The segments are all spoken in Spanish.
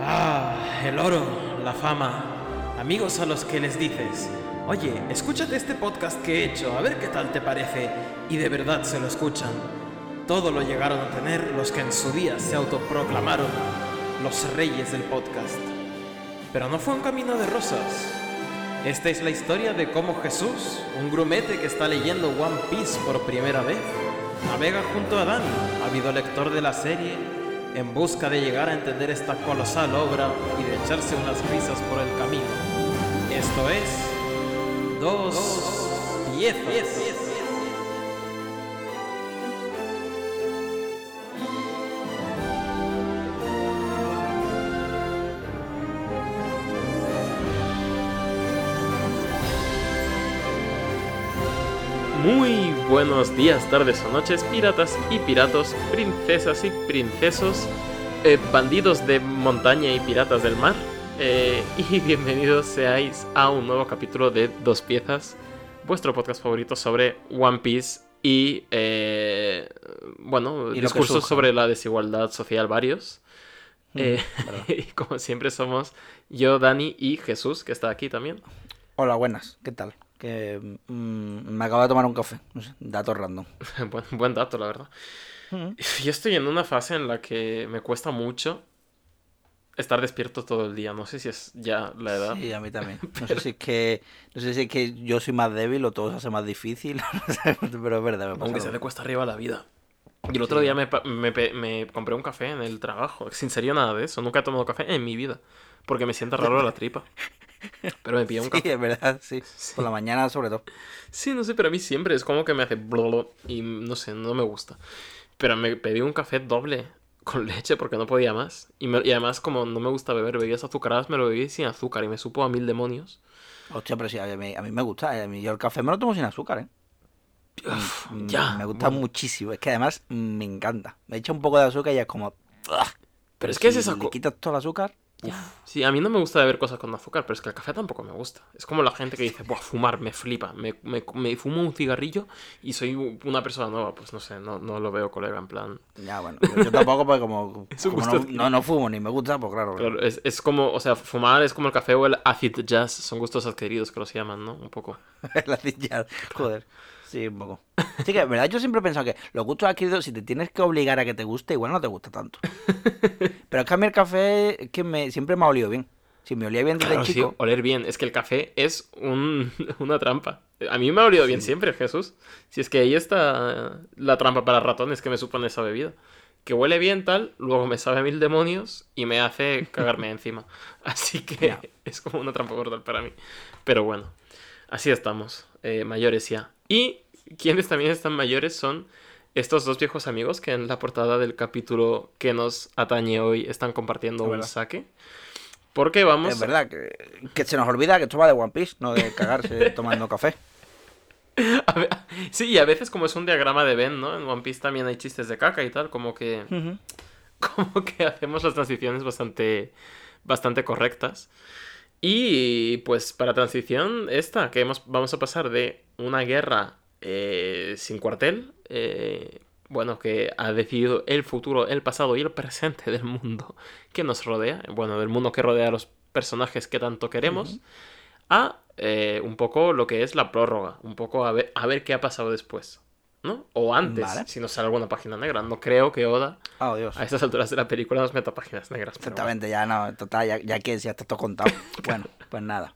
Ah, el oro, la fama, amigos a los que les dices: oye, escúchate este podcast que he hecho, a ver qué tal te parece, y de verdad se lo escuchan. Todo lo llegaron a tener los que en su día se autoproclamaron los reyes del podcast. Pero no fue un camino de rosas. Esta es la historia de cómo Jesús, un grumete que está leyendo One Piece por primera vez, navega junto a Dan, ávido lector de la serie, en busca de llegar a entender esta colosal obra y de echarse unas risas por el camino. Esto es... Dos Piezas. Muy buenos días, tardes o noches, piratas y piratos, princesas y princesos, bandidos de montaña y piratas del mar, y bienvenidos seáis a un nuevo capítulo de Dos Piezas, vuestro podcast favorito sobre One Piece y, bueno, discursos sobre la desigualdad social varios. Y como siempre somos yo, Dani, y Jesús, que está aquí también. Hola, buenas, ¿qué tal? Que me acabo de tomar un café. No sé, dato random. Buen dato, la verdad. Yo estoy en una fase en la que me cuesta mucho estar despierto todo el día. No sé si es ya la edad. Sí, a mí también. Pero... No sé si es que yo soy más débil o todo se hace más difícil. Pero es verdad. Aunque se te cuesta arriba la vida. Y el otro día me compré un café en el trabajo. Sin serio nada de eso. Nunca he tomado café en mi vida. Porque me sienta raro la tripa. Pero me pillé un café. Sí, es verdad, sí. Por la mañana sobre todo. Sí, no sé, pero a mí siempre es como que me hace blolo y no sé, no me gusta. Pero me pedí un café doble con leche porque no podía más. Y además, como no me gusta beber bebidas azucaradas, me lo bebí sin azúcar y me supo a mil demonios. Hostia, pero sí, a mí me gusta. Yo el café me lo tomo sin azúcar, ¿eh? Uf, ya. Me gusta muchísimo. Es que además me encanta. Me echa un poco de azúcar y ya es como... Pero es que si es esa cosa. Le quitas todo el azúcar... Sí, a mí no me gusta beber cosas con azúcar, pero es que el café tampoco me gusta. Es como la gente que dice, buah, fumar, me flipa. Me fumo un cigarrillo y soy una persona nueva. Pues no sé, no lo veo, colega, en plan... Ya, bueno, yo tampoco, porque como no fumo ni me gusta, pues claro. Pero es como, o sea, fumar es como el café o el acid jazz. Son gustos adquiridos que los llaman, ¿no? Un poco. El acid jazz, joder. Sí, un poco. Sí que, verdad, yo siempre he pensado que los gustos adquiridos, si te tienes que obligar a que te guste, igual no te gusta tanto. Pero es que a mí el café es que siempre me ha olido bien. Si me olía bien desde chico... Sí, oler bien. Es que el café es una trampa. A mí me ha olido bien siempre, Jesús. Si es que ahí está la trampa para ratones que me supone esa bebida. Que huele bien tal, luego me sabe a mil demonios y me hace cagarme encima. Así que es como una trampa mortal para mí. Pero bueno, así estamos. Mayores ya. Y quienes también están mayores son estos dos viejos amigos que en la portada del capítulo que nos atañe hoy están compartiendo un saque. Porque vamos... Es verdad, que se nos olvida que esto va de One Piece, no de cagarse tomando café. Sí, y a veces como es un diagrama de Ben, ¿no? En One Piece también hay chistes de caca y tal, como que... Como que hacemos las transiciones bastante correctas. Y pues para transición esta, que vamos a pasar de una guerra sin cuartel, bueno, que ha decidido el futuro, el pasado y el presente del mundo que nos rodea, bueno, del mundo que rodea a los personajes que tanto queremos, a un poco lo que es la prórroga, un poco a ver qué ha pasado después, ¿no? O antes, si nos sale alguna página negra. No creo que Oda a estas alturas de la película nos meta páginas negras. Exactamente, bueno. ya está todo contado. Bueno, pues nada.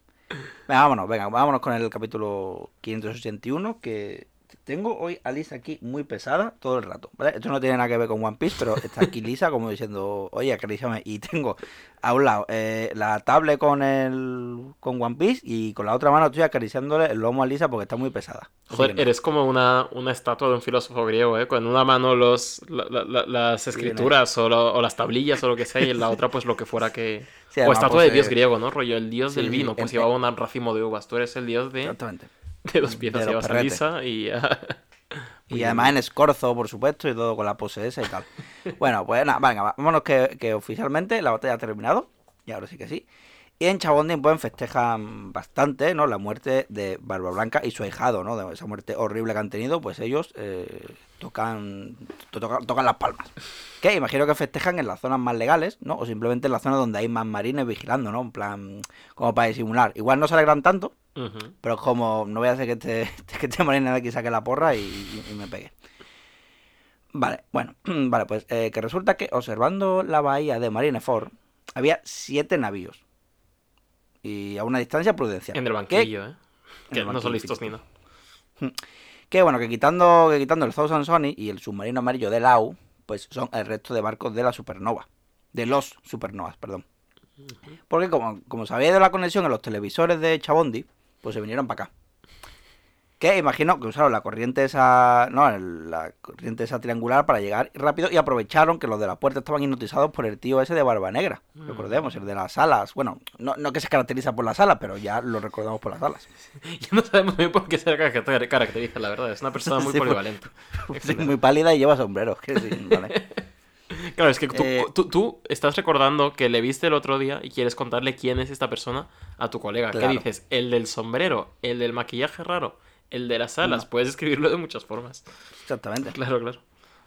Vámonos con el capítulo 581, que tengo hoy a Lisa aquí muy pesada todo el rato, ¿vale? Esto no tiene nada que ver con One Piece, pero está aquí Lisa como diciendo, oye, acrízame. Y tengo a un lado la tablet con One Piece y con la otra mano estoy acariciándole el lomo a Lisa porque está muy pesada. Joder, eres como una estatua de un filósofo griego, ¿eh? Con una mano las escrituras o las tablillas o lo que sea, y en la otra pues lo que fuera que... Sí, además, o estatua de dios griego, ¿no? Rollo, el dios del vino, pues llevaba un racimo de uvas. Tú eres el dios de... Exactamente. De Dos Piezas, llevas a Lisa y además en escorzo, por supuesto, y todo con la pose esa y tal. Bueno, pues nada, venga, vámonos que oficialmente la batalla ha terminado. Y ahora sí que sí. Y en Chabonden pues festejan bastante, ¿no?, la muerte de Barba Blanca y su ahijado, ¿no?, de esa muerte horrible que han tenido, pues ellos tocan las palmas. Que imagino que festejan en las zonas más legales, ¿no?, o simplemente en las zonas donde hay más marines vigilando, ¿no?, en plan, como para disimular. Igual no se alegran tanto, pero como no voy a hacer que este marine de aquí saque la porra y me pegue. Vale, bueno, vale, pues que resulta que observando la bahía de Marineford había 7 navíos. Y a una distancia prudencial. En el banquillo, que no son listos ni nada. Que bueno, que quitando el Thousand Sonic y el submarino amarillo de Law, pues son el resto de barcos de la supernova. De los supernovas, perdón. Porque como se había ido la conexión en los televisores de Chabondi, pues se vinieron para acá. Que imagino que usaron la corriente esa, no, la corriente esa triangular para llegar rápido y aprovecharon que los de la puerta estaban hipnotizados por el tío ese de Barba Negra. Recordemos, el de las alas. Bueno, no que se caracteriza por las alas, pero ya lo recordamos por las alas. Ya no sabemos bien por qué se caracteriza, la verdad. Es una persona muy polivalente. Sí, muy pálida y lleva sombreros. Que sí, vale. Claro, es que tú estás recordando que le viste el otro día y quieres contarle quién es esta persona a tu colega. Claro. ¿Qué dices? ¿El del sombrero? ¿El del maquillaje raro? El de las alas, no. Puedes escribirlo de muchas formas. Exactamente. Claro.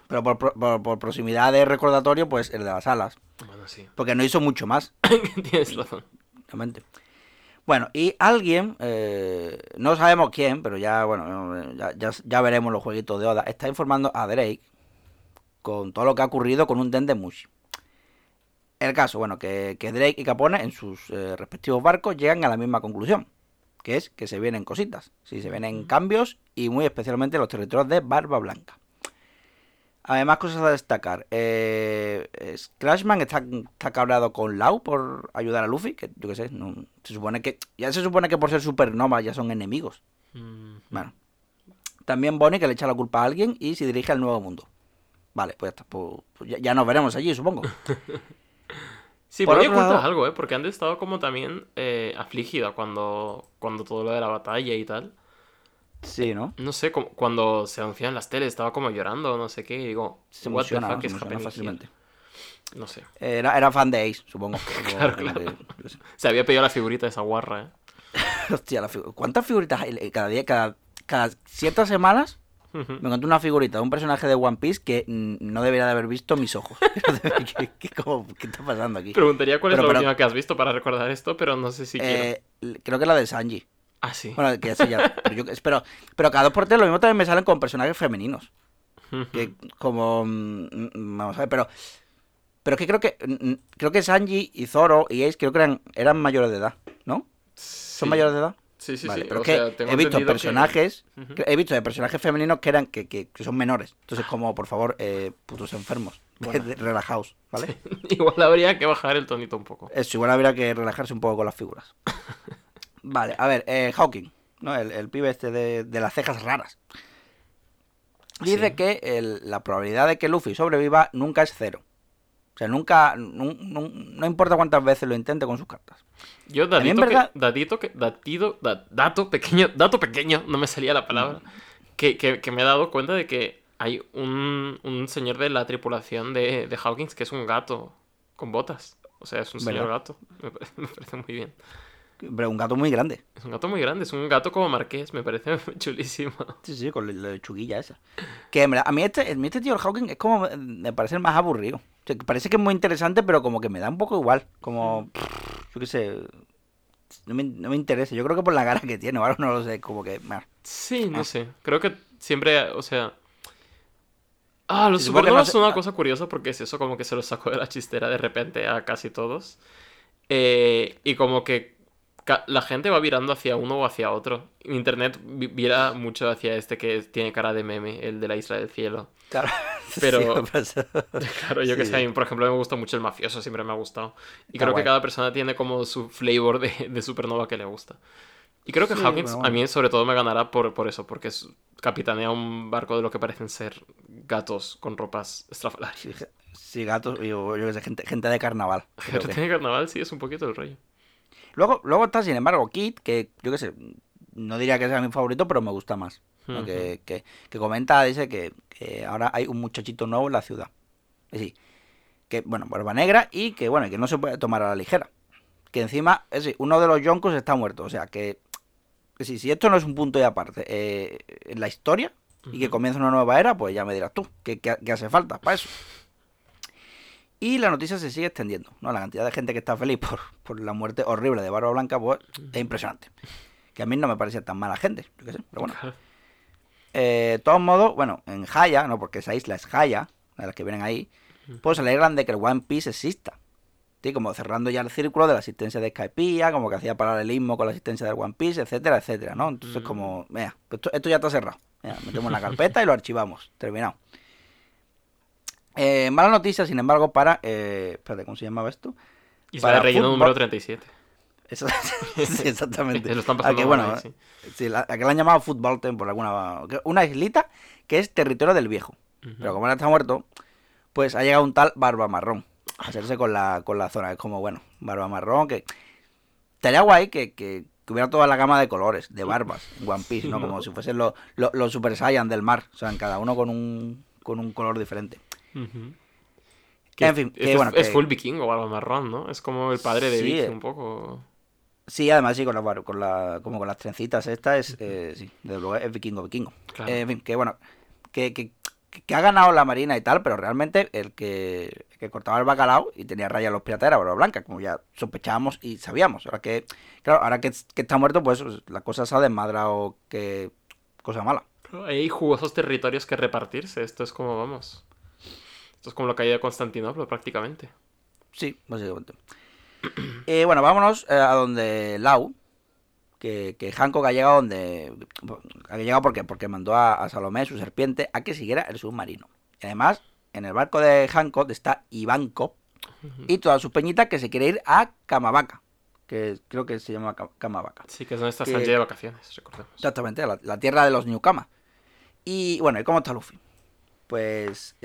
Pero por proximidad de recordatorio, pues el de las alas. Bueno, sí. Porque no hizo mucho más. Tienes razón. Exactamente. Bueno, y alguien, no sabemos quién, pero ya veremos los jueguitos de Oda, está informando a Drake con todo lo que ha ocurrido con un Dendemushi. El caso, bueno, que Drake y Capone en sus respectivos barcos llegan a la misma conclusión. Que es que se vienen cositas, sí, se vienen cambios y muy especialmente los territorios de Barba Blanca. Además, cosas a destacar. Crashman está cabreado con Law por ayudar a Luffy, que yo qué sé, se supone que por ser supernova ya son enemigos. Bueno. También Bonnie, que le echa la culpa a alguien y se dirige al nuevo mundo. Vale, pues ya nos veremos allí, supongo. Sí, pero me cuentas algo, porque han estado como también afligida cuando todo lo de la batalla y tal. Sí, ¿no? No sé, cuando se anunciaban las teles estaba como llorando, no sé qué, y digo, se emociona fácilmente. No sé. Era fan de Ace, supongo. Claro. Se había pedido la figurita de esa guarra, Hostia, ¿cuántas figuritas hay? Cada día, cada ciertas semanas... Me encontré una figurita de un personaje de One Piece que no debería de haber visto mis ojos. ¿Qué está pasando aquí? Preguntaría cuál es la última que has visto para recordar esto, pero no sé si quiero. Creo que la de Sanji. Ah, sí. Bueno, que sí, ya. Pero cada 2x3 lo mismo también me salen con personajes femeninos. Que como... Vamos a ver, pero es que creo que Sanji y Zoro y Ace creo que eran mayores de edad, ¿no? Sí. ¿Son mayores de edad? Sí, vale, sí. Pero he visto de personajes femeninos que eran que son menores. Entonces, como, por favor, putos enfermos, relajaos, ¿vale? Sí. Igual habría que bajar el tonito un poco. Eso, igual habría que relajarse un poco con las figuras. Vale, a ver, Hawkins, ¿no? El pibe este de las cejas raras. Dice que la probabilidad de que Luffy sobreviva nunca es 0. O sea, no importa cuántas veces lo intente con sus cartas. Yo, dato pequeño, no me salía la palabra, que me he dado cuenta de que hay un señor de la tripulación de Hawkins que es un gato con botas. O sea, es un señor gato. Me parece muy bien. Pero un gato muy grande. Es un gato como marqués, me parece chulísimo. Sí, con la lechuguilla esa. Que mira, a mí este tío, el Hawking, es como, me parece el más aburrido. O sea, que parece que es muy interesante, pero como que me da un poco igual. Como, yo qué sé, no me interesa. Yo creo que por la cara que tiene, ahora no lo sé, como que... Sí, no sé. Creo que siempre, o sea... los supernovas son una cosa curiosa porque es eso, como que se los sacó de la chistera de repente a casi todos. Y como que... La gente va virando hacia uno o hacia otro. Internet vira mucho hacia este que tiene cara de meme, el de la Isla del Cielo. Claro, Pero yo que sé, por ejemplo, me gusta mucho el mafioso, siempre me ha gustado. Y creo que cada persona tiene como su flavor de supernova que le gusta. Y creo que Hawkins a mí sobre todo me ganará por eso, porque capitanea un barco de lo que parecen ser gatos con ropas estrafalarias. Sí, gatos, yo que sé, gente de carnaval. Gente de carnaval, sí, es un poquito el rollo. Luego está, sin embargo, Kid, que yo qué sé, no diría que sea mi favorito, pero me gusta más. ¿No? Que comenta, dice que ahora hay un muchachito nuevo en la ciudad. Es decir, que, bueno, Barba Negra y que, bueno, que no se puede tomar a la ligera. que encima, uno de los yonkos está muerto. O sea, que si esto no es un punto de aparte en la historia y que comienza una nueva era, pues ya me dirás tú qué hace falta para eso. Y la noticia se sigue extendiendo, ¿no? La cantidad de gente que está feliz por la muerte horrible de Barba Blanca, pues es impresionante. Que a mí no me parecía tan mala gente, yo qué sé, pero bueno. De todos modos, bueno, en Haya, no, porque esa isla es Haya, de las que vienen ahí, pues se alegran de que el One Piece exista. ¿Sí? Como cerrando ya el círculo de la asistencia de Skypiea, como que hacía paralelismo con la asistencia del One Piece, etcétera, etcétera, ¿no? Entonces como, mira, esto ya está cerrado. Mira, metemos la carpeta y lo archivamos. Terminado. Mala noticia, sin embargo, para... espérate, ¿cómo se llamaba esto? Y para el relleno número 37. Eso, sí, exactamente. Lo están pasando mal, bueno, sí. Sí, a que le han llamado Football Team por alguna... Una islita que es territorio del viejo. Pero como él está muerto, pues ha llegado un tal Barba Marrón a hacerse con la zona. Es como, bueno, Barba Marrón, que... Estaría guay que hubiera toda la gama de colores, de barbas, en One Piece, ¿no? Como si fuesen los Super Saiyan del mar. O sea, en cada uno con un color diferente. Que, en fin, es full vikingo, Barba Marrón, ¿no? Es como el padre de Vicky, un poco... Sí, además sí, como con las trencitas estas, sí, desde luego es vikingo. Claro. En fin, que bueno, que ha ganado la marina y tal, pero realmente el que cortaba el bacalao y tenía rayas los piratas era Barba Blanca, como ya sospechábamos y sabíamos. Ahora que está muerto, pues la cosa se ha desmadrado, que cosa mala. Pero hay jugosos territorios que repartirse, esto es como la caída de Constantinopla prácticamente. Sí, básicamente. Bueno, vámonos a donde Law, que Hancock ha llegado porque mandó a Salomé, su serpiente, a que siguiera el submarino. Y además, en el barco de Hancock está Ivankov y toda su peñita que se quiere ir a Kamabaka, que creo que se llama Kamabaka. Sí, que es donde está Sanji de vacaciones, recordemos. Exactamente, la tierra de los Newcama. Y bueno, ¿y cómo está Luffy? Pues...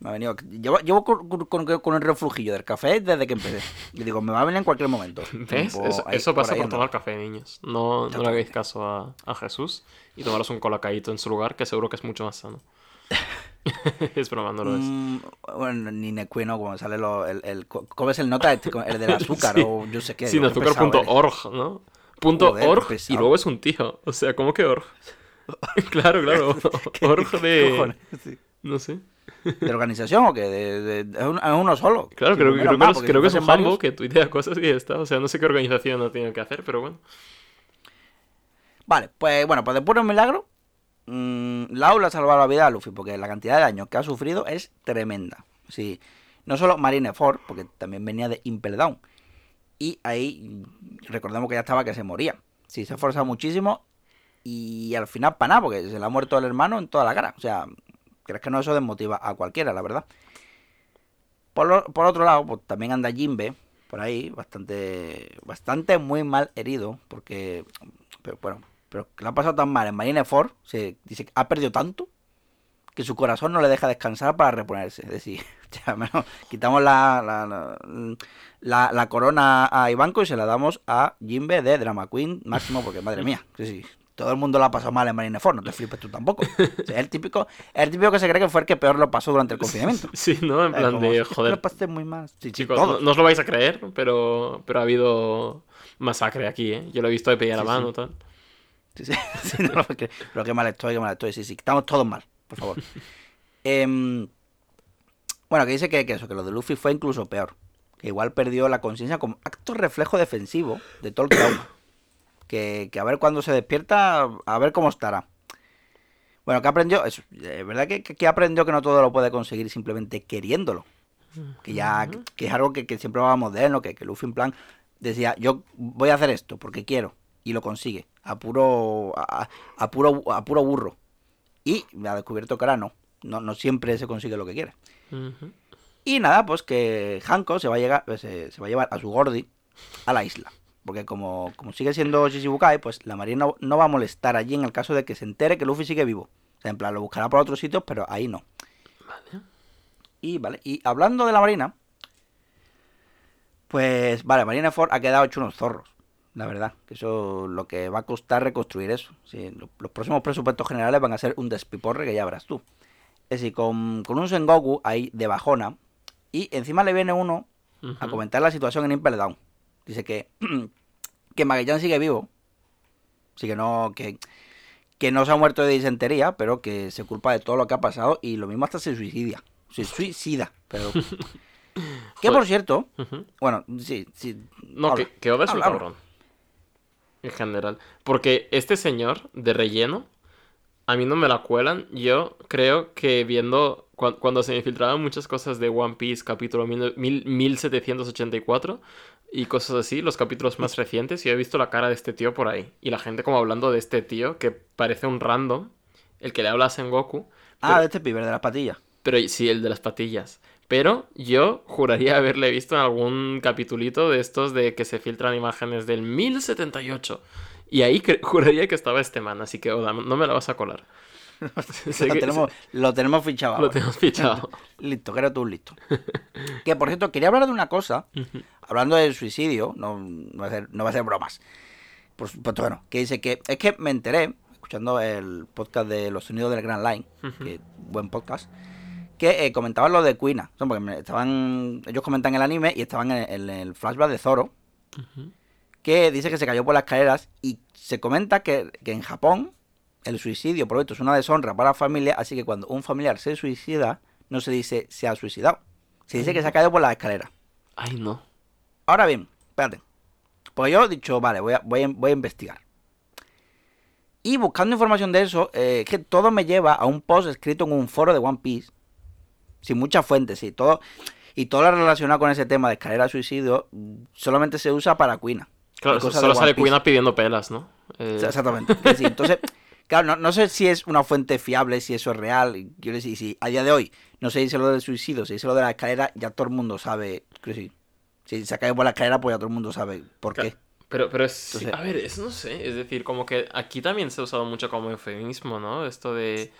me ha venido. Llevo con el reflujillo del café desde que empecé. Y digo, me va a venir en cualquier momento. ¿Ves? Eso pasa por tomar café, niños. No le hagáis caso a Jesús y tomaros un colacadito en su lugar, que seguro que es mucho más sano. Es broma, no lo es. Bueno, ni necuino, cuando sale ¿cómo es el nota? El del azúcar, sí. O yo sé qué. Sin azúcar.org, ¿no? .org y luego es un tío. O sea, ¿cómo que org? Claro. Org de... Sí. No sé. ¿De organización o qué? ¿Es uno solo? Claro, creo que es un mambo que tuitea cosas y ya está. O sea, no sé qué organización no tienen que hacer, pero bueno. Vale, pues de puro milagro, Law le ha salvado la vida a Luffy, porque la cantidad de daños que ha sufrido es tremenda. Sí, no solo Marineford, porque también venía de Impel Down. Y ahí recordemos que ya estaba que se moría. Sí, se ha esforzado muchísimo y al final para nada, porque se le ha muerto el hermano en toda la cara. O sea... ¿Crees que no eso desmotiva a cualquiera, la verdad? Por otro lado, pues también anda Jinbe por ahí, bastante muy mal herido, porque... Pero que le ha pasado tan mal en Marineford, se dice que ha perdido tanto que su corazón no le deja descansar para reponerse. Es decir, ya, bueno, quitamos la corona a Ivankov y se la damos a Jinbe de Drama Queen máximo, porque madre mía, sí. Todo el mundo lo ha pasado mal en Marineford, no te flipes tú tampoco. O sea, el típico que se cree que fue el que peor lo pasó durante el confinamiento. Sí, ¿no? En plan como, de, joder. Lo pasé muy mal. Sí, chicos, no os lo vais a creer, pero ha habido masacre aquí, ¿eh? Yo lo he visto de pedir a la mano, tal. Sí, no lo creo. Pero qué mal estoy. Sí, estamos todos mal, por favor. Bueno, que dice que lo de Luffy fue incluso peor. Que igual perdió la conciencia como acto reflejo defensivo de todo el trauma. Que a ver cuando se despierta, a ver cómo estará. Bueno, que aprendió, es verdad que aprendió que no todo lo puede conseguir simplemente queriéndolo. Que es algo que siempre hablábamos de él, ¿no? Que Luffy en plan decía, yo voy a hacer esto porque quiero, y lo consigue, a puro burro. Y me ha descubierto que ahora no siempre se consigue lo que quiere. Y nada, pues que Hancock se va a llevar a su Gordy a la isla. Porque como sigue siendo Shichibukai, pues la marina no va a molestar allí en el caso de que se entere que Luffy sigue vivo. O sea, en plan, lo buscará por otros sitios, pero ahí no. Vale. Y hablando de la marina, pues vale, Marineford ha quedado hecho unos zorros, la verdad. Que eso lo que va a costar reconstruir eso. Sí, los próximos presupuestos generales van a ser un despiporre que ya verás tú. Es decir, con un Sengoku ahí de bajona, y encima le viene uno a comentar la situación en Impel Down. dice que Magellan sigue vivo, así que no, que no se ha muerto de disentería, pero que se culpa de todo lo que ha pasado y lo mismo hasta se suicida, pero... Que por cierto, bueno, sí. No, habla. Que Oda es un cabrón. En general. Porque este señor de relleno, a mí no me la cuelan. Yo creo que viendo, cuando se me filtraban muchas cosas de One Piece, capítulo 1784 y cosas así, los capítulos más recientes, yo he visto la cara de este tío por ahí. Y la gente como hablando de este tío, que parece un random, el que le habla a Sengoku. Pero... de este pibe, el de las patillas. Pero sí, el de las patillas. Pero yo juraría haberle visto en algún capitulito de estos de que se filtran imágenes del 1078. Y ahí juraría que estaba este man, así que Oda, no me la vas a colar. Lo tenemos fichado. Lo tenemos fichado. Listo, creo tú listo. Que por cierto, quería hablar de una cosa. Hablando del suicidio, no va a ser bromas. Por supuesto, bueno, que dice que... Es que me enteré, escuchando el podcast de Los Sonidos del Grand Line, que buen podcast... Que comentaban lo de Kuina. Porque ellos comentan el anime y estaban en el flashback de Zoro. Que dice que se cayó por las escaleras. Y se comenta que en Japón el suicidio, por esto, es una deshonra para la familia. Así que cuando un familiar se suicida, no se dice se ha suicidado. Se dice que se ha caído por las escaleras. Ay, no. Ahora bien, espérate. Pues yo he dicho, vale, voy a investigar. Y buscando información de eso, que todo me lleva a un post escrito en un foro de One Piece. Sin muchas fuentes, sí. Todo lo relacionado con ese tema de escalera de suicidio solamente se usa para Kuina. Claro, solo sale Kuina pidiendo pelas, ¿no? Exactamente. Sí, entonces, claro, no sé si es una fuente fiable, si eso es real. Yo le decía, si a día de hoy no se dice lo del suicidio, se dice lo de la escalera, ya todo el mundo sabe. Si se cae por la escalera, pues ya todo el mundo sabe por qué. Pero es, entonces, a ver, eso no sé. Es decir, como que aquí también se ha usado mucho como eufemismo, ¿no? Esto de...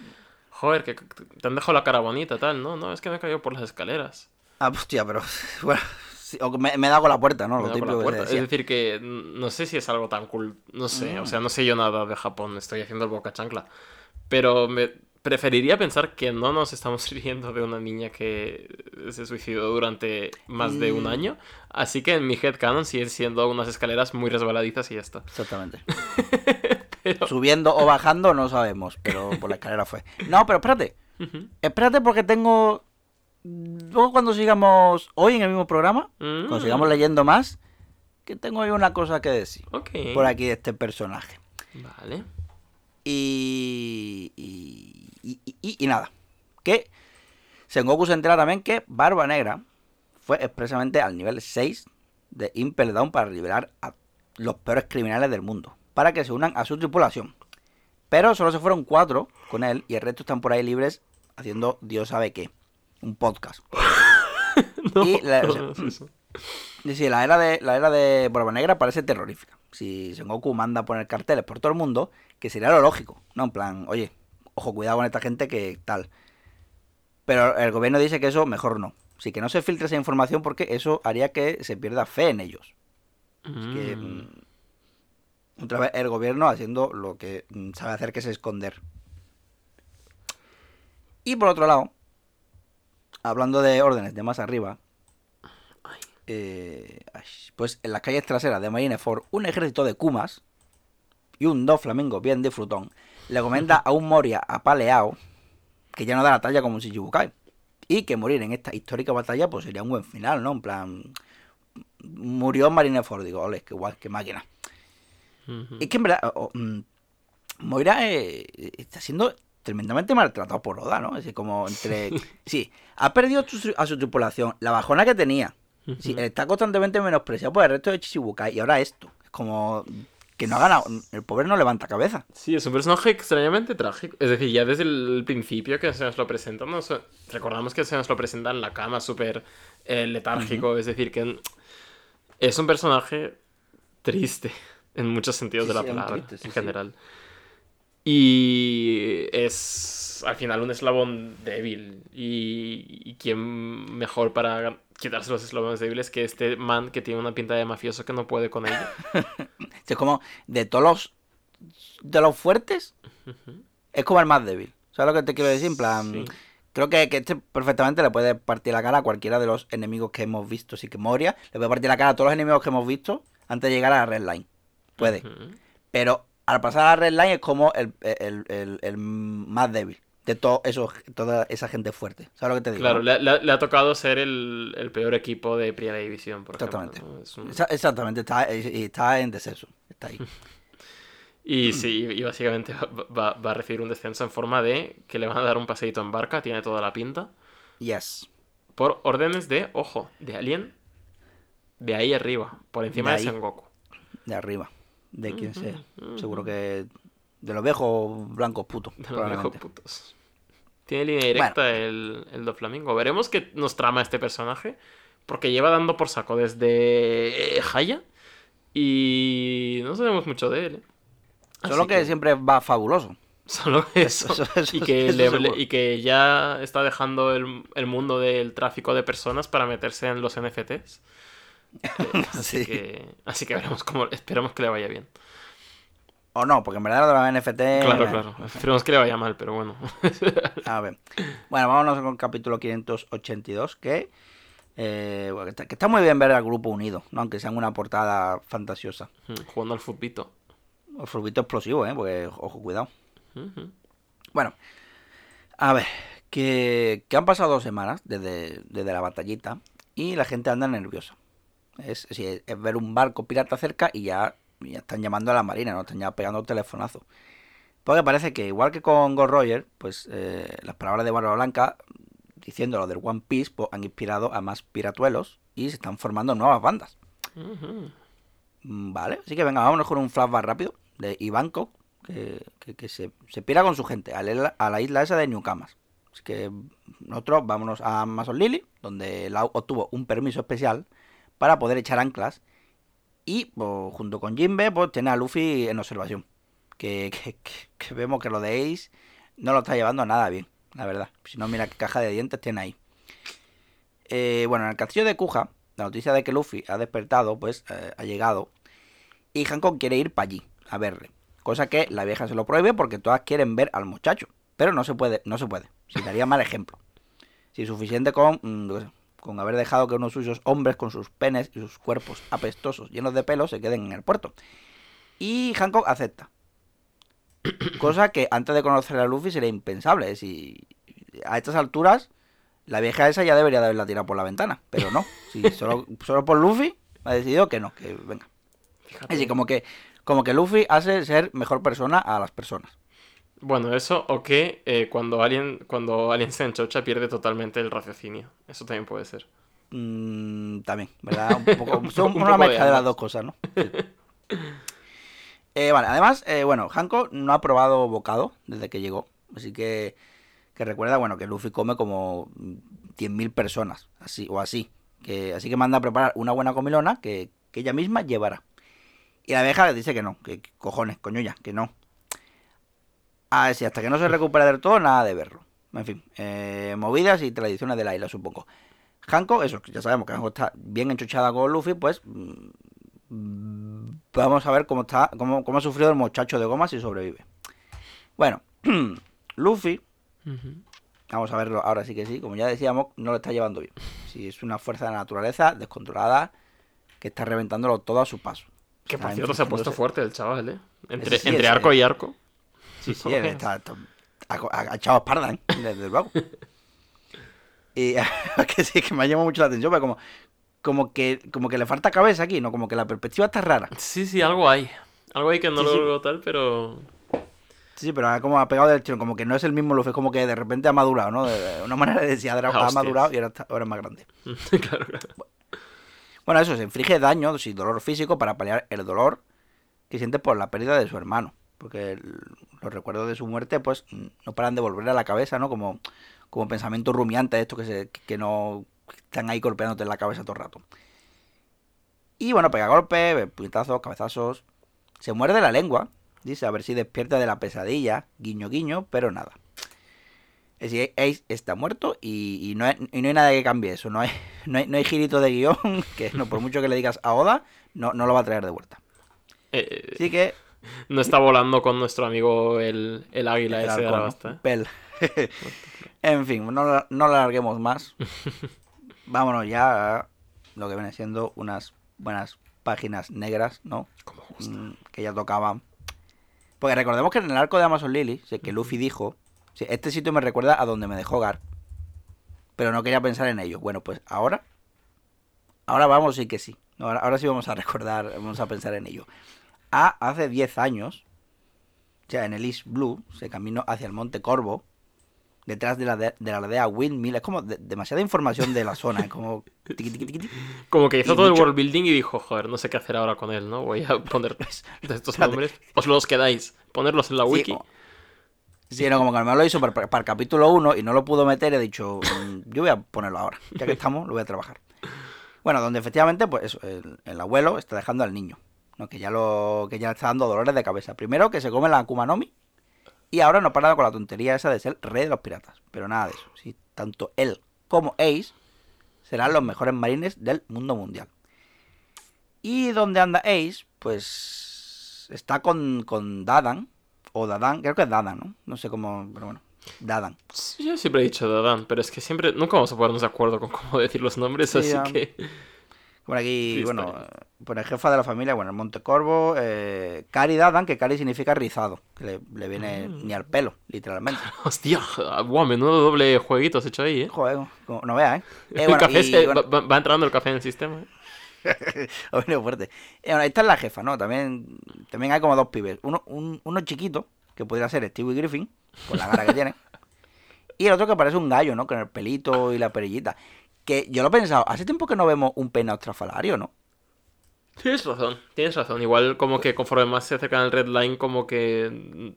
Joder, que te han dejado la cara bonita, tal, ¿no? No, es que me he caído por las escaleras. Ah, hostia, pero... Bueno, sí, o me he dado con la puerta, ¿no? Es decir, que no sé si es algo tan cool... No sé, o sea, no sé yo nada de Japón. Estoy haciendo el boca chancla. Pero me preferiría pensar que no nos estamos riendo de una niña que se suicidó durante más de un año. Así que en mi headcanon siguen siendo unas escaleras muy resbaladizas y ya está. Exactamente. Pero... Subiendo o bajando no sabemos, pero por la escalera fue. No, pero espérate. Espérate porque tengo... Luego cuando sigamos hoy en el mismo programa, cuando sigamos leyendo más, que tengo yo una cosa que decir. Okay. Por aquí de este personaje. Vale. Y nada. Que Sengoku se entera también que Barba Negra fue expresamente al nivel 6 de Impel Down para liberar a los peores criminales del mundo, para que se unan a su tripulación. Pero solo se fueron 4 con él y el resto están por ahí libres haciendo Dios sabe qué. Un podcast. No, y la era de Barba Negra parece terrorífica. Si Sengoku manda a poner carteles por todo el mundo, que sería lo lógico, ¿no? En plan, oye, ojo, cuidado con esta gente que tal. Pero el gobierno dice que eso mejor no. Así que no se filtre esa información porque eso haría que se pierda fe en ellos. Así que... Otra vez el gobierno haciendo lo que sabe hacer, que es esconder. Y por otro lado, hablando de órdenes de más arriba, pues en las calles traseras de Marineford, un ejército de Kumas y un doflamingo bien disfrutón le comenta a un Moria apaleado que ya no da la talla como un Shichibukai. Y que morir en esta histórica batalla pues sería un buen final, ¿no? En plan, murió Marineford. Digo, ole, qué guay, qué máquina. Es que en verdad Moira está siendo tremendamente maltratado por Oda, ¿no? Es como entre... Sí, ha perdido a su tripulación, la bajona que tenía. Sí, está constantemente menospreciado por el resto de Shichibukai. Y ahora esto, es como que no ha ganado, el pobre no levanta cabeza. Sí, es un personaje extrañamente trágico. Es decir, ya desde el principio que se nos lo presentan, recordamos que se nos lo presentan en la cama súper letárgico. Es decir, que es un personaje triste en muchos sentidos de la palabra, triste, en general. Y es, al final, un eslabón débil. Y quién mejor para quitarse los eslabones débiles que este man que tiene una pinta de mafioso que no puede con ello. Es como, de todos los fuertes, es como el más débil. ¿Sabes lo que te quiero decir? En plan, sí. Creo que este perfectamente le puede partir la cara a cualquiera de los enemigos que hemos visto. Así que Moria le puede partir la cara a todos los enemigos que hemos visto antes de llegar a la Red Line. Puede. Uh-huh. Pero al pasar a la Red Line es como el más débil de toda esa gente fuerte. ¿Sabes lo que te digo? Claro, le ha tocado ser el peor equipo de Primera División, por exactamente. Ejemplo. ¿No? Exactamente, está en deceso. Está ahí. Y sí, y básicamente va a recibir un descenso en forma de que le van a dar un paseíto en barca, tiene toda la pinta. Yes. Por órdenes de, ojo, de alguien de ahí arriba, por encima de Sengoku. De arriba, de quien sea. Seguro que de los viejos blancos putos. De los viejos putos. Tiene línea directa el Doflamingo. Veremos qué nos trama este personaje, porque lleva dando por saco desde Haya y no sabemos mucho de él, ¿eh? Solo que siempre va fabuloso. Solo eso. Eso y, que eso y que ya está dejando el mundo del tráfico de personas para meterse en los NFTs. Así que veremos cómo. Esperamos que le vaya bien. O no, porque en verdad lo de los NFT. Claro. Esperemos que le vaya mal, pero bueno. A ver. Bueno, vámonos con el capítulo 582, que está muy bien ver al grupo unido, ¿no? Aunque sea una portada fantasiosa. Jugando al futbito. O fruto explosivo, porque, ojo, cuidado. Uh-huh. Bueno, a ver, que han pasado 2 semanas desde la batallita y la gente anda nerviosa. Es ver un barco pirata cerca y ya están llamando a la marina, ¿no? Están ya pegando un telefonazo. Porque parece que, igual que con Gold Roger, pues las palabras de Barba Blanca, diciendo lo del One Piece, pues han inspirado a más piratuelos y se están formando nuevas bandas. Uh-huh. Vale, así que venga, vámonos con un flashback rápido de Ivankov, que se pira con su gente a la isla esa de Newcamas. Así que nosotros vámonos a Mason Lily, donde Law obtuvo un permiso especial para poder echar anclas. Y pues, junto con Jinbe, pues tiene a Luffy en observación. Que vemos que lo de Ace no lo está llevando nada bien, la verdad. Si no, mira qué caja de dientes tiene ahí. Bueno, en el castillo de Kuja, la noticia de que Luffy ha despertado, pues ha llegado. Y Hancock quiere ir para allí, a verle. Cosa que la vieja se lo prohíbe porque todas quieren ver al muchacho. Pero no se puede. Se daría mal ejemplo. Si suficiente con haber dejado que unos suyos hombres con sus penes y sus cuerpos apestosos llenos de pelo se queden en el puerto. Y Hancock acepta. Cosa que antes de conocer a Luffy sería impensable. Es decir, a estas alturas, la vieja esa ya debería de haberla tirado por la ventana. Pero no. Si solo por Luffy ha decidido que no, que venga. Fíjate. Así como que Luffy hace ser mejor persona a las personas. Bueno, eso o que cuando alguien se enchocha pierde totalmente el raciocinio. Eso también puede ser. También, ¿verdad? Un poco, una mezcla de las dos cosas, ¿no? Sí. Vale, además, Hancock no ha probado bocado desde que llegó. Así que recuerda, que Luffy come como 10.000 personas, así. Así que manda a preparar una buena comilona que ella misma llevará. Y la abeja le dice que no, que cojones, coño ya, que no. Así, hasta que no se recupera del todo, nada de verlo. En fin, movidas y tradiciones de la isla, supongo. Hancock, eso, ya sabemos que Hancock está bien enchuchada con Luffy, pues vamos a ver cómo ha sufrido el muchacho de goma si sobrevive. Bueno, Luffy, vamos a verlo ahora sí que sí, como ya decíamos, no lo está llevando bien. Si es una fuerza de la naturaleza descontrolada, que está reventándolo todo a su paso. Que por cierto se ha puesto fuerte el chaval, ¿eh? Entre arco y arco. Sí, él está echado espalda, ¿eh? Desde luego. Y que sí, que me ha llamado mucho la atención, pero como que le falta cabeza aquí, ¿no? Como que la perspectiva está rara. Sí, algo hay. Algo hay que no lo veo tal, pero... Sí, pero como ha pegado del chino, como que no es el mismo Luffy, como que de repente ha madurado, ¿no? De una manera de decir, ha madurado y ahora es más grande. Claro. Bueno, eso, se inflige daño, sí, dolor físico para paliar el dolor que siente por la pérdida de su hermano. Porque los recuerdos de su muerte, pues, no paran de volver a la cabeza, ¿no? Como pensamientos rumiantes estos que están ahí golpeándote en la cabeza todo el rato. Y bueno, pega golpes, puñetazos, cabezazos. Se muerde la lengua, dice, a ver si despierta de la pesadilla, guiño, guiño, pero nada. Es decir, Ace está muerto y no hay nada que cambie eso. No hay girito de guión que no, por mucho que le digas a Oda, no lo va a traer de vuelta. Así que... No está volando con nuestro amigo el águila ese de la basta. En fin, no alarguemos más. Vámonos ya a lo que viene siendo unas buenas páginas negras, ¿no? Como gusta. Que ya tocaban. Porque recordemos que en el arco de Amazon Lily, que Luffy dijo, este sitio me recuerda a donde me dejó Garp, pero no quería pensar en ello. Bueno, pues ahora vamos, sí que sí. Ahora sí vamos a recordar, vamos a pensar en ello. Hace 10 años, en el East Blue, se caminó hacia el Monte Corvo, detrás de la aldea Windmill. Es como demasiada información de la zona, es como... Como que hizo todo el world building y dijo, joder, no sé qué hacer ahora con él, ¿no? Voy a poner estos nombres, os los quedáis, ponerlos en la wiki. Sino como que al menos lo hizo para el capítulo 1 y no lo pudo meter, he dicho, yo voy a ponerlo ahora, ya que estamos, lo voy a trabajar. Bueno, donde efectivamente, pues eso, el abuelo está dejando al niño, ¿no? que ya le está dando dolores de cabeza. Primero que se come la Akuma no Mi, y ahora no para con la tontería esa de ser rey de los piratas. Pero nada de eso, ¿sí? Tanto él como Ace serán los mejores marines del mundo mundial. Y donde anda Ace, pues está con Dadan, o Dadan, creo que es Dadan, ¿no? No sé cómo, pero bueno, Dadan. Sí, yo siempre he dicho Dadan, pero es que siempre, nunca vamos a ponernos de acuerdo con cómo decir los nombres, sí, así que... Por aquí, sí, bueno, por el jefa de la familia, bueno, el Monte Corvo, Cari Dadan, que Cari significa rizado, que le viene ni al pelo, literalmente. Hostia, guau, menudo doble jueguito has hecho ahí, ¿eh? Joder, no veas, ¿eh? Bueno, va entrando el café en el sistema, ¿eh? Ha venido fuerte. Bueno, esta es la jefa, ¿no? También hay como dos pibes. Uno chiquito, que podría ser Stewie Griffin, por la cara que tiene. Y el otro que parece un gallo, ¿no? Con el pelito y la perillita. Que yo lo he pensado, hace tiempo que no vemos un peinado estrafalario, ¿no? Tienes razón. Igual como que conforme más se acercan al Red Line, como que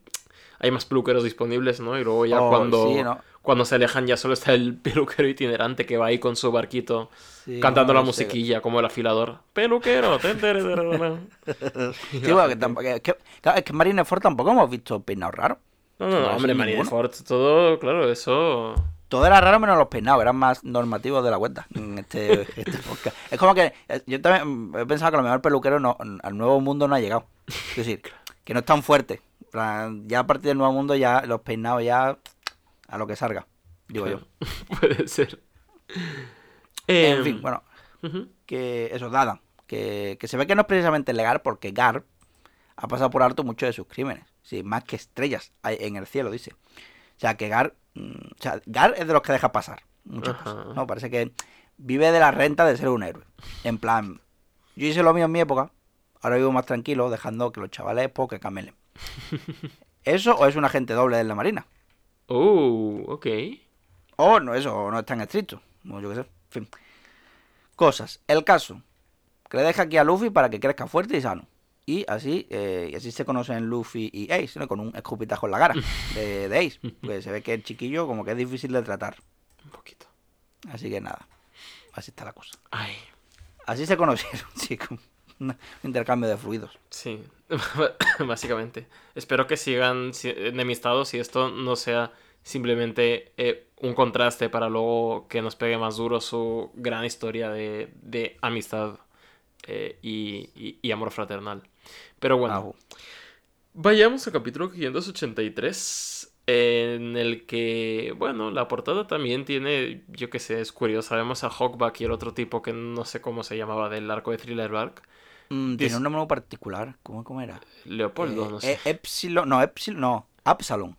hay más peluqueros disponibles, ¿no? Y luego ya cuando se alejan ya solo está el peluquero itinerante que va ahí con su barquito cantando la musiquilla como el afilador. Peluquero. Es que en Marineford tampoco hemos visto peinados raros. No, hombre, Marineford, todo, claro, eso... Todo era raro menos los peinados, eran más normativos de la cuenta en este podcast. Es como que yo también he pensado que a lo mejor el peluquero al nuevo mundo no ha llegado. Es decir, que no es tan fuerte. Ya a partir del nuevo mundo ya los peinados ya a lo que salga, digo yo. Puede ser. En fin, bueno, que eso, Dadan, que se ve que no es precisamente legal porque Garp ha pasado por alto muchos de sus crímenes. Sí, más que estrellas hay en el cielo, dice. O sea, que Garp es de los que deja pasar muchas cosas, ¿no? Parece que vive de la renta de ser un héroe. En plan, yo hice lo mío en mi época, ahora vivo más tranquilo, dejando que los chavales poco camelen. ¿Eso o es un agente doble de la marina? Oh, ok. O no, eso no es tan estricto. No, yo qué sé. En fin. Cosas. El caso. Que le deja aquí a Luffy para que crezca fuerte y sano. Y así se conocen Luffy y Ace, ¿no? Con un escupitajo en la cara de Ace. Porque se ve que el chiquillo como que es difícil de tratar. Un poquito. Así que nada. Así está la cosa. Ay. Así se conocieron, chicos. Un intercambio de fluidos. Sí, básicamente. Espero que sigan enemistados y esto no sea simplemente un contraste para luego que nos pegue más duro su gran historia de amistad y amor fraternal. Pero bueno, vayamos al capítulo 583, en el que, bueno, la portada también tiene, yo que sé, es curiosa. Vemos a Hawkback y el otro tipo que no sé cómo se llamaba del arco de Thriller Bark. Tiene un nombre particular. ¿Cómo era? Leopoldo, no sé. Absalón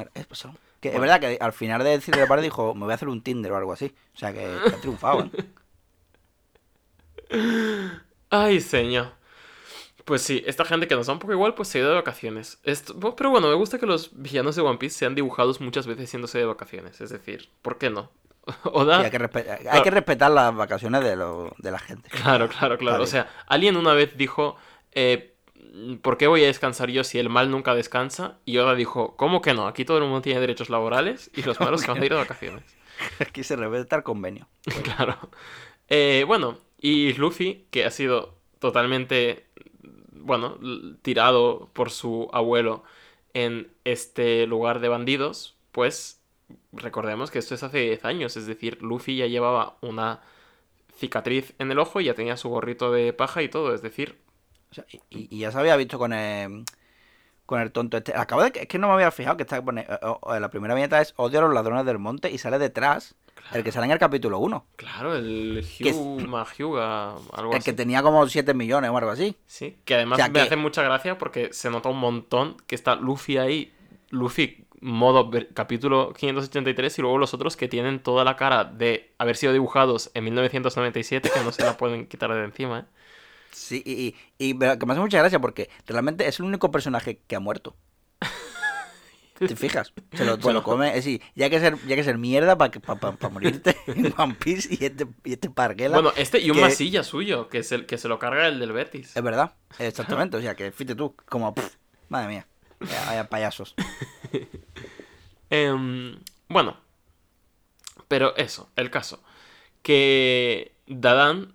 era. Absalón. Que bueno. Es verdad que al final de decir de par dijo, me voy a hacer un Tinder o algo así. O sea que ha triunfado, ¿eh? Ay, señor. Pues sí, esta gente que nos da un poco igual, pues se ha ido de vacaciones. Pero bueno, me gusta que los villanos de One Piece sean dibujados muchas veces yéndose de vacaciones. Es decir, ¿por qué no? Oda... Sí, hay que respetar las vacaciones de la gente. Claro. O sea, alguien una vez dijo, ¿por qué voy a descansar yo si el mal nunca descansa? Y Oda dijo, ¿cómo que no? Aquí todo el mundo tiene derechos laborales y los malos van a ir de vacaciones. Aquí se respeta el convenio. Claro. Bueno, y Luffy, que ha sido totalmente, bueno, tirado por su abuelo en este lugar de bandidos, pues... Recordemos que esto es hace 10 años, es decir, Luffy ya llevaba una cicatriz en el ojo y ya tenía su gorrito de paja y todo, es decir... O sea, y ya se había visto con el tonto este. Acabo de... Es que no me había fijado que está... La primera viñeta es Odio a los ladrones del monte y sale detrás... Claro. El que sale en el capítulo 1. Claro, el Hyuga, algo así. El que tenía como 7 millones o algo así. Sí, que además, o sea, me hace mucha gracia porque se nota un montón que está Luffy ahí. Luffy, modo capítulo 583, y luego los otros que tienen toda la cara de haber sido dibujados en 1997, que no se la pueden quitar de encima, ¿eh? Sí, y que me hace mucha gracia porque realmente es el único personaje que ha muerto. ¿Te fijas? Se lo come. Es decir, ya que ser mierda para morirte en One Piece y este parguela. Bueno, este y un masilla suyo, que se lo carga el del Betis. Es verdad, exactamente. O sea, que fíjate tú, como... Pff, madre mía, vaya payasos. Bueno, pero eso, el caso. Que Dadan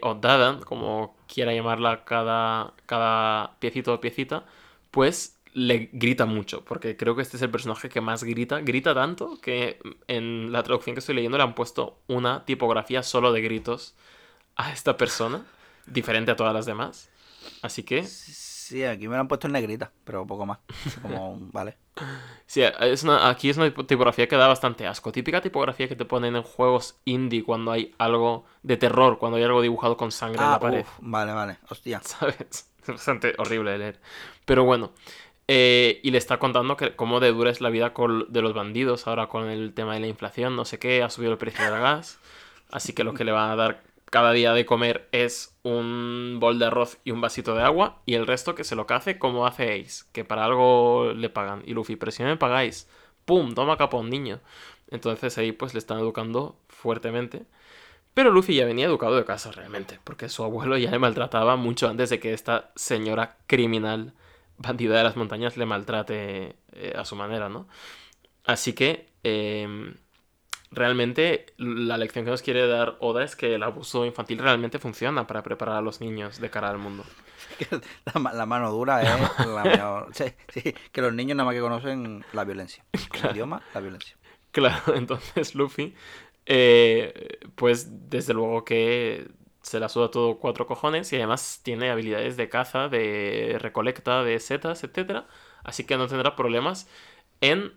o Dadan, como quiera llamarla cada piecito o piecita, pues... le grita mucho, porque creo que este es el personaje que más grita. Grita tanto que en la traducción que estoy leyendo le han puesto una tipografía solo de gritos a esta persona, diferente a todas las demás. Así que... Sí, aquí me lo han puesto en negrita, pero poco más. Como, vale. Sí, aquí es una tipografía que da bastante asco. Típica tipografía que te ponen en juegos indie cuando hay algo de terror, cuando hay algo dibujado con sangre en la pared. Vale, hostia. ¿Sabes? Es bastante horrible de leer. Pero bueno... y le está contando cómo de dura es la vida de los bandidos ahora con el tema de la inflación, no sé qué, ha subido el precio del gas, así que lo que le van a dar cada día de comer es un bol de arroz y un vasito de agua, y el resto que se lo cace como hace Ace, que para algo le pagan. Y Luffy, pero si no me pagáis, ¡pum!, toma capón, niño. Entonces ahí pues le están educando fuertemente. Pero Luffy ya venía educado de casa realmente, porque su abuelo ya le maltrataba mucho antes de que esta señora criminal... bandida de las montañas le maltrate a su manera, ¿no? Así que realmente la lección que nos quiere dar Oda es que el abuso infantil realmente funciona para preparar a los niños de cara al mundo. La mano dura es la mejor. Sí, que los niños nada más que conocen la violencia. Claro. El idioma, la violencia. Claro, entonces Luffy, pues desde luego que... se la suda todo cuatro cojones y además tiene habilidades de caza, de recolecta, de setas, etc. Así que no tendrá problemas en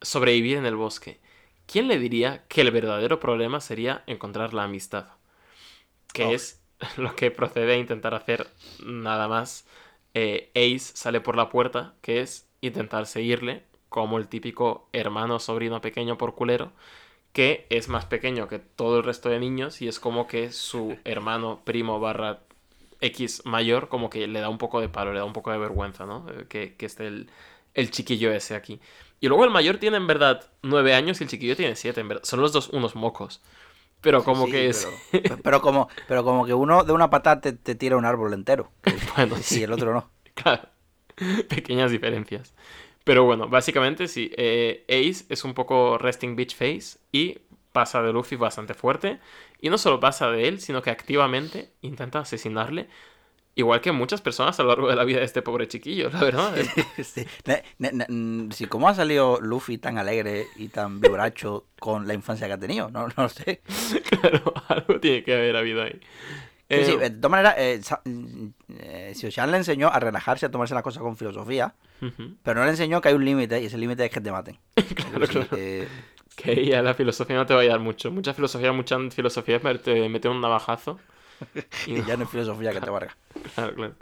sobrevivir en el bosque. ¿Quién le diría que el verdadero problema sería encontrar la amistad? Que es lo que procede a intentar hacer nada más. Ace sale por la puerta, que es intentar seguirle como el típico hermano sobrino pequeño por culero, que es más pequeño que todo el resto de niños y es como que su hermano, primo, /X mayor, como que le da un poco de palo, le da un poco de vergüenza, ¿no? Que esté el chiquillo ese aquí. Y luego el mayor tiene en verdad 9 años y el chiquillo tiene 7, en verdad. Son los dos unos mocos. Pero como sí, que es... Pero como que uno de una patada te tira un árbol entero. Bueno, sí. Y el otro no. Claro. Pequeñas diferencias. Pero bueno, básicamente sí, Ace es un poco resting bitch face y pasa de Luffy bastante fuerte. Y no solo pasa de él, sino que activamente intenta asesinarle, igual que muchas personas a lo largo de la vida de este pobre chiquillo, la verdad. Sí, ¿cómo ha salido Luffy tan alegre y tan vioracho con la infancia que ha tenido? No sé. Claro, algo tiene que haber habido ahí. Sí, de todas maneras, Shan le enseñó a relajarse, a tomarse las cosas con filosofía, pero no le enseñó que hay un límite, y ese límite es que te maten. Claro. Que ya la filosofía no te va a ayudar mucho. Mucha filosofía es meter un navajazo. Y ya no es filosofía que te valga. Claro.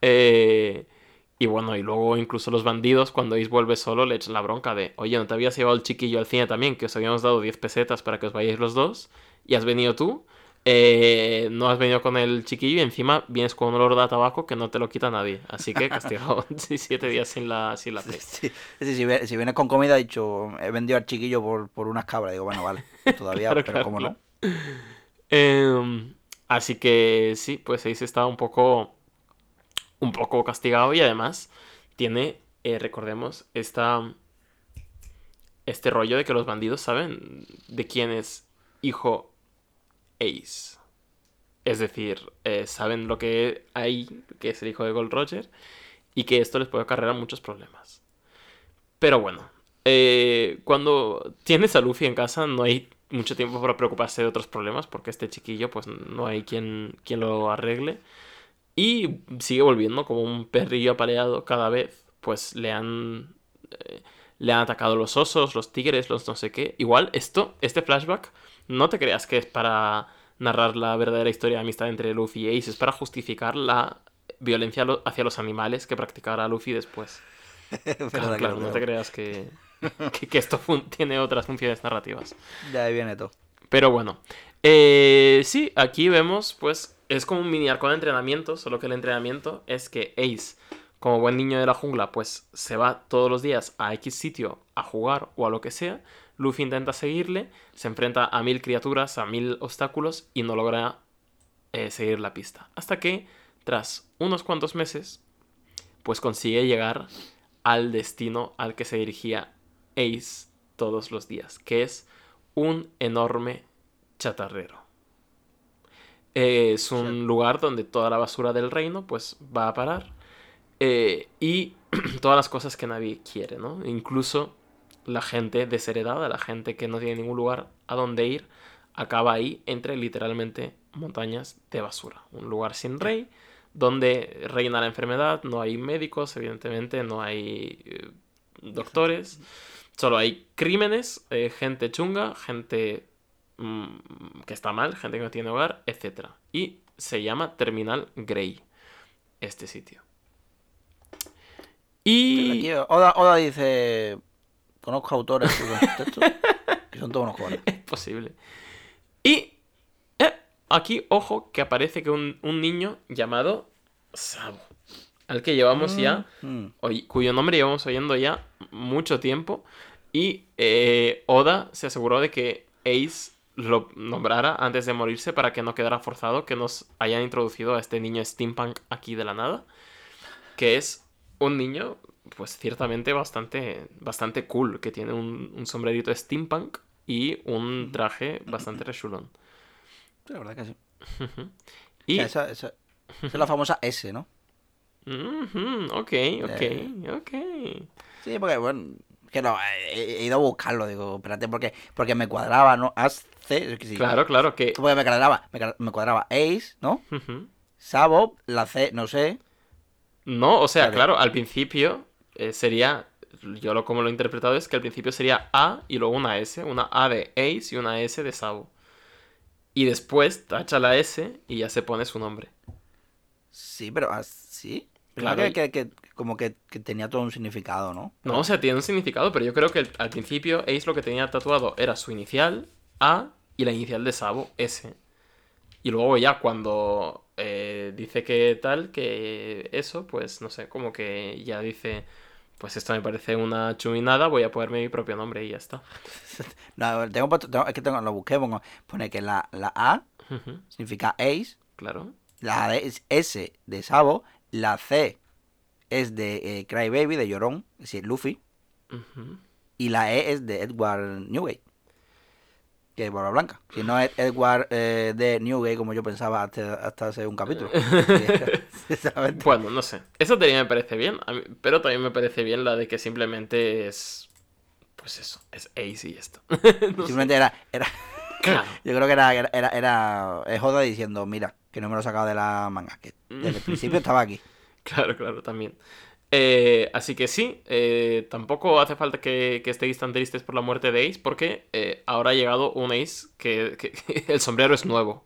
Y bueno, y luego incluso los bandidos, cuando Ace vuelve solo, le echan la bronca de: oye, ¿no te habías llevado el chiquillo al cine también? Que os habíamos dado 10 pesetas para que os vayáis los dos, y has venido tú. No has venido con el chiquillo y encima vienes con un olor de tabaco que no te lo quita nadie, así que castigado 7 días sin la pez. Si vienes con comida, he dicho: he vendido al chiquillo por unas cabras. Digo, bueno, vale, todavía, claro, como no. Así que sí, pues ahí se está un poco castigado y además tiene, recordemos, este rollo de que los bandidos saben de quién es hijo Ace. Es decir, saben lo que hay, que es el hijo de Gold Roger, y que esto les puede acarrear muchos problemas. Pero bueno, cuando tienes a Luffy en casa no hay mucho tiempo para preocuparse de otros problemas, porque este chiquillo pues no hay quien lo arregle. Y sigue volviendo como un perrillo apareado cada vez. Pues le han atacado los osos, los tigres, los no sé qué. Igual, este flashback, no te creas que es para narrar la verdadera historia de amistad entre Luffy y Ace. Es para justificar la violencia hacia los animales que practicará Luffy después. Claro, no te creas que esto tiene otras funciones narrativas. De ahí viene todo. Pero bueno, sí, aquí vemos, pues, es como un mini arco de entrenamiento, solo que el entrenamiento es que Ace, como buen niño de la jungla, pues se va todos los días a X sitio a jugar o a lo que sea. Luffy intenta seguirle, se enfrenta a 1000 criaturas, a 1000 obstáculos y no logra seguir la pista. Hasta que, tras unos cuantos meses, pues consigue llegar al destino al que se dirigía Ace todos los días, que es un enorme chatarrero. Es un lugar donde toda la basura del reino pues va a parar, y todas las cosas que nadie quiere, ¿no? Incluso la gente desheredada, la gente que no tiene ningún lugar a donde ir, acaba ahí entre literalmente montañas de basura. Un lugar sin rey, donde reina la enfermedad, no hay médicos, evidentemente, no hay doctores, solo hay crímenes, gente chunga, gente que está mal, gente que no tiene hogar, etc. Y se llama Terminal Grey, este sitio. Y Oda dice, conozco autores que son todos unos jóvenes. Es posible. Y aquí, ojo, que aparece que un niño llamado Sabo, al que llevamos cuyo nombre llevamos oyendo ya mucho tiempo, y Oda se aseguró de que Ace lo nombrara antes de morirse para que no quedara forzado que nos hayan introducido a este niño steampunk aquí de la nada, que es un niño, pues ciertamente bastante cool, que tiene un sombrerito steampunk y un traje bastante rechulón. La verdad que sí. Uh-huh. Y esa es la famosa S, ¿no? Uh-huh. Ok. Sí, porque, bueno, que no, he ido a buscarlo, digo, espérate, porque me cuadraba, ¿no? Ace, sí, claro, que... Porque me cuadraba Ace, ¿no? Uh-huh. Sabo, la C, no sé. No, o sea, claro, al principio sería... Yo como lo he interpretado es que al principio sería A y luego una S, una A de Ace y una S de Sabo. Y después tacha la S y ya se pone su nombre. Sí, pero así. Claro. Que tenía todo un significado, ¿no? No, o sea, tiene un significado, pero yo creo que al principio Ace lo que tenía tatuado era su inicial, A, y la inicial de Sabo, S. Y luego ya cuando dice que tal, que eso, pues no sé, como que ya dice... Pues esto me parece una chuminada, voy a ponerme mi propio nombre y ya está. No, lo busqué, pone que la A uh-huh. significa Ace. Claro. La A es S de Sabo. La C es de Crybaby, de Llorón, es decir, Luffy. Uh-huh. Y la E es de Edward Newgate, que es Barba Blanca. Si no es Edward de Newgate, como yo pensaba hasta hace un capítulo. Bueno, no sé. Esa teoría me parece bien, pero también me parece bien la de que simplemente es... Pues eso, es Ace y esto. No simplemente sé. Era... Claro. Yo creo que era Oda diciendo, mira, que no me lo he sacado de la manga, que desde el principio estaba aquí. Claro, también. Así que sí, tampoco hace falta que estéis tan tristes por la muerte de Ace, porque ahora ha llegado un Ace que el sombrero es nuevo.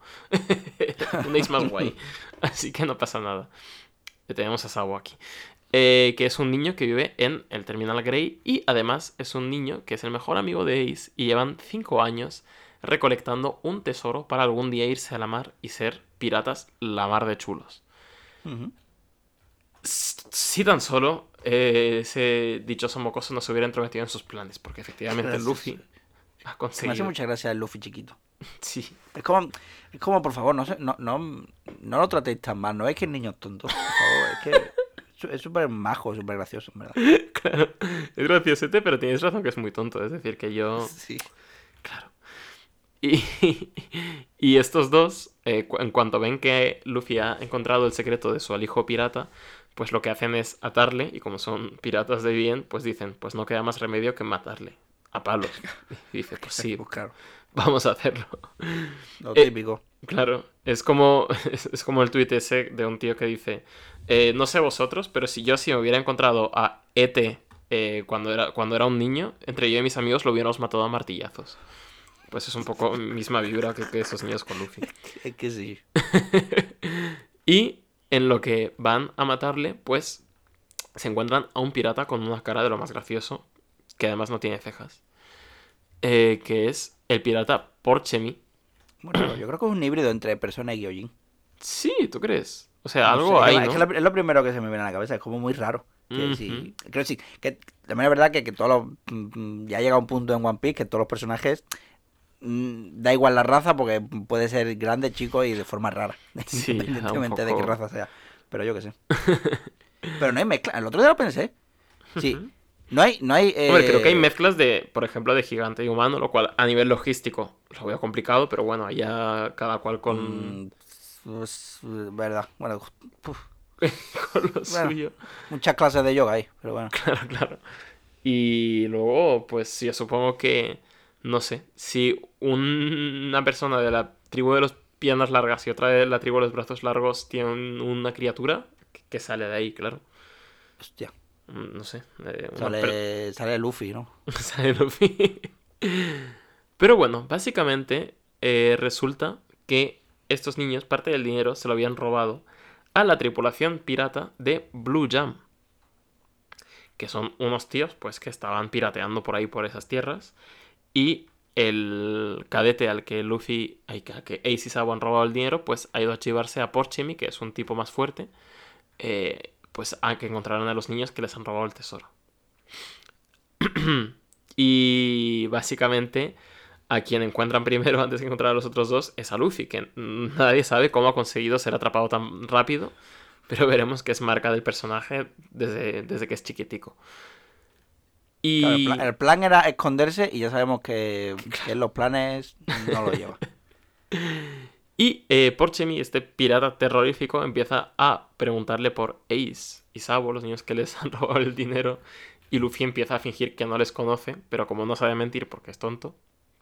Un Ace más guay. Así que no pasa nada. Tenemos a Sabo aquí, que es un niño que vive en el Terminal Grey, y además es un niño que es el mejor amigo de Ace, y llevan 5 años recolectando un tesoro para algún día irse a la mar y ser piratas la mar de chulos. Uh-huh. Si tan solo ese dichoso mocoso no se hubiera entrometido en sus planes, porque efectivamente gracias. Luffy ha conseguido... Me hace muchas gracias el Luffy chiquito. Sí. Es como por favor, no lo tratéis tan mal, no es que el niño es tonto, por favor, es que es súper majo, súper gracioso, en verdad. Claro, es graciosete, pero tienes razón que es muy tonto, es decir, que yo... Sí. Claro. Y estos dos, en cuanto ven que Luffy ha encontrado el secreto de su alijo pirata... Pues lo que hacen es atarle, y como son piratas de bien, pues dicen, pues no queda más remedio que matarle a palos. Y dice, pues sí, vamos a hacerlo. Lo típico. Claro. Es como el tuit ese de un tío que dice, no sé vosotros, pero si me hubiera encontrado a E.T. Cuando era un niño, entre yo y mis amigos lo hubiéramos matado a martillazos. Pues es un poco misma vibra que esos niños con Luffy. Es que sí. Y en lo que van a matarle, pues se encuentran a un pirata con una cara de lo más gracioso, que además no tiene cejas, que es el pirata Porchemy. Bueno, yo creo que es un híbrido entre persona y Gyojin. Sí, ¿tú crees? O sea, no algo sé, ahí, ¿no? Es lo primero que se me viene a la cabeza, es como muy raro. Sí, creo sí, que también es verdad que todos ya ha llegado un punto en One Piece que todos los personajes da igual la raza, porque puede ser grande, chico y de forma rara, sí, independientemente de qué raza sea, pero yo qué sé. Pero no hay mezcla, el otro día lo pensé. Sí, no hay Hombre, creo que hay mezclas de, por ejemplo, de gigante y humano, lo cual a nivel logístico lo veo complicado, pero bueno, allá cada cual con pues, verdad, bueno, puf. Con lo suyo. Muchas clases de yoga ahí, pero bueno. Claro. Y luego, pues yo supongo que, no sé, si una persona de la tribu de los piernas largas y otra de la tribu de los brazos largos tiene una criatura, que sale de ahí, claro. Hostia. No sé. Sale Luffy, ¿no? Sale Luffy. Pero bueno, básicamente resulta que estos niños, parte del dinero, se lo habían robado a la tripulación pirata de Blue Jam, que son unos tíos pues que estaban pirateando por ahí, por esas tierras, y el cadete al que Ace y Sabo han robado el dinero, pues ha ido a chivarse a Porchemy, que es un tipo más fuerte, pues a que encontraran a los niños que les han robado el tesoro. Y básicamente a quien encuentran primero antes que encontrar a los otros dos es a Luffy, que nadie sabe cómo ha conseguido ser atrapado tan rápido, pero veremos que es marca del personaje desde que es chiquitico. Y claro, el plan era esconderse, y ya sabemos que en los planes no lo lleva. Y Porchemy, este pirata terrorífico, empieza a preguntarle por Ace y Sabo, los niños que les han robado el dinero, y Luffy empieza a fingir que no les conoce, pero como no sabe mentir porque es tonto,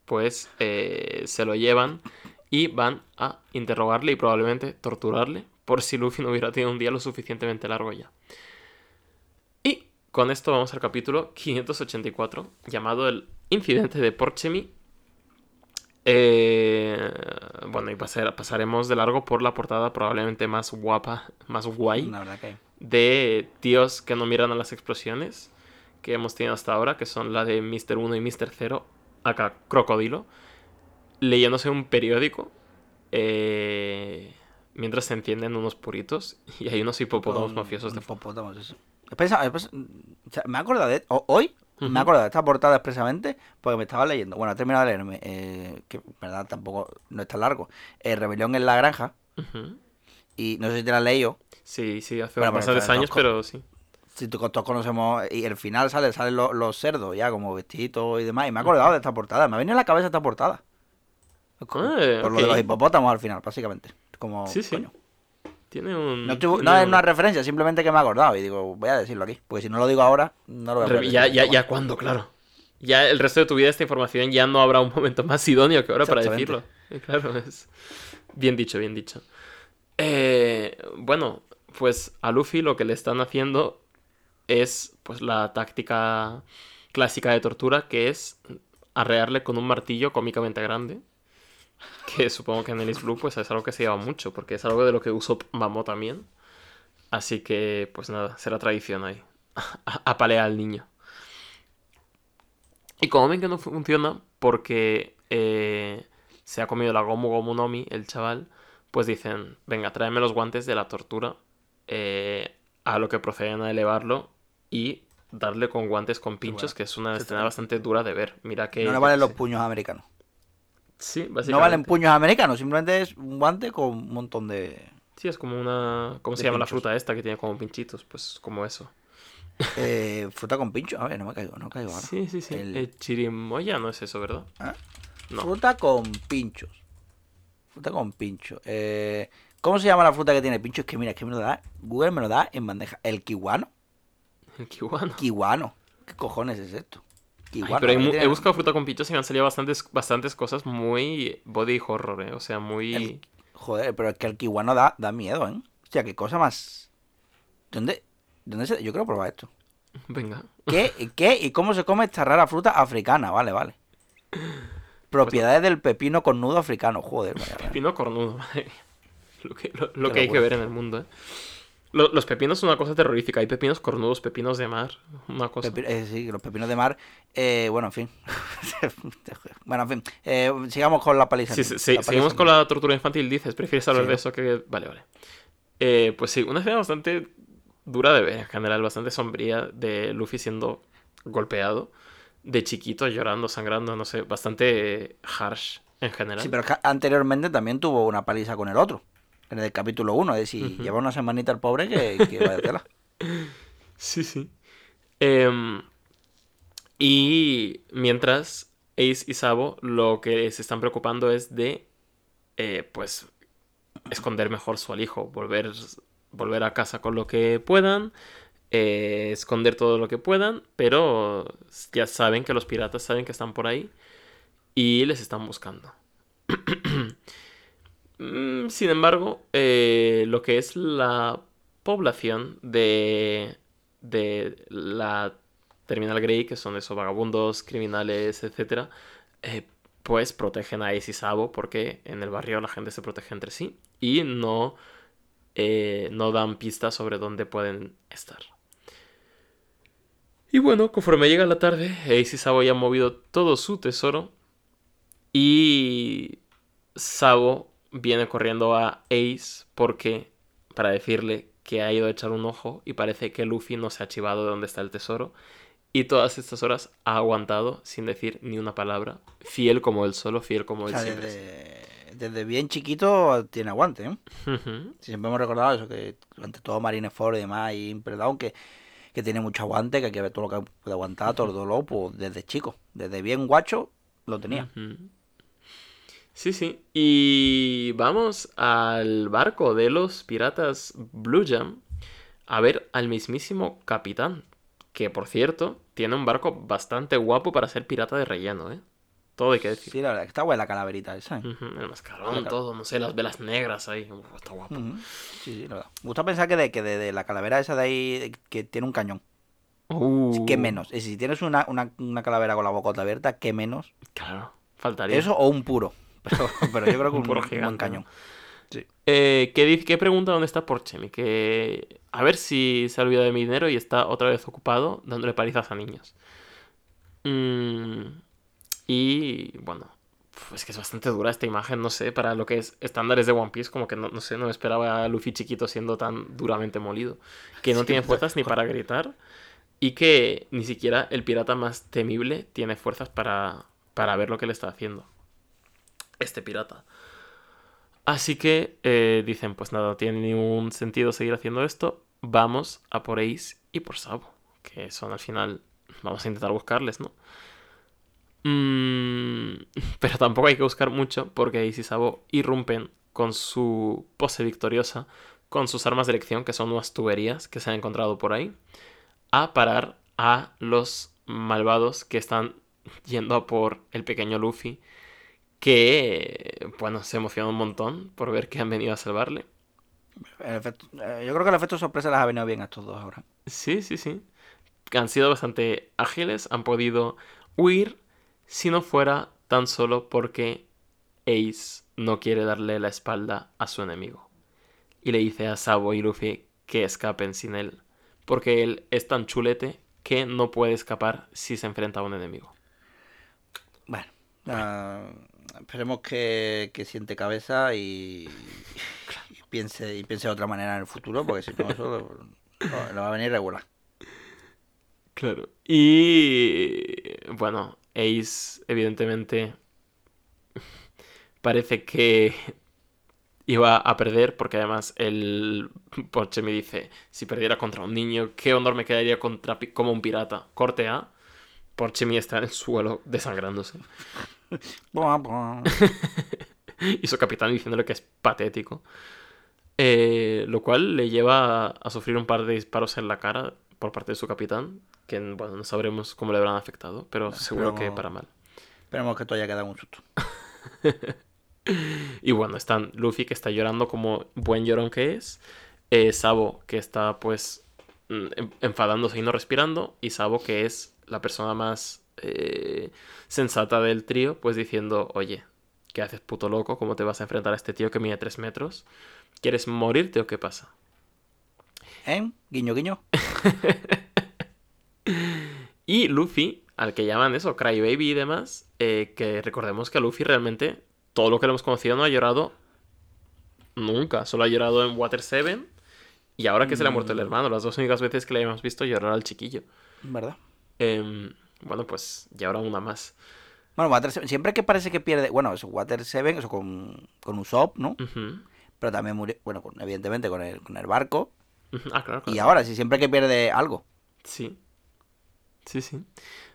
pues se lo llevan y van a interrogarle y probablemente torturarle, por si Luffy no hubiera tenido un día lo suficientemente largo ya. Y con esto vamos al capítulo 584, llamado El Incidente de Porchemy. Bueno, y pasaremos de largo por la portada probablemente más guapa, más guay, la verdad que de tíos que no miran a las explosiones que hemos tenido hasta ahora, que son la de Mr. 1 y Mr. 0, acá Crocodilo, leyéndose un periódico mientras se encienden unos puritos y hay unos hipopótamos mafiosos de hipopótamos, eso. Me acordado de hoy, me acordado de esta portada expresamente porque me estaba leyendo, bueno, he terminado de leerme, que en verdad tampoco no es tan largo, Rebelión en la Granja, y no sé si te la has leído. Sí, hace bastantes años, pero sí. Si todos conocemos, y al final salen los cerdos ya como vestiditos y demás, y me he acordado de esta portada, me ha venido a la cabeza esta portada por lo de los hipopótamos al final, básicamente como, sí. Coño. Tiene un... No es una referencia, simplemente que me he acordado y digo, voy a decirlo aquí, porque si no lo digo ahora no lo voy a poder ya cuando, claro, ya el resto de tu vida esta información ya no habrá un momento más idóneo que ahora para decirlo. Claro, es bien dicho. Bueno, pues a Luffy lo que le están haciendo es pues la táctica clásica de tortura, que es arrearle con un martillo cómicamente grande, que supongo que en el East Blue pues es algo que se lleva mucho, porque es algo de lo que usó Mamo también, así que pues nada, será tradición ahí apalea al niño. Y como ven que no funciona porque se ha comido la Gomu Gomu Nomi el chaval, pues dicen, venga, tráeme los guantes de la tortura, a lo que proceden a elevarlo y darle con guantes con pinchos, bueno, que es una escena bastante dura de ver. Mira que no le valen los puños americanos. Sí, básicamente. No valen puños americanos, simplemente es un guante con un montón de... Sí, es como una... ¿Cómo se llama pinchos? La fruta esta que tiene como pinchitos, pues como eso. Fruta con pinchos, a ver, no caigo ahora. Sí. El chirimoya no es eso, ¿verdad? ¿Ah? No. Fruta con pinchos. ¿Cómo se llama la fruta que tiene pincho? Es que mira, es que me lo da, Google me lo da en bandeja. ¿El kiwano? ¿El kiwano? ¿Qué cojones es esto? Kiwano. Ay, pero he buscado fruta con pinchos y me han salido bastantes cosas muy body horror, o sea, muy... Joder, pero es que el Kiwano da miedo, ¿eh? O sea, qué cosa más... ¿Dónde se...? Yo quiero probar esto. Venga. ¿Qué y cómo se come esta rara fruta africana? Vale. Propiedades del pepino cornudo africano. Joder, vaya. Pepino cornudo, madre mía. Lo que hay que ver en el mundo, ¿eh? Los pepinos son una cosa terrorífica. Hay pepinos cornudos, pepinos de mar. Una cosa. Sí, los pepinos de mar. Bueno, en fin. Sigamos con la paliza. Sí, seguimos con la tortura infantil. Dices, prefieres hablar de eso que... Vale. Pues sí, una escena bastante dura de ver en general. Bastante sombría de Luffy siendo golpeado. De chiquito, llorando, sangrando. No sé, bastante harsh en general. Sí, pero anteriormente también tuvo una paliza con el otro. En el capítulo 1, es decir, lleva una semanita al pobre que vaya tela. Sí. Y mientras Ace y Sabo lo que se están preocupando es de, pues, esconder mejor su alijo. Volver a casa con lo que puedan, esconder todo lo que puedan, pero ya saben que los piratas saben que están por ahí y les están buscando. Sin embargo, lo que es la población de la Terminal Grey, que son esos vagabundos, criminales, etc., pues protegen a Ace y Sabo porque en el barrio la gente se protege entre sí y no dan pistas sobre dónde pueden estar. Y bueno, conforme llega la tarde, Ace y Sabo ya han movido todo su tesoro y Sabo viene corriendo a Ace porque para decirle que ha ido a echar un ojo y parece que Luffy no se ha chivado de dónde está el tesoro y todas estas horas ha aguantado sin decir ni una palabra, fiel como él solo, fiel como él siempre. Desde bien chiquito tiene aguante, ¿eh? Siempre hemos recordado eso, que ante todo Marineford y demás y Impel Down que tiene mucho aguante, que hay que ver todo lo que puede aguantar, todo el dolor, pues desde chico, desde bien guacho lo tenía. Sí. Y vamos al barco de los piratas Blue Jam a ver al mismísimo capitán, que por cierto tiene un barco bastante guapo para ser pirata de relleno, ¿eh? Todo hay que decir. Sí, la verdad, está guay la calaverita esa, ¿eh? El mascarón, todo, no sé, las velas negras ahí. Está guapo. Sí, la verdad. Me gusta pensar que de la calavera esa de ahí, que tiene un cañón. ¿Qué menos? Es decir, si tienes una calavera con la bocota abierta, ¿qué menos? Claro, faltaría. Eso o un puro. Pero yo creo que un buen cañón. Sí. ¿Qué pregunta dónde está Porchemy? Que a ver si se ha olvidado de mi dinero y está otra vez ocupado dándole palizas a niños. Y bueno, pues que es bastante dura esta imagen, no sé, para lo que es estándares de One Piece, como que no sé, no esperaba a Luffy chiquito siendo tan duramente molido. Que no tiene fuerzas ni para gritar y que ni siquiera el pirata más temible tiene fuerzas para ver lo que le está haciendo este pirata. Así que dicen, pues nada, no tiene ningún sentido seguir haciendo esto, vamos a por Ace y por Sabo, que son al final, vamos a intentar buscarles, ¿no? Pero tampoco hay que buscar mucho porque Ace y Sabo irrumpen con su pose victoriosa, con sus armas de elección, que son unas tuberías que se han encontrado por ahí, a parar a los malvados que están yendo a por el pequeño Luffy, que, bueno, se emocionó un montón por ver que han venido a salvarle. Yo creo que el efecto sorpresa les ha venido bien a estos dos ahora. Sí. Han sido bastante ágiles, han podido huir, si no fuera tan solo porque Ace no quiere darle la espalda a su enemigo. Y le dice a Sabo y Luffy que escapen sin él, porque él es tan chulete que no puede escapar si se enfrenta a un enemigo. Bueno. Esperemos que siente cabeza y piense de otra manera en el futuro, porque si no, eso le va a venir regular. Claro. Y bueno, Ace evidentemente parece que iba a perder, porque además el Porchemy dice, si perdiera contra un niño, qué honor me quedaría como un pirata. Corte A, Porchemy está en el suelo desangrándose. Y su capitán diciéndole que es patético, lo cual le lleva a sufrir un par de disparos en la cara por parte de su capitán, que bueno, no sabremos cómo le habrán afectado, pero seguro que para mal. Esperemos que esto haya quedado un susto. Y bueno, están Luffy, que está llorando como buen llorón que es, Sabo, que está pues enfadándose y no respirando, y Sabo, que es la persona más sensata del trío, pues diciendo: oye, ¿qué haces, puto loco? ¿Cómo te vas a enfrentar a este tío que mide 3 metros? ¿Quieres morirte o qué pasa? Guiño, guiño. Y Luffy, al que llaman eso, Crybaby y demás, que recordemos que a Luffy realmente todo lo que lo hemos conocido no ha llorado nunca. Solo ha llorado en Water 7 y ahora que se le ha muerto el hermano. Las dos únicas veces que le hemos visto llorar al chiquillo. ¿Verdad? Bueno, pues ya habrá una más. Bueno, Water 7, siempre que parece que pierde... Bueno, eso, Water 7, eso con Usopp, ¿no? Uh-huh. Pero también murió... Bueno, evidentemente con el barco. Uh-huh. Ah, claro, claro. Y ahora sí, siempre que pierde algo. Sí. Sí, sí.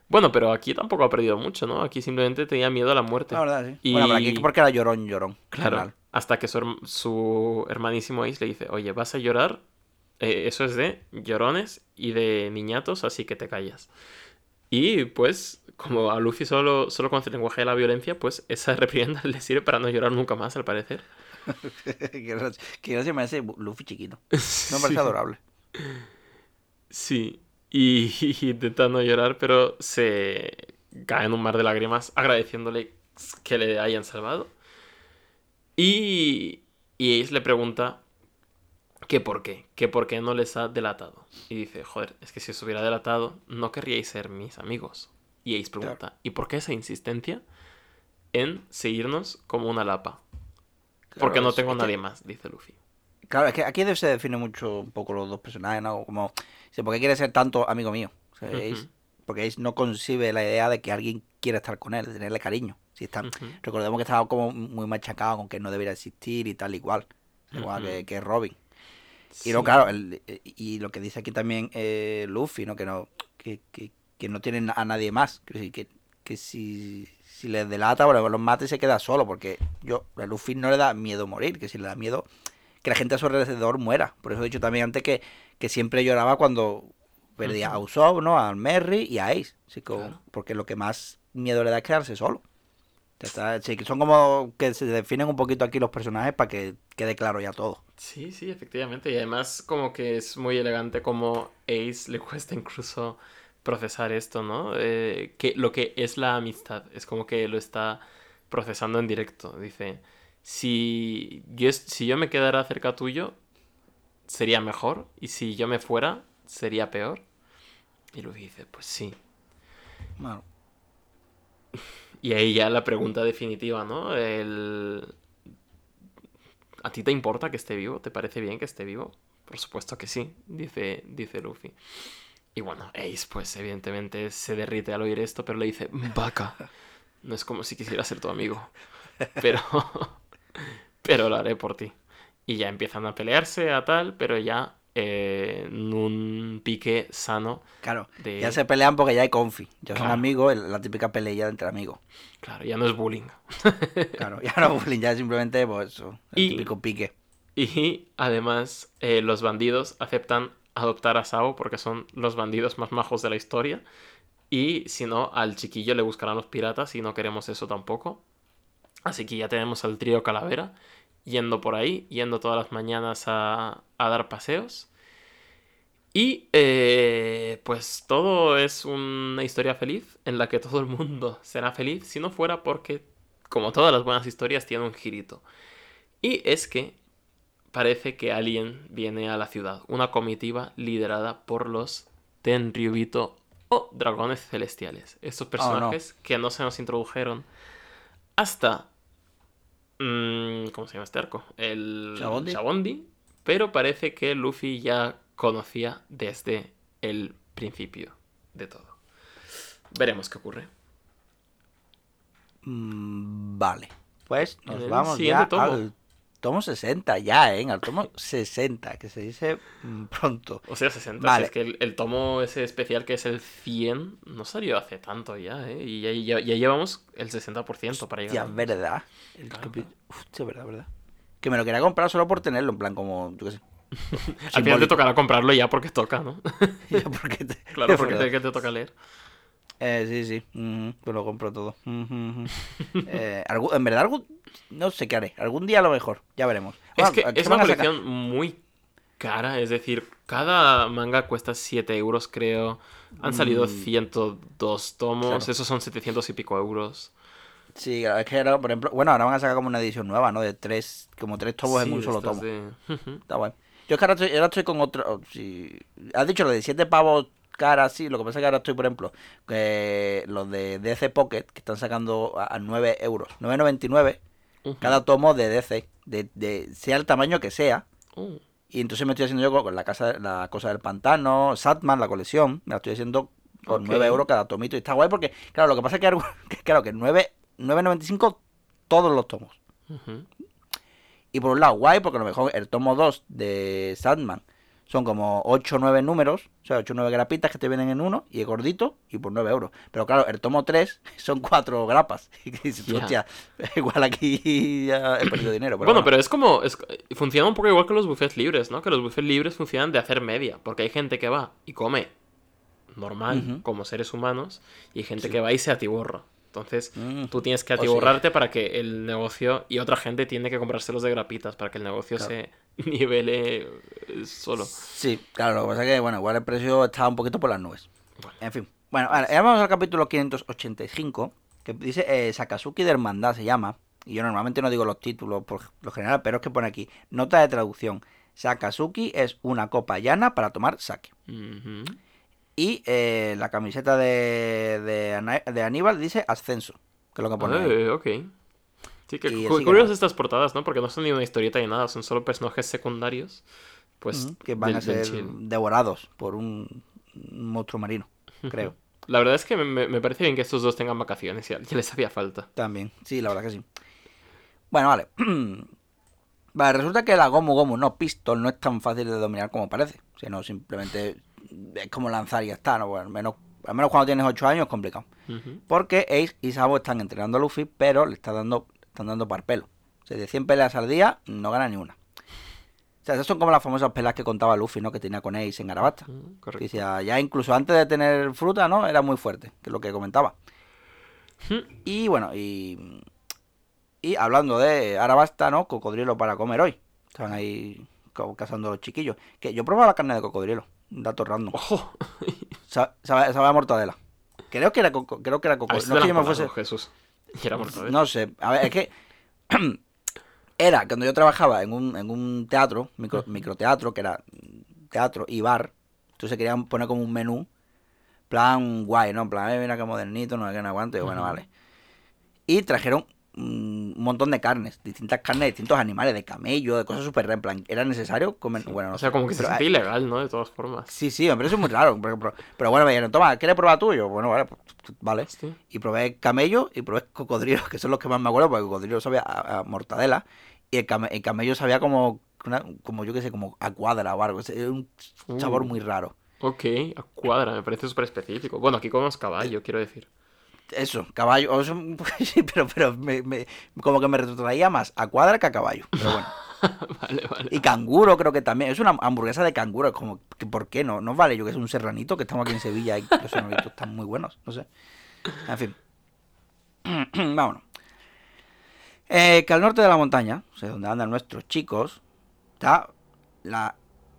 Bueno, pero aquí tampoco ha perdido mucho, ¿no? Aquí simplemente tenía miedo a la muerte. La verdad, sí. Y... Bueno, pero aquí porque era llorón. Claro. General. Hasta que su hermanísimo Ace le dice: oye, vas a llorar. Eso es de llorones y de niñatos, así que te callas. Y pues, como a Luffy solo conoce el lenguaje de la violencia, pues esa reprimenda le sirve para no llorar nunca más, al parecer. Que gracia me hace Luffy chiquito. Me parece adorable. Sí. Y intenta no llorar, pero se cae en un mar de lágrimas agradeciéndole que le hayan salvado. Y Ace le pregunta que por qué no les ha delatado. Y dice: joder, es que si os hubiera delatado, no querríais ser mis amigos. Y Ace pregunta: claro. ¿Y por qué esa insistencia en seguirnos como una lapa? Claro, porque no tengo nadie más, dice Luffy. Claro, es que aquí se define mucho un poco los dos personajes, ¿no? Como, ¿por qué quiere ser tanto amigo mío? O sea, Ace, porque Ace no concibe la idea de que alguien quiera estar con él, de tenerle cariño. Si está, recordemos que estaba como muy machacado con que no debería existir y tal, igual que Robin. Sí. Y no, claro, y lo que dice aquí también Luffy, ¿no? Que no tiene a nadie más. Que si les delata, bueno, los mata y se queda solo, porque a Luffy no le da miedo morir, que si le da miedo... que la gente a su alrededor muera. Por eso he dicho también antes que siempre lloraba cuando perdía a Usopp, ¿no? A Merry y a Ace. Así que, claro. Porque lo que más miedo le da es quedarse solo. Sí, que son como que se definen un poquito aquí los personajes para que quede claro ya todo. Sí, sí, efectivamente. Y además como que es muy elegante como Ace le cuesta incluso procesar esto, ¿no? Que lo que es la amistad. Es como que lo está procesando en directo. Dice... Si yo me quedara cerca tuyo, sería mejor. Y si yo me fuera, sería peor. Y Luffy dice: pues sí. Bueno. Y ahí ya la pregunta definitiva, ¿no? ¿A ti te importa que esté vivo? ¿Te parece bien que esté vivo? Por supuesto que sí, dice Luffy. Y bueno, Ace, pues evidentemente se derrite al oír esto, pero le dice: vaca. No es como si quisiera ser tu amigo. Pero lo haré por ti. Y ya empiezan a pelearse a tal, pero ya en un pique sano. Claro, ya se pelean porque ya hay confi. Ya claro. Son amigos, la típica pelea entre amigos. Claro, ya no es bullying. Claro, ya no es bullying, ya es simplemente pues, eso, el típico pique. Y además los bandidos aceptan adoptar a Sabo porque son los bandidos más majos de la historia. Y si no, al chiquillo le buscarán los piratas y no queremos eso tampoco. Así que ya tenemos al trío Calavera yendo por ahí, yendo todas las mañanas a dar paseos. Y pues todo es una historia feliz en la que todo el mundo será feliz, si no fuera porque, como todas las buenas historias, tiene un girito. Y es que parece que alguien viene a la ciudad, una comitiva liderada por los Tenryubito o Dragones Celestiales. Estos personajes que no se nos introdujeron hasta... ¿cómo se llama este arco? El Shabondi. Pero parece que Luffy ya conocía desde el principio de todo. Veremos qué ocurre. Vale. Pues nos vamos ya al tomo 60, al tomo 60, que se dice pronto. O sea, 60, vale. Es que el tomo ese especial que es el 100 no salió hace tanto ya, ¿eh? Y ya llevamos el 60% para llegar. Ya, verdad. Verdad. Que me lo quería comprar solo por tenerlo, en plan como, yo qué sé. Al final te tocará comprarlo ya porque toca, ¿no? Ya porque claro, porque te toca leer. Sí, sí. Pues lo compro todo. En verdad, no sé qué haré. Algún día a lo mejor. Ya veremos. Bueno, es que es una colección muy cara. Es decir, cada manga cuesta 7 euros, creo. Han salido 102 tomos. Claro. Esos son 700 y pico euros. Sí, es que ahora, por ejemplo... Bueno, ahora van a sacar como una edición nueva, ¿no? De tres tomos en un solo tomo. Está bueno. Yo es que ahora estoy con otro... Sí. Has dicho lo de 7 pavos... cara, sí, lo que pasa es que ahora estoy, por ejemplo, los de DC Pocket, que están sacando a 9 euros, 9,99 cada tomo de DC, de sea el tamaño que sea. Y entonces me estoy haciendo yo con la cosa del pantano, Satman, la colección, me la estoy haciendo por 9 euros cada tomito. Y está guay porque, claro, lo que pasa es que claro, que 9,95 todos los tomos. Y por un lado, guay, porque a lo mejor el tomo 2 de Satman son como 8 o 9 números, o sea, 8 o 9 grapitas que te vienen en uno, y es gordito, y por 9 euros. Pero claro, el tomo 3 son 4 grapas. Y dices, hostia, igual aquí ya he perdido dinero. Pero bueno, pero es como... funciona un poco igual que los buffets libres, ¿no? Que los buffets libres funcionan de hacer media, porque hay gente que va y come normal, como seres humanos, y hay gente que va y se atiborra. Entonces, tú tienes que atiborrarte para que el negocio... Y otra gente tiene que comprárselos de grapitas para que el negocio se nivele solo. Sí, claro. Lo que pasa es que, bueno, igual el precio está un poquito por las nubes. Bueno. En fin. Bueno, ahora vamos al capítulo 585, que dice Sakazuki de Hermandad, se llama. Y yo normalmente no digo los títulos por lo general, pero es que pone aquí. Nota de traducción. Sakazuki es una copa llana para tomar sake. Y la camiseta de Aníbal dice Ascenso, que es lo que pone ahí. Sí, que curiosas estas portadas, ¿no? Porque no son ni una historieta ni nada, son solo personajes secundarios. Pues que van a ser devorados por un monstruo marino, creo. La verdad es que me parece bien que estos dos tengan vacaciones, ya les hacía falta. También, sí, la verdad que sí. Bueno, vale. Vale, resulta que la Gomu Gomu, no, Pistol, no es tan fácil de dominar como parece, sino simplemente... Es como lanzar y ya está, ¿no? Bueno, al menos cuando tienes 8 años es complicado. Porque Ace y Sabo están entrenando a Luffy, pero le están dando parpelo. O sea, de 100 peleas al día, no gana ni una. O sea, esas son como las famosas peleas que contaba Luffy, ¿no? Que tenía con Ace en Arabasta. Correcto. O sea, ya incluso antes de tener fruta, ¿no? Era muy fuerte, que es lo que comentaba. Y bueno, y hablando de Arabasta, ¿no? Cocodrilo para comer hoy. Están ahí cazando a los chiquillos. Que yo probaba la carne de cocodrilo. Un dato random. ¡Ojo! Sabe a mortadela. Creo que era cocodrilo. No es que yo me fuese... Jesús. Y era mortadela. No sé. A ver, es que... era cuando yo trabajaba en un teatro, microteatro, que era teatro y bar. Entonces querían poner como un menú. Plan guay, ¿no? En plan, mira qué modernito, no sé qué, no aguante. Bueno, vale. Y trajeron un montón de carnes. Distintas carnes, distintos animales, de camello, de cosas súper en plan. ¿Era necesario comer? Bueno, no o sea, sé, como que se sentía ilegal, ¿no? De todas formas. Sí, me parece muy raro. Pero bueno, me dijeron, toma, ¿quieres probar tú? Y yo, bueno, vale. Sí. Y probé camello y probé cocodrilo, que son los que más me acuerdo, porque el cocodrilo sabía a mortadela y el camello sabía como yo qué sé, como a cuadra o algo. Es un sabor muy raro. Ok, a cuadra, me parece súper específico. Bueno, aquí comemos caballo, quiero decir. Eso, caballo, eso, pero como que me retrotraía más a cuadra que a caballo, pero bueno. Vale. Y canguro creo que también, es una hamburguesa de canguro, es como, que ¿por qué no? No vale, yo que es un serranito, que estamos aquí en Sevilla y los serranitos están muy buenos, no sé. En fin, vámonos. Que al norte de la montaña, o sea, donde andan nuestros chicos, está la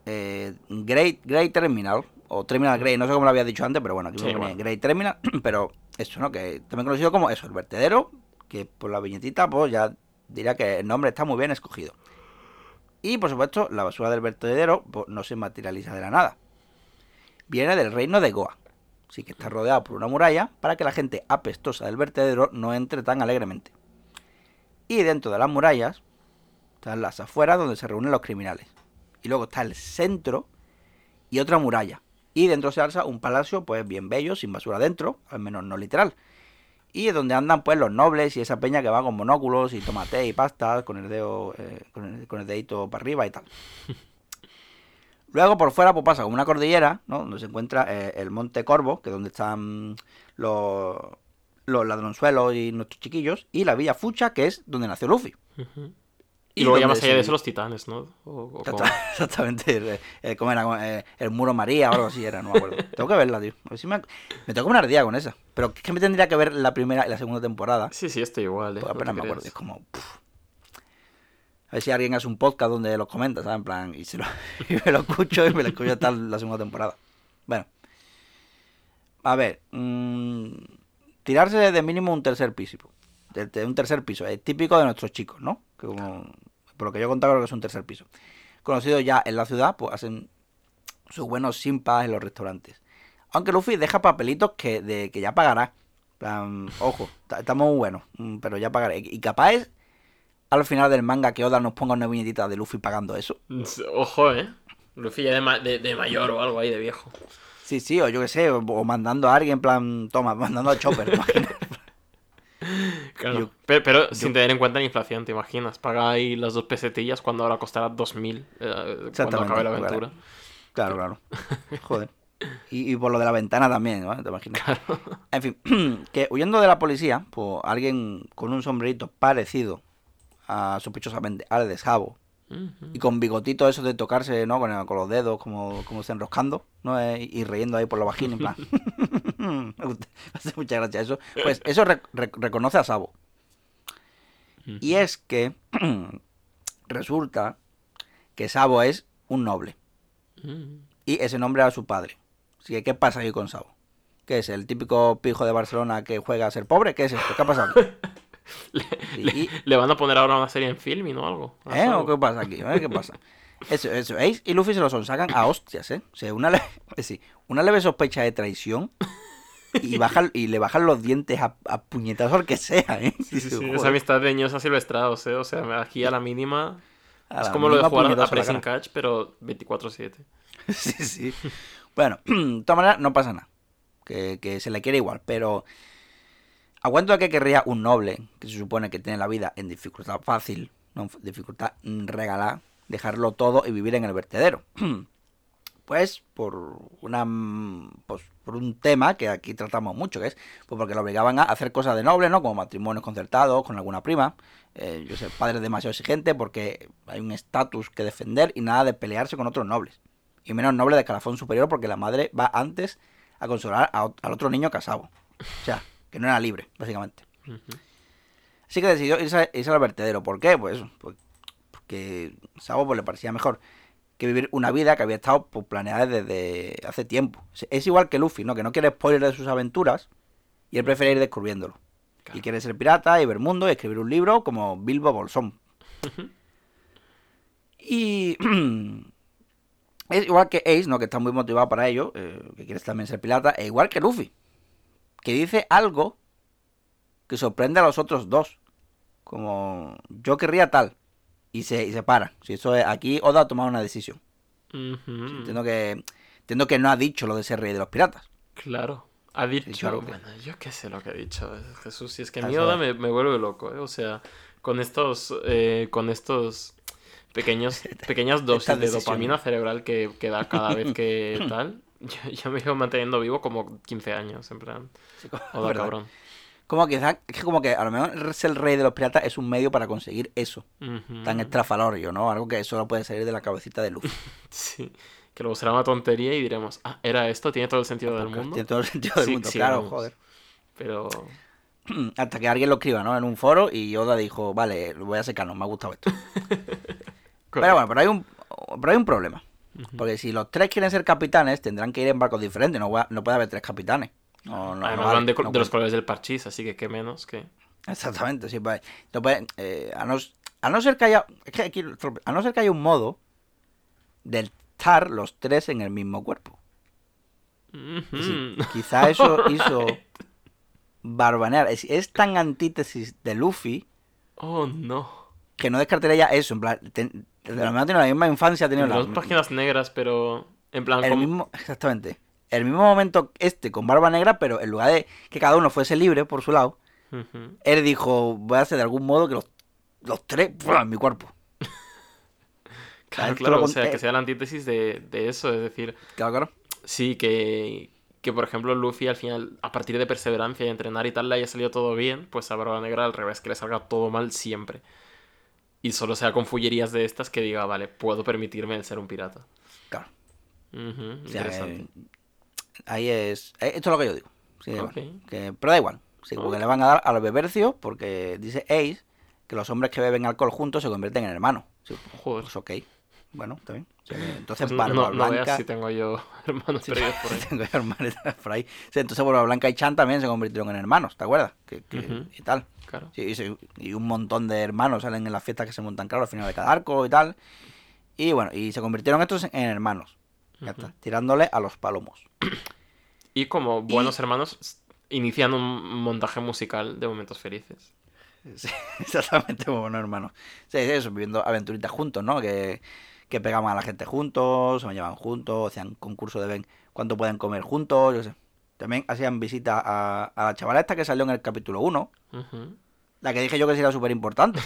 Great Terminal, o Terminal Grey, no sé cómo lo había dicho antes, pero bueno, aquí me pone Grey Terminal, pero... Eso, ¿no? Que también conocido como eso, el vertedero, que por la viñetita, pues ya diría que el nombre está muy bien escogido. Y, por supuesto, la basura del vertedero pues, no se materializa de la nada. Viene del reino de Goa, así que está rodeado por una muralla para que la gente apestosa del vertedero no entre tan alegremente. Y dentro de las murallas están las afueras donde se reúnen los criminales. Y luego está el centro y otra muralla. Y dentro se alza un palacio, pues bien bello, sin basura dentro, al menos no literal. Y es donde andan, pues, los nobles y esa peña que va con monóculos y toma té y pastas, con el dedo, con el dedito para arriba y tal. Luego por fuera, pues pasa como una cordillera, ¿no? Donde se encuentra el Monte Corvo, que es donde están los ladronzuelos y nuestros chiquillos, y la Villa Fucha, que es donde nació Luffy. Y luego ya más allá de eso los titanes, ¿no? O exactamente. ¿Cómo era? El muro María o algo así era, no me acuerdo. Tengo que verla, tío. A ver si me tengo que poner día con esa. Pero es que me tendría que ver la primera y la segunda temporada. Sí, sí, estoy igual. Pues apenas me acuerdo. Es como... A ver si alguien hace un podcast donde los comenta, ¿sabes? En plan, y me lo escucho hasta la segunda temporada. Bueno. A ver. Tirarse de mínimo un tercer piso. Un tercer piso. Es típico de nuestros chicos, ¿no? Que como, por lo que yo he contado, creo que es un tercer piso. Conocidos ya en la ciudad, pues hacen sus buenos simpas en los restaurantes. Aunque Luffy deja papelitos que ya pagará. Plan, ojo, estamos muy buenos, pero ya pagaré. Y capaz es, al final del manga, que Oda nos ponga una viñetita de Luffy pagando eso. Ojo, ¿eh? Luffy ya de mayor o algo ahí, de viejo. Sí, sí, o yo qué sé, o mandando a alguien, plan, toma, mandando a Chopper, imagínate. Claro, pero sin tener en cuenta la inflación, ¿te imaginas? Paga ahí las 2 pesetillas cuando ahora costará 2.000 cuando acabe la aventura. Claro. Joder. Y por lo de la ventana también, ¿no? ¿Te imaginas? Claro. En fin, que huyendo de la policía, pues alguien con un sombrerito parecido a, sospechosamente, al de Sabo, y con bigotito eso de tocarse, ¿no? Con los dedos como se enroscando, ¿no? Y riendo ahí por la vagina, en plan... Hace mucha gracia eso. Pues eso reconoce a Sabo. Y es que resulta que Sabo es un noble. Y ese nombre era su padre. Así que, ¿qué pasa aquí con Sabo? ¿Qué es? ¿El típico pijo de Barcelona que juega a ser pobre? ¿Qué es esto? ¿Qué ha pasado? ¿Le van a poner ahora una serie en filming o algo? ¿O qué pasa aquí? ¿Qué pasa? Eso, Ace y Luffy se lo sonsacan a hostias, ¿eh? O sea, una leve sospecha de traición y le bajan los dientes a puñetazos al que sea, ¿eh? Sí, esa amistad de ños silvestrados, ¿eh? O sea, aquí a la mínima... Es como lo de jugar a pressing catch, pero 24/7. Sí. Bueno, de todas maneras, no pasa nada. Que se le quiere igual, pero... Aguanto a que querría un noble, que se supone que tiene la vida en dificultad fácil, no dificultad regalada, dejarlo todo y vivir en el vertedero. Pues por un tema que aquí tratamos mucho, que es pues porque lo obligaban a hacer cosas de noble, ¿no? Como matrimonios concertados con alguna prima. Yo sé, padre demasiado exigente porque hay un estatus que defender y nada de pelearse con otros nobles. Y menos noble de escalafón superior porque la madre va antes a consolar al otro niño casado. O sea, que no era libre, básicamente. Así que decidió irse al vertedero. ¿Por qué? Pues que Sabo pues, le parecía mejor que vivir una vida que había estado pues, planeada desde hace tiempo. Es igual que Luffy, ¿no? Que no quiere spoiler de sus aventuras y él prefiere ir descubriéndolo. Claro. Y quiere ser pirata y ver mundo y escribir un libro como Bilbo Bolsón. Y es igual que Ace, ¿no? Que está muy motivado para ello, que quiere también ser pirata, e igual que Luffy, que dice algo que sorprende a los otros dos. Como, yo querría tal. Y se para. Si eso es, aquí Oda ha tomado una decisión. Entiendo que no ha dicho lo de ser rey de los piratas. Claro. Ha dicho algo. Bueno, yo qué sé lo que ha dicho Jesús. Si es que a mí Oda me vuelve loco, ¿eh? O sea, con estos pequeñas dosis de dopamina cerebral que da cada vez que tal, ya me llevo manteniendo vivo como 15 años, en plan. Oda, cabrón. Como que a lo mejor ser el rey de los piratas es un medio para conseguir eso. Tan estrafalario, ¿no? Algo que solo puede salir de la cabecita de Luffy. Sí. Que luego será una tontería y diremos, ¿era esto? ¿Tiene todo el sentido del mundo? Tiene todo el sentido del mundo, sí, claro, vamos. Joder. Pero... Hasta que alguien lo escriba, ¿no? En un foro y Oda dijo, vale, lo voy a secarnos, me ha gustado esto. Pero bueno, pero hay un problema. Porque si los tres quieren ser capitanes, tendrán que ir en barcos diferentes. No puede haber 3 capitanes. No, además hablan de los colores del parchís, así que qué menos que... Exactamente, sí. Pues, entonces, a no ser que haya un modo de estar los tres en el mismo cuerpo. Sí, quizá eso hizo Barba Negra. Es tan antítesis de Luffy... Oh, no. Que no descartaría ya eso. En plan, la misma infancia ha tenido las páginas negras, pero... En plan, exactamente. El mismo momento con Barba Negra, pero en lugar de que cada uno fuese libre por su lado, él dijo, voy a hacer de algún modo que los tres en mi cuerpo. claro, o sea, que sea la antítesis de eso, es decir... Claro. Sí, que por ejemplo Luffy al final, a partir de perseverancia y entrenar y tal, le haya salido todo bien, pues a Barba Negra al revés, que le salga todo mal siempre. y solo sea con fullerías de estas que diga, vale, puedo permitirme el ser un pirata. Claro. Uh-huh, o sea, interesante. Ahí es... Esto es lo que yo digo. Sí, okay. Pero da igual. Sí, porque okay. Le van a dar a los bebercios, porque dice Ace que los hombres que beben alcohol juntos se convierten en hermanos. Sí, joder. Pues ok. Bueno, está bien. Sí, entonces Barba Blanca... No veas si tengo yo hermanos perdidos por ahí. Tengo yo hermanos por ahí. Sí, entonces Barba Blanca y Chan también se convirtieron en hermanos, ¿te acuerdas? Que, uh-huh. Y tal. Claro. Sí, y un montón de hermanos salen en las fiestas que se montan, claro, al final de cada arco y tal. Y bueno, y se convirtieron estos en hermanos. Uh-huh. Ya está, tirándole a los palomos. Y como buenos hermanos, inician un montaje musical de momentos felices. Sí, exactamente, como buenos hermanos. Sí, eso, viviendo aventuritas juntos, ¿no? Que pegaban a la gente juntos, se bañaban juntos, hacían concursos de ven cuánto pueden comer juntos, yo sé. También hacían visita a la chavala esta que salió en el capítulo 1, uh-huh. La que dije yo que sí era súper importante.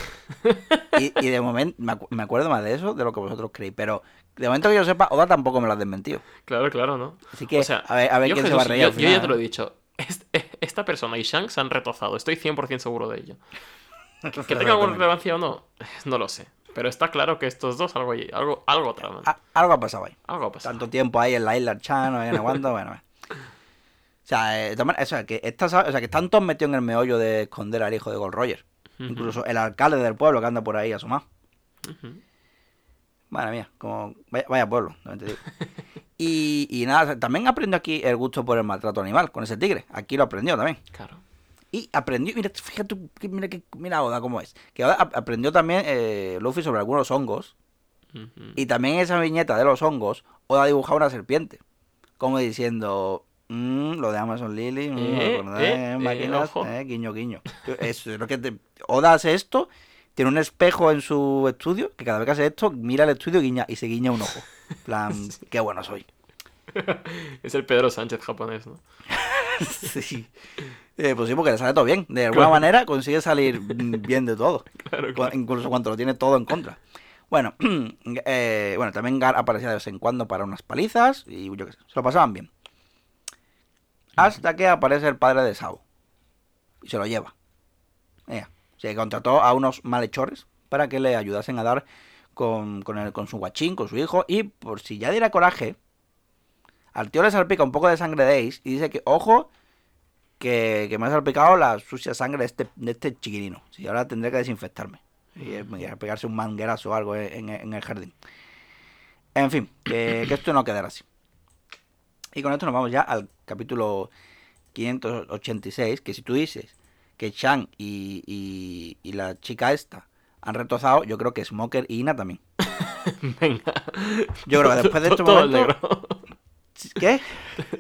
y de momento, me acuerdo más de eso de lo que vosotros creéis, pero de momento que yo sepa, Oda tampoco me lo ha desmentido. Claro, ¿no? Así que, o sea, a ver quién Jesús, se va a reír al final. Yo ya te lo he dicho, esta persona y Shanks se han retozado, estoy 100% seguro de ello. Que tenga alguna relevancia o no, no lo sé. Pero está claro que estos dos algo traman. Algo ha pasado ahí. Tanto tiempo ahí en la isla Chan, no aguanto, bueno. O sea, que están todos metidos en el meollo de esconder al hijo de Gold Roger. Uh-huh. Incluso el alcalde del pueblo que anda por ahí asomado. Uh-huh. Madre mía, como vaya pueblo, no te digo. Y nada, también aprendió aquí el gusto por el maltrato animal con ese tigre. Aquí lo aprendió también. Claro. Y aprendió, mira, fíjate, mira Oda cómo es. Que Oda aprendió también Luffy sobre algunos hongos. Uh-huh. Y también en esa viñeta de los hongos, Oda dibujaba una serpiente. Como diciendo, lo de Amazon Lily, máquinas, guiño, guiño. Eso es lo que Oda hace esto, tiene un espejo en su estudio, que cada vez que hace esto, mira el estudio guiña, y se guiña un ojo. Plan, sí. Qué bueno soy. Es el Pedro Sánchez japonés, ¿no? Sí. Pues sí, porque le sale todo bien. De alguna manera consigue salir bien de todo. Claro. Incluso cuando lo tiene todo en contra. Bueno, también Garp aparecía de vez en cuando para unas palizas y yo qué sé, se lo pasaban bien. Hasta que aparece el padre de Sabo y se lo lleva. Se contrató a unos malhechores para que le ayudasen a dar con su guachín, con su hijo. Y por si ya diera coraje, al tío le salpica un poco de sangre de Ace y dice que, ojo, que me ha salpicado la sucia sangre de este chiquirino. Sí, ahora tendré que desinfectarme. Y me voy a pegarse un manguerazo o algo en el jardín. En fin, que esto no quedará así. Y con esto nos vamos ya al capítulo 586, que si tú dices que Chan y la chica esta han retozado, yo creo que Smoker y Ina también. Venga. Yo creo que después de este momento... ¿Qué?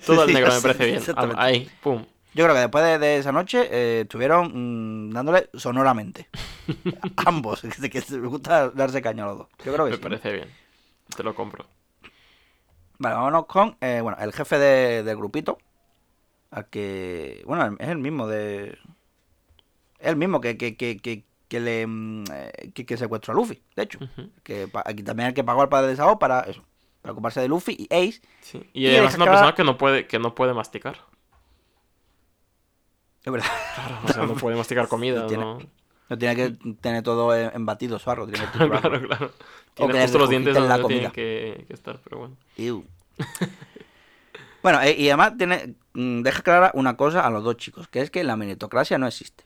Todo el negro, me parece bien. Ahí, pum. Yo creo que después de esa noche estuvieron dándole sonoramente. Ambos, que me gusta darse caña a los dos. Yo creo que me parece bien. Te lo compro. Vale, vámonos con el jefe del grupito. Al que. Bueno, es el mismo de. El mismo que secuestró a Luffy, de hecho. Uh-huh. Que aquí también el que pagó al padre de Sabo para eso. Para ocuparse de Luffy y Ace. Sí. Y además es una persona que no puede masticar. Es verdad. Claro, o sea, no puede masticar comida. No tiene que tener todo en batido, suarro. Tiene que claro. Tiene justo los dientes en la comida. Tiene que estar, pero bueno. Bueno, y además deja clara una cosa a los dos chicos, que es que la meritocracia no existe.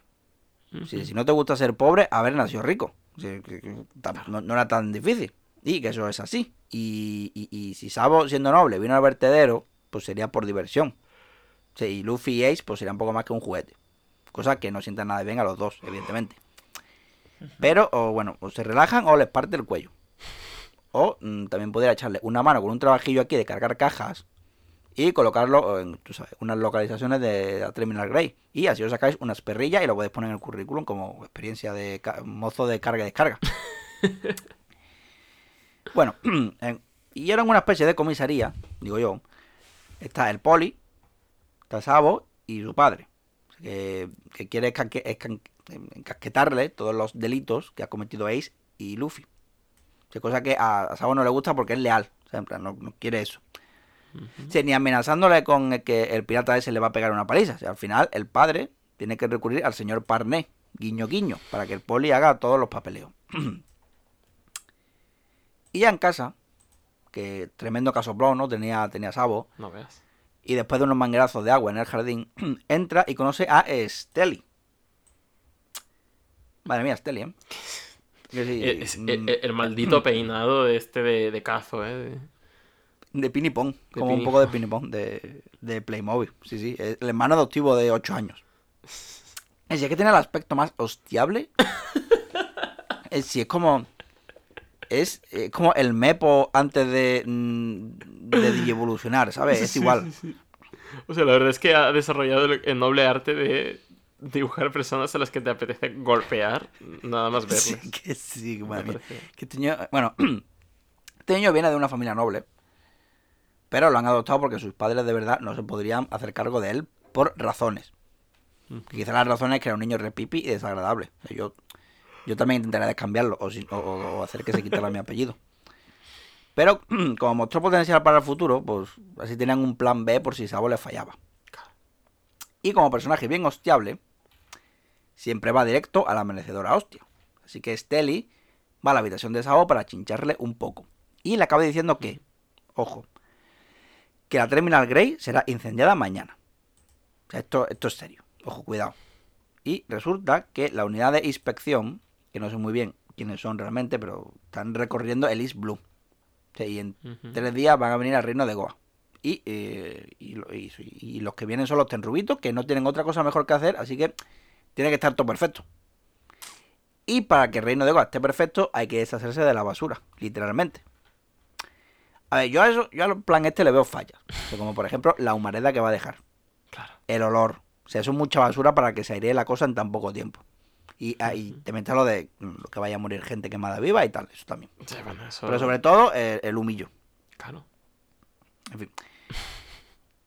Uh-huh. Si no te gusta ser pobre, haber nacido rico. No era tan difícil. Y que eso es así. Y si Sabo, siendo noble, vino al vertedero, pues sería por diversión. Sí, y Luffy y Ace, pues serían poco más que un juguete. Cosa que no sientan nada bien a los dos, evidentemente. Pero, o se relajan o les parte el cuello. O también pudiera echarle una mano con un trabajillo aquí de cargar cajas y colocarlo en, tú sabes, unas localizaciones de la Terminal Grey. Y así os sacáis unas perrillas y lo podéis poner en el currículum como experiencia de mozo de carga y descarga. Bueno, y eran una especie de comisaría, digo yo. Está el poli, está Sabo y su padre, que quiere encasquetarle todos los delitos que ha cometido Ace y Luffy. O sea, cosa que a Sabo no le gusta porque es leal, o sea, en plan, no quiere eso. Uh-huh. O sea, ni amenazándole con que el pirata ese le va a pegar una paliza. O sea, al final, el padre tiene que recurrir al señor Parné, guiño guiño, para que el poli haga todos los papeleos. Y ya en casa, que tremendo casoplón, ¿no? Tenía Sabo. No veas. Y después de unos manguerazos de agua en el jardín, entra y conoce a Stewie. Madre mía, Stewie, ¿eh? Sí, el maldito peinado este de cazo, ¿eh? De pinipón, como un poco de pinipón, de Playmobil. Sí, sí, el hermano adoptivo de 8 años. Es que tiene el aspecto más hostiable. Sí, es como... Es como el Mepo antes de evolucionar, ¿sabes? Es igual. Sí, sí. O sea, la verdad es que ha desarrollado el noble arte de dibujar personas a las que te apetece golpear, nada más verlas. Sí, que sí, madre. Que tenía... Bueno, Teño viene de una familia noble, pero lo han adoptado porque sus padres de verdad no se podrían hacer cargo de él por razones. Que quizás las razones es que era un niño repipi y desagradable. O sea, yo también intentaré descambiarlo o hacer que se quitara mi apellido. Pero como mostró potencial para el futuro, pues así tenían un plan B por si Sabo le fallaba. Y como personaje bien hostiable, siempre va directo a la merecedora hostia. Así que Stewie va a la habitación de Sabo para chincharle un poco. Y le acaba diciendo que, ojo, que la Terminal Grey será incendiada mañana. O sea, esto es serio. Ojo, cuidado. Y resulta que la unidad de inspección... que no sé muy bien quiénes son realmente, pero están recorriendo el East Blue. O sea, y en 3 días van a venir al reino de Goa. Y los que vienen son los Tenryubitos, que no tienen otra cosa mejor que hacer, así que tiene que estar todo perfecto. Y para que el reino de Goa esté perfecto, hay que deshacerse de la basura, literalmente. A ver, yo al plan este le veo fallas. O sea, como por ejemplo, la humareda que va a dejar. Claro. El olor. O sea, eso es mucha basura para que se airee la cosa en tan poco tiempo. Y ahí te metes lo de que vaya a morir gente quemada viva y tal, eso también. Sí, bueno, eso... Pero sobre todo el humillo. Claro. En fin.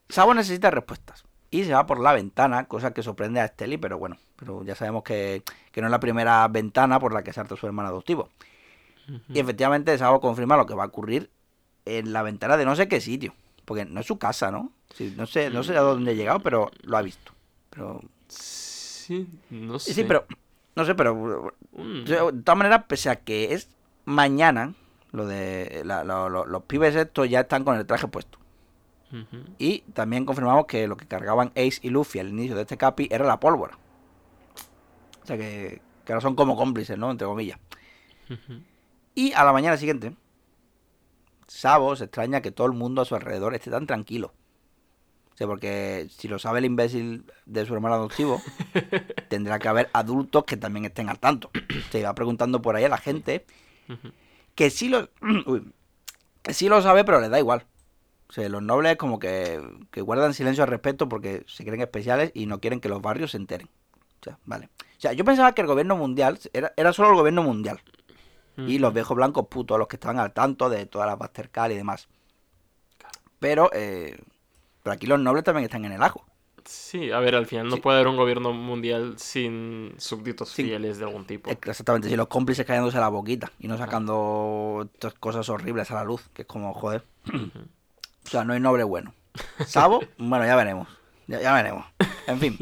Sabo necesita respuestas. Y se va por la ventana, cosa que sorprende a Stewie, pero bueno. Pero ya sabemos que no es la primera ventana por la que salta su hermano adoptivo. Y efectivamente Sabo confirma lo que va a ocurrir en la ventana de no sé qué sitio. Porque no es su casa, ¿no? Sí, no sé a dónde ha llegado, pero lo ha visto. Pero... Sí, no sé. Sí, pero... No sé, pero de todas maneras, pese a que es mañana, lo de los pibes estos ya están con el traje puesto. Y también confirmamos que lo que cargaban Ace y Luffy al inicio de este capi era la pólvora. O sea que ahora son como cómplices, ¿no? Entre comillas. Y a la mañana siguiente, Sabo se extraña que todo el mundo a su alrededor esté tan tranquilo. Porque si lo sabe el imbécil de su hermano adoptivo, tendrá que haber adultos que también estén al tanto. Se va preguntando por ahí a la gente que sí lo sabe, pero les da igual. O sea, los nobles como que guardan silencio al respecto porque se creen especiales y no quieren que los barrios se enteren. O sea, vale. O sea, yo pensaba que el gobierno mundial era solo el gobierno mundial. Y los viejos blancos putos, los que estaban al tanto de todas las Bastercal y demás. Pero... Pero aquí los nobles también están en el ajo. Sí, a ver, al final no puede haber un gobierno mundial sin súbditos fieles de algún tipo. Exactamente, sí, los cómplices cayéndose a la boquita y no sacando estas cosas horribles a la luz, que es como, joder. O sea, no hay noble bueno. Sabo, bueno, ya veremos. Ya veremos. En fin.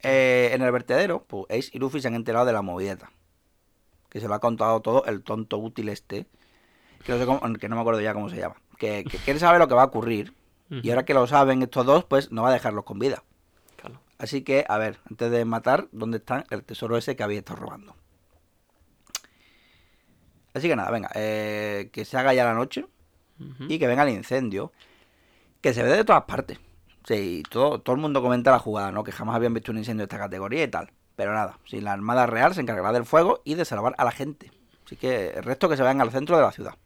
En el vertedero, pues Ace y Luffy se han enterado de la movideta. Que se lo ha contado todo el tonto útil este. Que no sé cómo, que no me acuerdo ya cómo se llama. Que él sabe lo que va a ocurrir. Y ahora que lo saben estos dos, pues no va a dejarlos con vida. Claro. Así que, a ver, antes de matar, ¿dónde está el tesoro ese que habéis estado robando? Así que nada, venga, que se haga ya la noche y que venga el incendio, que se ve de todas partes. Sí, todo el mundo comenta la jugada, ¿no? Que jamás habían visto un incendio de esta categoría y tal. Pero nada, sí, la Armada Real se encargará del fuego y de salvar a la gente. Así que el resto que se vayan al centro de la ciudad.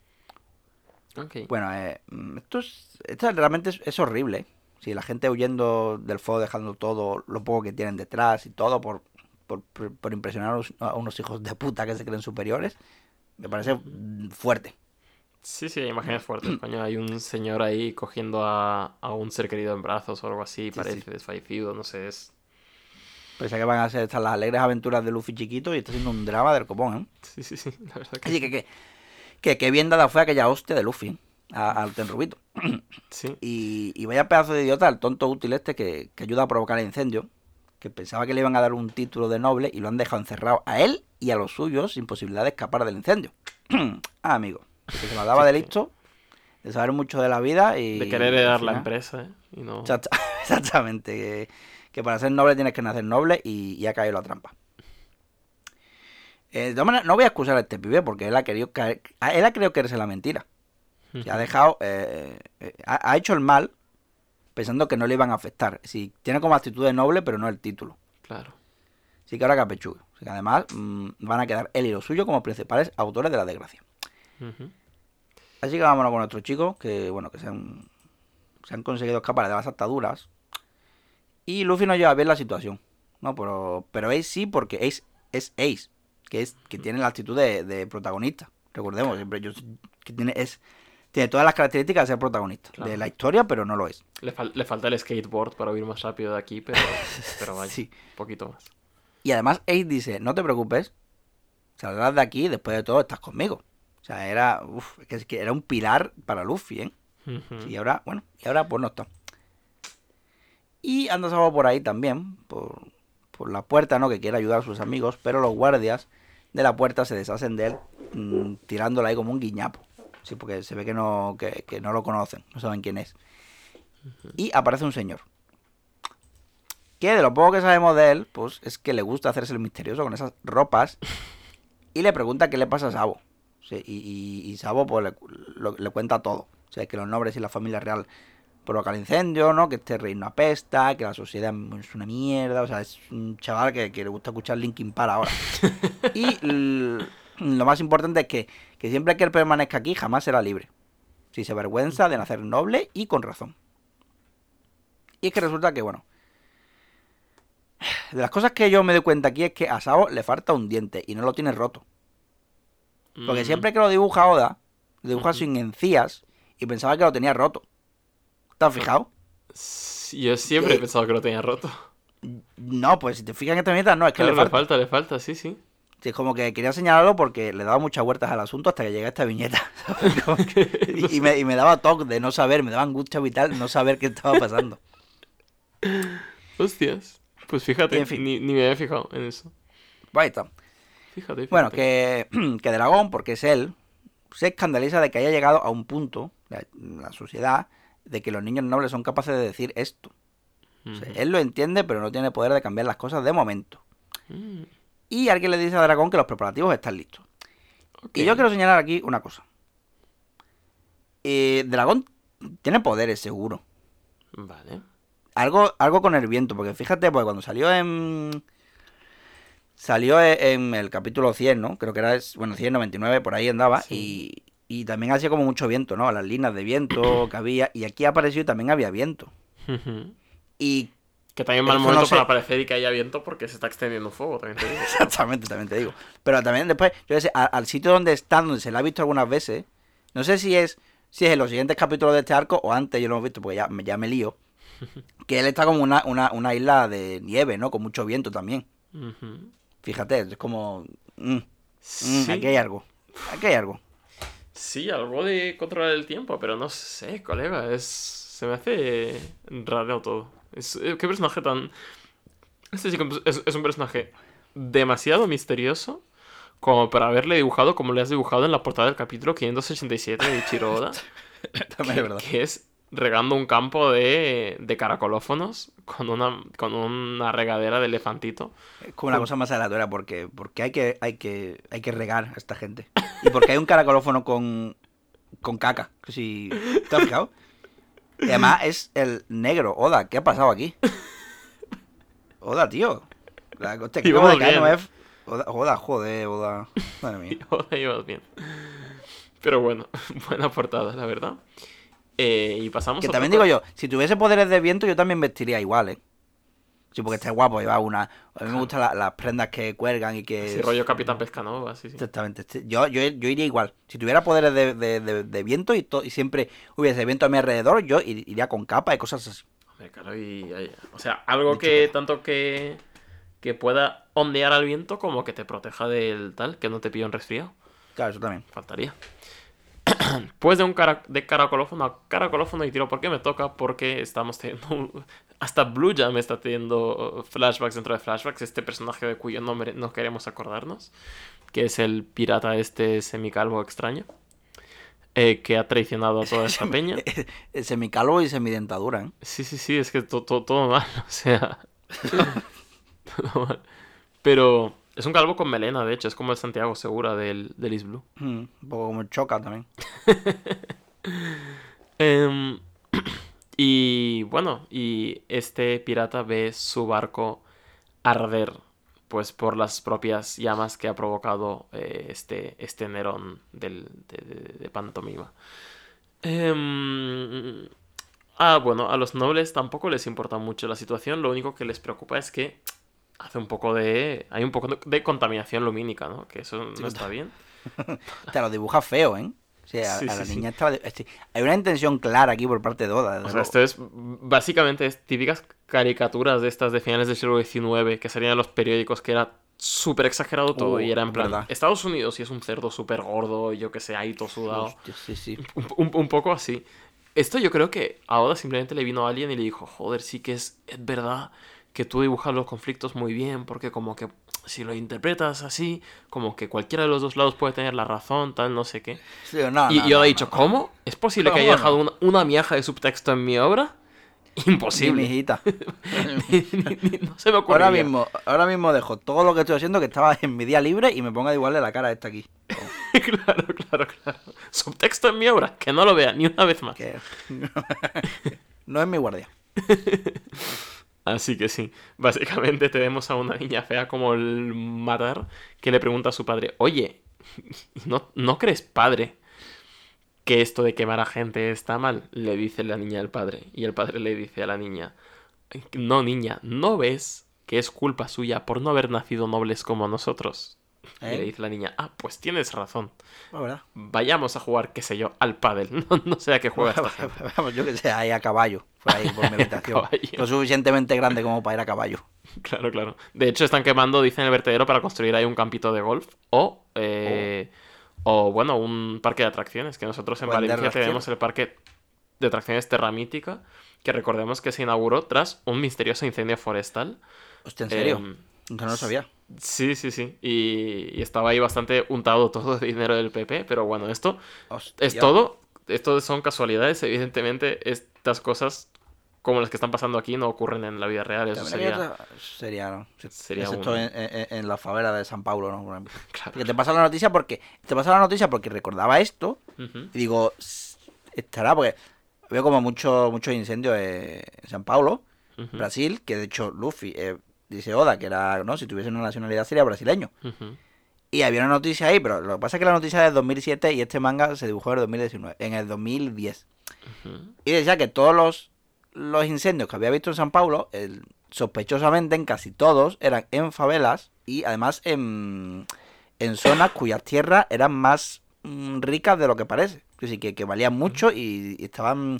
Okay. Bueno, esto realmente es horrible. Si la gente huyendo del fuego, dejando todo lo poco que tienen detrás y todo por impresionar a unos hijos de puta que se creen superiores, me parece fuerte. Sí, sí, imágenes fuertes, coño. Hay un señor ahí cogiendo a un ser querido en brazos o algo así, parece desfallecido, no sé. Pensé que van a ser estas las alegres aventuras de Luffy chiquito y está siendo un drama del copón, ¿eh? Sí, sí, sí, la verdad que... Así que qué bien dada fue aquella hostia de Luffy al Tenryubito. Sí. Y vaya pedazo de idiota el tonto útil este que ayuda a provocar el incendio, que pensaba que le iban a dar un título de noble y lo han dejado encerrado a él y a los suyos sin posibilidad de escapar del incendio. Ah, amigo. Porque se me daba de listo, de saber mucho de la vida y... de querer heredar la empresa, ¿eh? Y no... Exactamente. Que para ser noble tienes que nacer noble y ha caído la trampa. De todas maneras, no voy a excusar a este pibe porque él ha querido caer, él ha querido quererse la mentira. Y ha dejado... ha hecho el mal pensando que no le iban a afectar. Sí, tiene como actitud de noble, pero no el título. Claro. Así que ahora capechuga. Así que además van a quedar él y lo suyo como principales autores de la desgracia. Uh-huh. Así que vámonos con nuestros chicos, que bueno, que se han conseguido escapar de las ataduras. Y Luffy no lleva bien la situación, ¿no? Pero Ace sí, porque Ace es Ace, que tiene la actitud de protagonista. Recordemos, siempre tiene todas las características de ser protagonista, claro, de la historia, pero no lo es. Le falta el skateboard para huir más rápido de aquí, pero vaya, sí, un poquito más. Y además Ace dice, no te preocupes, saldrás de aquí, después de todo estás conmigo. O sea, era un pilar para Luffy, ¿eh? Uh-huh. Y ahora pues no está. Y anda Sabo por ahí también, por la puerta, ¿no? Que quiere ayudar a sus amigos, pero los guardias de la puerta se deshacen de él, tirándole ahí como un guiñapo. Sí, porque se ve que no lo conocen, no saben quién es. Uh-huh. Y aparece un señor, que de lo poco que sabemos de él, pues es que le gusta hacerse el misterioso con esas ropas, y le pregunta qué le pasa a Sabo. Sí, y Sabo pues le cuenta todo. O sea, que los nobles y la familia real provocan el incendio, ¿no? Que este reino apesta, que la sociedad es una mierda. O sea, es un chaval que le gusta escuchar Linkin Park ahora. Y lo más importante es que siempre que él permanezca aquí, jamás será libre. Si se avergüenza de nacer noble y con razón. Y es que resulta que, bueno... de las cosas que yo me doy cuenta aquí es que a Sabo le falta un diente y no lo tiene roto. Porque siempre que lo dibuja Oda, lo dibuja sin encías y pensaba que lo tenía roto. ¿Te has fijado? Sí, yo siempre he pensado que lo tenía roto. No, pues si te fijas en esta viñeta, no, es que claro, le falta, sí. Es como que quería señalarlo porque le daba muchas vueltas al asunto hasta que llegué a esta viñeta. y me daba toque de no saber, me daba angustia vital no saber qué estaba pasando. Hostias, pues fíjate, en fin, ni me había fijado en eso. Ahí está. Fíjate. Bueno, que Dragón, porque es él, se escandaliza de que haya llegado a un punto, la sociedad, de que los niños nobles son capaces de decir esto. Uh-huh. O sea, él lo entiende, pero no tiene poder de cambiar las cosas de momento. Uh-huh. Y alguien le dice a Dragón que los preparativos están listos. Okay. Y yo quiero señalar aquí una cosa. Dragón tiene poderes, seguro. Vale. Algo con el viento, porque fíjate, porque cuando salió en el capítulo 100, ¿no? Creo que era, 199, por ahí andaba. Sí. Y también hacía como mucho viento, ¿no? Las líneas de viento que había. Y aquí apareció y también había viento. Y... que también mal momento no para aparecer y que haya viento porque se está extendiendo fuego, también te digo. Exactamente, también te digo. Pero también después, yo sé, al sitio donde están, donde se la ha visto algunas veces, no sé si es en los siguientes capítulos de este arco o antes, yo lo he visto porque ya me lío, que él está como una isla de nieve, ¿no? Con mucho viento también. Uh-huh. Fíjate, es como... sí. Aquí hay algo. Sí, algo de controlar el tiempo, pero no sé, colega. Se me hace raro todo. ¿Qué personaje tan...? Este sí que es un personaje demasiado misterioso como para haberle dibujado como le has dibujado en la portada del capítulo 587 de Ichiro Oda. También es verdad. Que es regando un campo de caracolófonos con una regadera de elefantito. Es como una cosa más aleatoria porque hay que regar a esta gente. Y porque hay un caracolófono con caca. Si te has fijado. Y además es el negro. Oda, ¿qué ha pasado aquí? Oda, tío. La coste que no es... Oda, joder, Oda. Madre mía. Oda, ibas bien. Pero bueno, buena portada, la verdad. Y pasamos que también digo yo, si tuviese poderes de viento yo también vestiría igual, sí, porque está guapo, lleva una... A mí me gustan las prendas que cuelgan y que... Sí, rollo Capitán Pescanova, sí, sí. Exactamente. Yo iría igual. Si tuviera poderes de viento y siempre hubiese viento a mi alrededor, yo iría con capa y cosas así. Hombre, claro, o sea, algo que tanto que pueda ondear al viento como que te proteja del tal, que no te pilla un resfriado. Claro, eso también. Faltaría. Pues de caracolófono a caracolófono y tiro porque me toca, porque estamos teniendo... Hasta Blue Jam está teniendo flashbacks dentro de flashbacks. Este personaje de cuyo nombre no queremos acordarnos, que es el pirata este semicalvo extraño, que ha traicionado a toda esta peña. Semicalvo y semidentadura, ¿eh? Sí, es que todo mal, o sea... todo mal. Pero... es un calvo con melena, de hecho. Es como el Santiago Segura del Is Blue. Un poco como el Choca también. Y bueno, y este pirata ve su barco arder, pues por las propias llamas que ha provocado este Nerón de pantomima. Bueno, a los nobles tampoco les importa mucho la situación. Lo único que les preocupa es que hay un poco de contaminación lumínica, ¿no? Que eso no está bien. Te lo dibuja feo, ¿eh? O sea, sí, niña estaba... Hay una intención clara aquí por parte de Oda. O sea, esto es... básicamente es típicas caricaturas de estas de finales del siglo XIX que salían en los periódicos, que era súper exagerado todo. Y era en plan... ¿verdad? Estados Unidos, y es un cerdo súper gordo, yo que sé, ahí todo sudado. Sí. Un poco así. Esto yo creo que a Oda simplemente le vino a alguien y le dijo, joder, sí que es verdad... que tú dibujas los conflictos muy bien, porque como que si lo interpretas así, como que cualquiera de los dos lados puede tener la razón, tal, no sé qué. Sí, no, he dicho, no. ¿Cómo? ¿Es posible que haya dejado una miaja de subtexto en mi obra? Imposible. Ni mijita. No se me ocurre. Ahora mismo dejo todo lo que estoy haciendo, que estaba en mi día libre, y me pongo a dibujarle la cara a esta aquí. Oh. Claro. Subtexto en mi obra, que no lo vea ni una vez más. Que... no es mi guardia. Así que sí, básicamente tenemos a una niña fea como el Matar, que le pregunta a su padre, oye, ¿no crees, padre, que esto de quemar a gente está mal? Le dice la niña al padre, y el padre le dice a la niña, no, niña, ¿no ves que es culpa suya por no haber nacido nobles como nosotros? ¿Eh? Y le dice la niña, pues tienes razón. ¿Verdad? Vayamos a jugar, qué sé yo, al pádel. No sé a qué juega. Vamos, yo que sé, ahí a caballo. Por ahí, por meditación. Lo suficientemente grande como para ir a caballo. Claro. De hecho, están quemando, dicen, el vertedero para construir ahí un campito de golf. O bueno, un parque de atracciones. Que nosotros en Valencia tenemos el parque de atracciones Terra Mítica, que recordemos que se inauguró tras un misterioso incendio forestal. Hostia, ¿en serio? No lo sabía. Sí. Y estaba ahí bastante untado todo de dinero del PP, pero bueno, esto Hostia. Es todo. Esto son casualidades, evidentemente. Estas cosas como las que están pasando aquí no ocurren en la vida real. Eso sería ¿no? Sería esto en la favela de San Paulo, ¿no? Claro. Que te pasa la noticia porque recordaba esto. Uh-huh. Y digo, estará, porque veo como muchos incendios en San Paulo, uh-huh. Brasil, que de hecho Luffy... dice Oda que era, ¿no? Si tuviese una nacionalidad sería brasileño. Uh-huh. Y había una noticia ahí, pero lo que pasa es que la noticia es del 2007 y este manga se dibujó en el 2019, en el 2010. Uh-huh. Y decía que todos los incendios que había visto en San Paulo, sospechosamente en casi todos, eran en favelas y además en zonas cuyas tierras eran más ricas de lo que parece. Así que valían mucho y estaban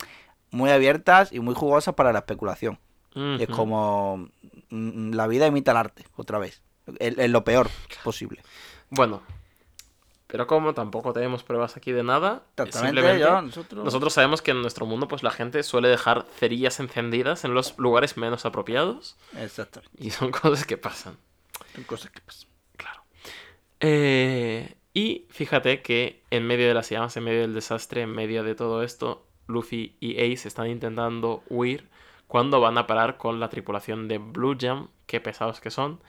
muy abiertas y muy jugosas para la especulación. Uh-huh. Es como... la vida imita el arte, otra vez. Es lo peor posible. Bueno, pero como tampoco tenemos pruebas aquí de nada, simplemente nosotros sabemos que en nuestro mundo pues la gente suele dejar cerillas encendidas en los lugares menos apropiados. Exactamente. Y son cosas que pasan. Claro. Y fíjate que en medio de las llamas, en medio del desastre, en medio de todo esto, Luffy y Ace están intentando huir. Cuando van a parar con la tripulación de Blue Jam, qué pesados que son,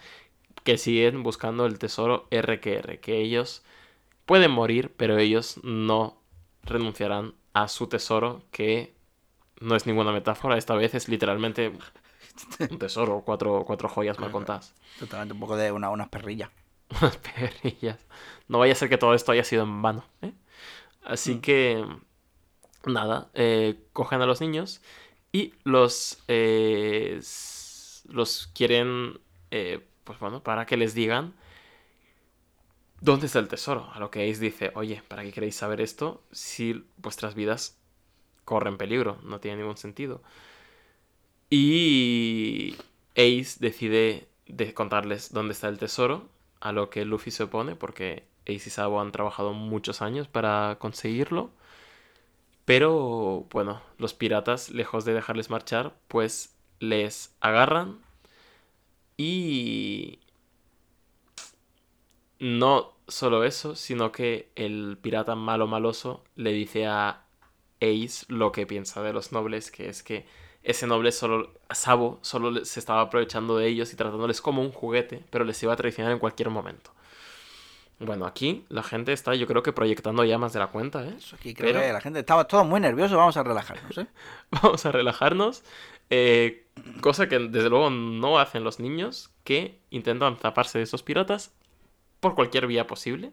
que siguen buscando el tesoro RQR, que ellos pueden morir, pero ellos no renunciarán a su tesoro, que no es ninguna metáfora, esta vez es literalmente un tesoro, cuatro joyas mal contadas. Totalmente, un poco de unas perrillas. Unas perrillas. No vaya a ser que todo esto haya sido en vano, ¿eh? Así que, nada, cogen a los niños... y los quieren, pues bueno, para que les digan dónde está el tesoro. A lo que Ace dice, oye, ¿para qué queréis saber esto si vuestras vidas corren peligro? No tiene ningún sentido. Y Ace decide de contarles dónde está el tesoro, a lo que Luffy se opone, porque Ace y Sabo han trabajado muchos años para conseguirlo. Pero bueno, los piratas, lejos de dejarles marchar, pues les agarran y no solo eso, sino que el pirata malo maloso le dice a Ace lo que piensa de los nobles, que es que ese noble Sabo solo se estaba aprovechando de ellos y tratándoles como un juguete, pero les iba a traicionar en cualquier momento. Bueno, aquí la gente está, yo creo que proyectando ya más de la cuenta, ¿eh? Eso aquí creo que la gente estaba todo muy nervioso, vamos a relajarnos, ¿eh? Vamos a relajarnos. Cosa que desde luego no hacen los niños, que intentan zaparse de esos piratas por cualquier vía posible.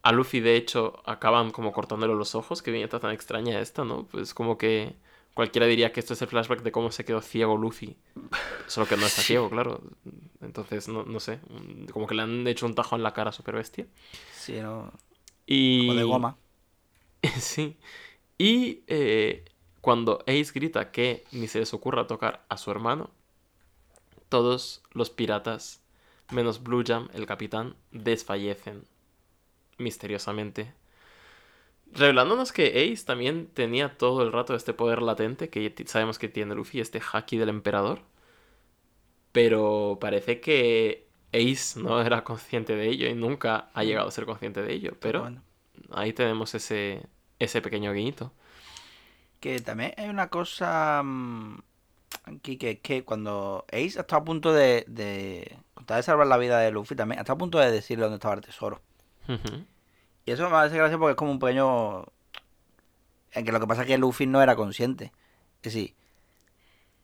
A Luffy, de hecho, acaban como cortándole los ojos. Qué viñeta tan extraña esta, ¿no? Pues como que cualquiera diría que esto es el flashback de cómo se quedó ciego Luffy. Solo que no está ciego, claro. Entonces, no sé. Como que le han hecho un tajo en la cara super bestia. Sí, ¿no? Y... como de goma. Sí. Y cuando Ace grita que ni se les ocurra tocar a su hermano, todos los piratas, menos Blue Jam, el capitán, desfallecen misteriosamente, revelándonos que Ace también tenía todo el rato este poder latente que sabemos que tiene Luffy, este haki del emperador, pero parece que Ace no era consciente de ello y nunca ha llegado a ser consciente de ello, pero bueno, ahí tenemos ese pequeño guiñito. Que también hay una cosa aquí, que es que cuando Ace ha estado a punto de contar de salvar la vida de Luffy, también ha estado a punto de decirle dónde estaba el tesoro. Uh-huh. Y eso me hace gracia porque es como un pequeño... en que lo que pasa es que Luffy no era consciente. Es decir,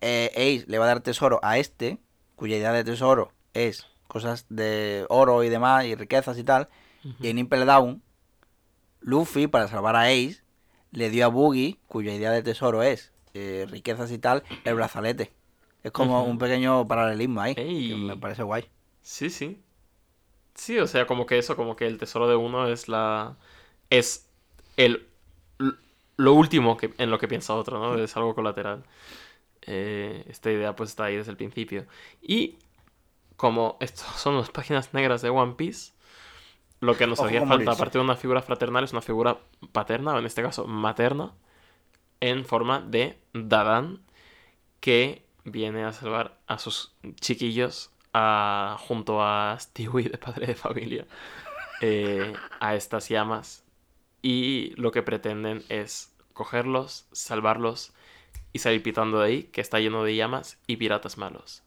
Ace le va a dar tesoro a este, cuya idea de tesoro es cosas de oro y demás, y riquezas y tal. Uh-huh. Y en Impel Down, Luffy, para salvar a Ace, le dio a Buggy, cuya idea de tesoro es riquezas y tal, el brazalete. Es como uh-huh. un pequeño paralelismo ahí. Hey. Que me parece guay. Sí, sí. Sí, o sea, como que eso, como que el tesoro de uno es lo último que, en lo que piensa otro, ¿no? Es algo colateral. Esta idea pues está ahí desde el principio. Y como estos son las páginas negras de One Piece, lo que nos hacía falta, morirse. Aparte de una figura fraternal, es una figura paterna, o en este caso materna, en forma de Dadan, que viene a salvar a sus chiquillos junto a Stewie de Padre de Familia, a estas llamas, y lo que pretenden es cogerlos, salvarlos y salir pitando de ahí, que está lleno de llamas y piratas malos.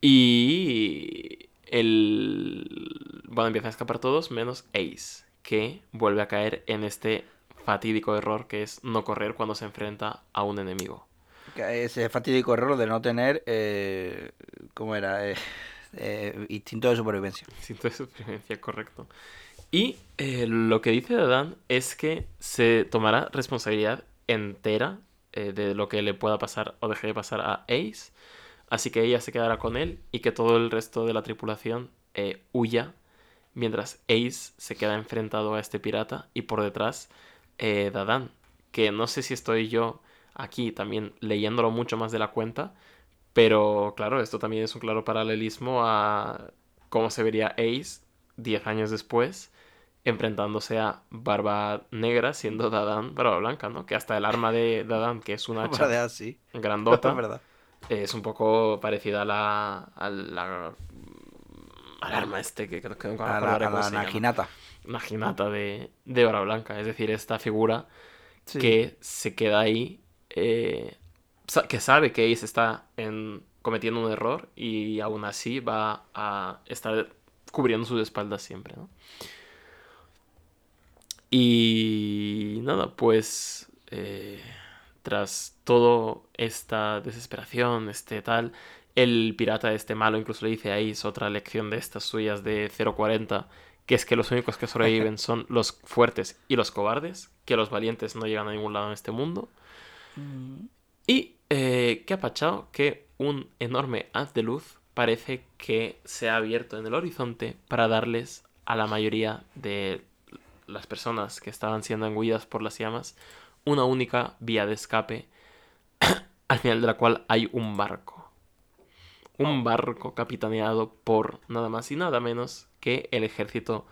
Y empiezan a escapar todos menos Ace, que vuelve a caer en este fatídico error que es no correr cuando se enfrenta a un enemigo. Ese fatídico error de no tener instinto de supervivencia. Instinto de supervivencia, correcto. Y lo que dice Dadan es que se tomará responsabilidad entera de lo que le pueda pasar o deje de pasar a Ace, así que ella se quedará con él y que todo el resto de la tripulación huya, mientras Ace se queda enfrentado a este pirata y por detrás Dadan, que no sé si estoy yo aquí también leyéndolo mucho más de la cuenta, pero claro, esto también es un claro paralelismo a cómo se vería Ace 10 años después, enfrentándose a Barba Negra, siendo Dadan Barba Blanca, ¿no? Que hasta el arma de Dadan, que es una hacha así, grandota, no, es un poco parecida al arma este, que creo que a la naginata de Barba Blanca, es decir, esta figura sí, que se queda ahí, que sabe que Ace está cometiendo un error y aún así va a estar cubriendo sus espaldas siempre, ¿no? Y nada, pues tras toda esta desesperación, el pirata malo incluso le dice a Ace otra lección de estas suyas de 0.40, que es que los únicos que sobreviven son los fuertes y los cobardes, que los valientes no llegan a ningún lado en este mundo. Y qué apachado que un enorme haz de luz parece que se ha abierto en el horizonte para darles a la mayoría de las personas que estaban siendo engullidas por las llamas una única vía de escape, al final de la cual hay un barco. Un barco capitaneado por nada más y nada menos que el ejército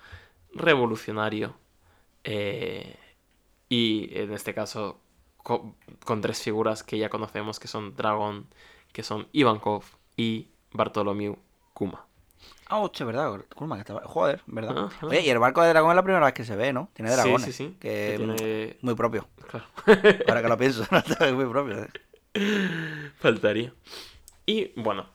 revolucionario, y en este caso con tres figuras que ya conocemos, que son Dragón, que son Ivankov y Bartolomeu Kuma. Ah, oh, che, verdad, Kuma, que estaba... Joder, verdad. Ah, oye, y el barco de dragón es la primera vez que se ve, ¿no? Tiene dragones. Sí, sí, sí. Que tiene... Muy propio. Claro. Ahora que lo pienso, es muy propio. Faltaría. Y, bueno,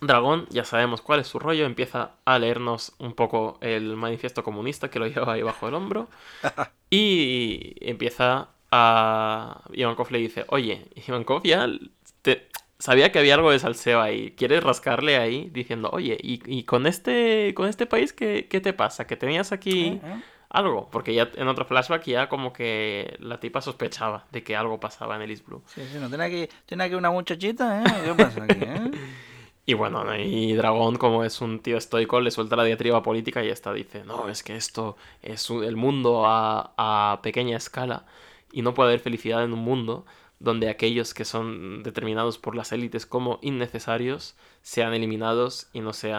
Dragón, ya sabemos cuál es su rollo, empieza a leernos un poco el manifiesto comunista que lo lleva ahí bajo el hombro. Y empieza a... Ivankov le dice, oye, Ivankov ya... Sabía que había algo de salseo ahí. ¿Quieres rascarle ahí? Diciendo, oye, ¿y con este país qué te pasa? ¿Que tenías aquí algo? Porque ya en otro flashback ya como que la tipa sospechaba de que algo pasaba en el East Blue. Sí, sí, no, tiene aquí una muchachita, ¿eh? ¿Qué pasa aquí, eh? Y bueno, y Dragón, como es un tío estoico, le suelta la diatriba política y ya está. Dice, no, es que esto es el mundo a pequeña escala y no puede haber felicidad en un mundo donde aquellos que son determinados por las élites como innecesarios sean eliminados y no se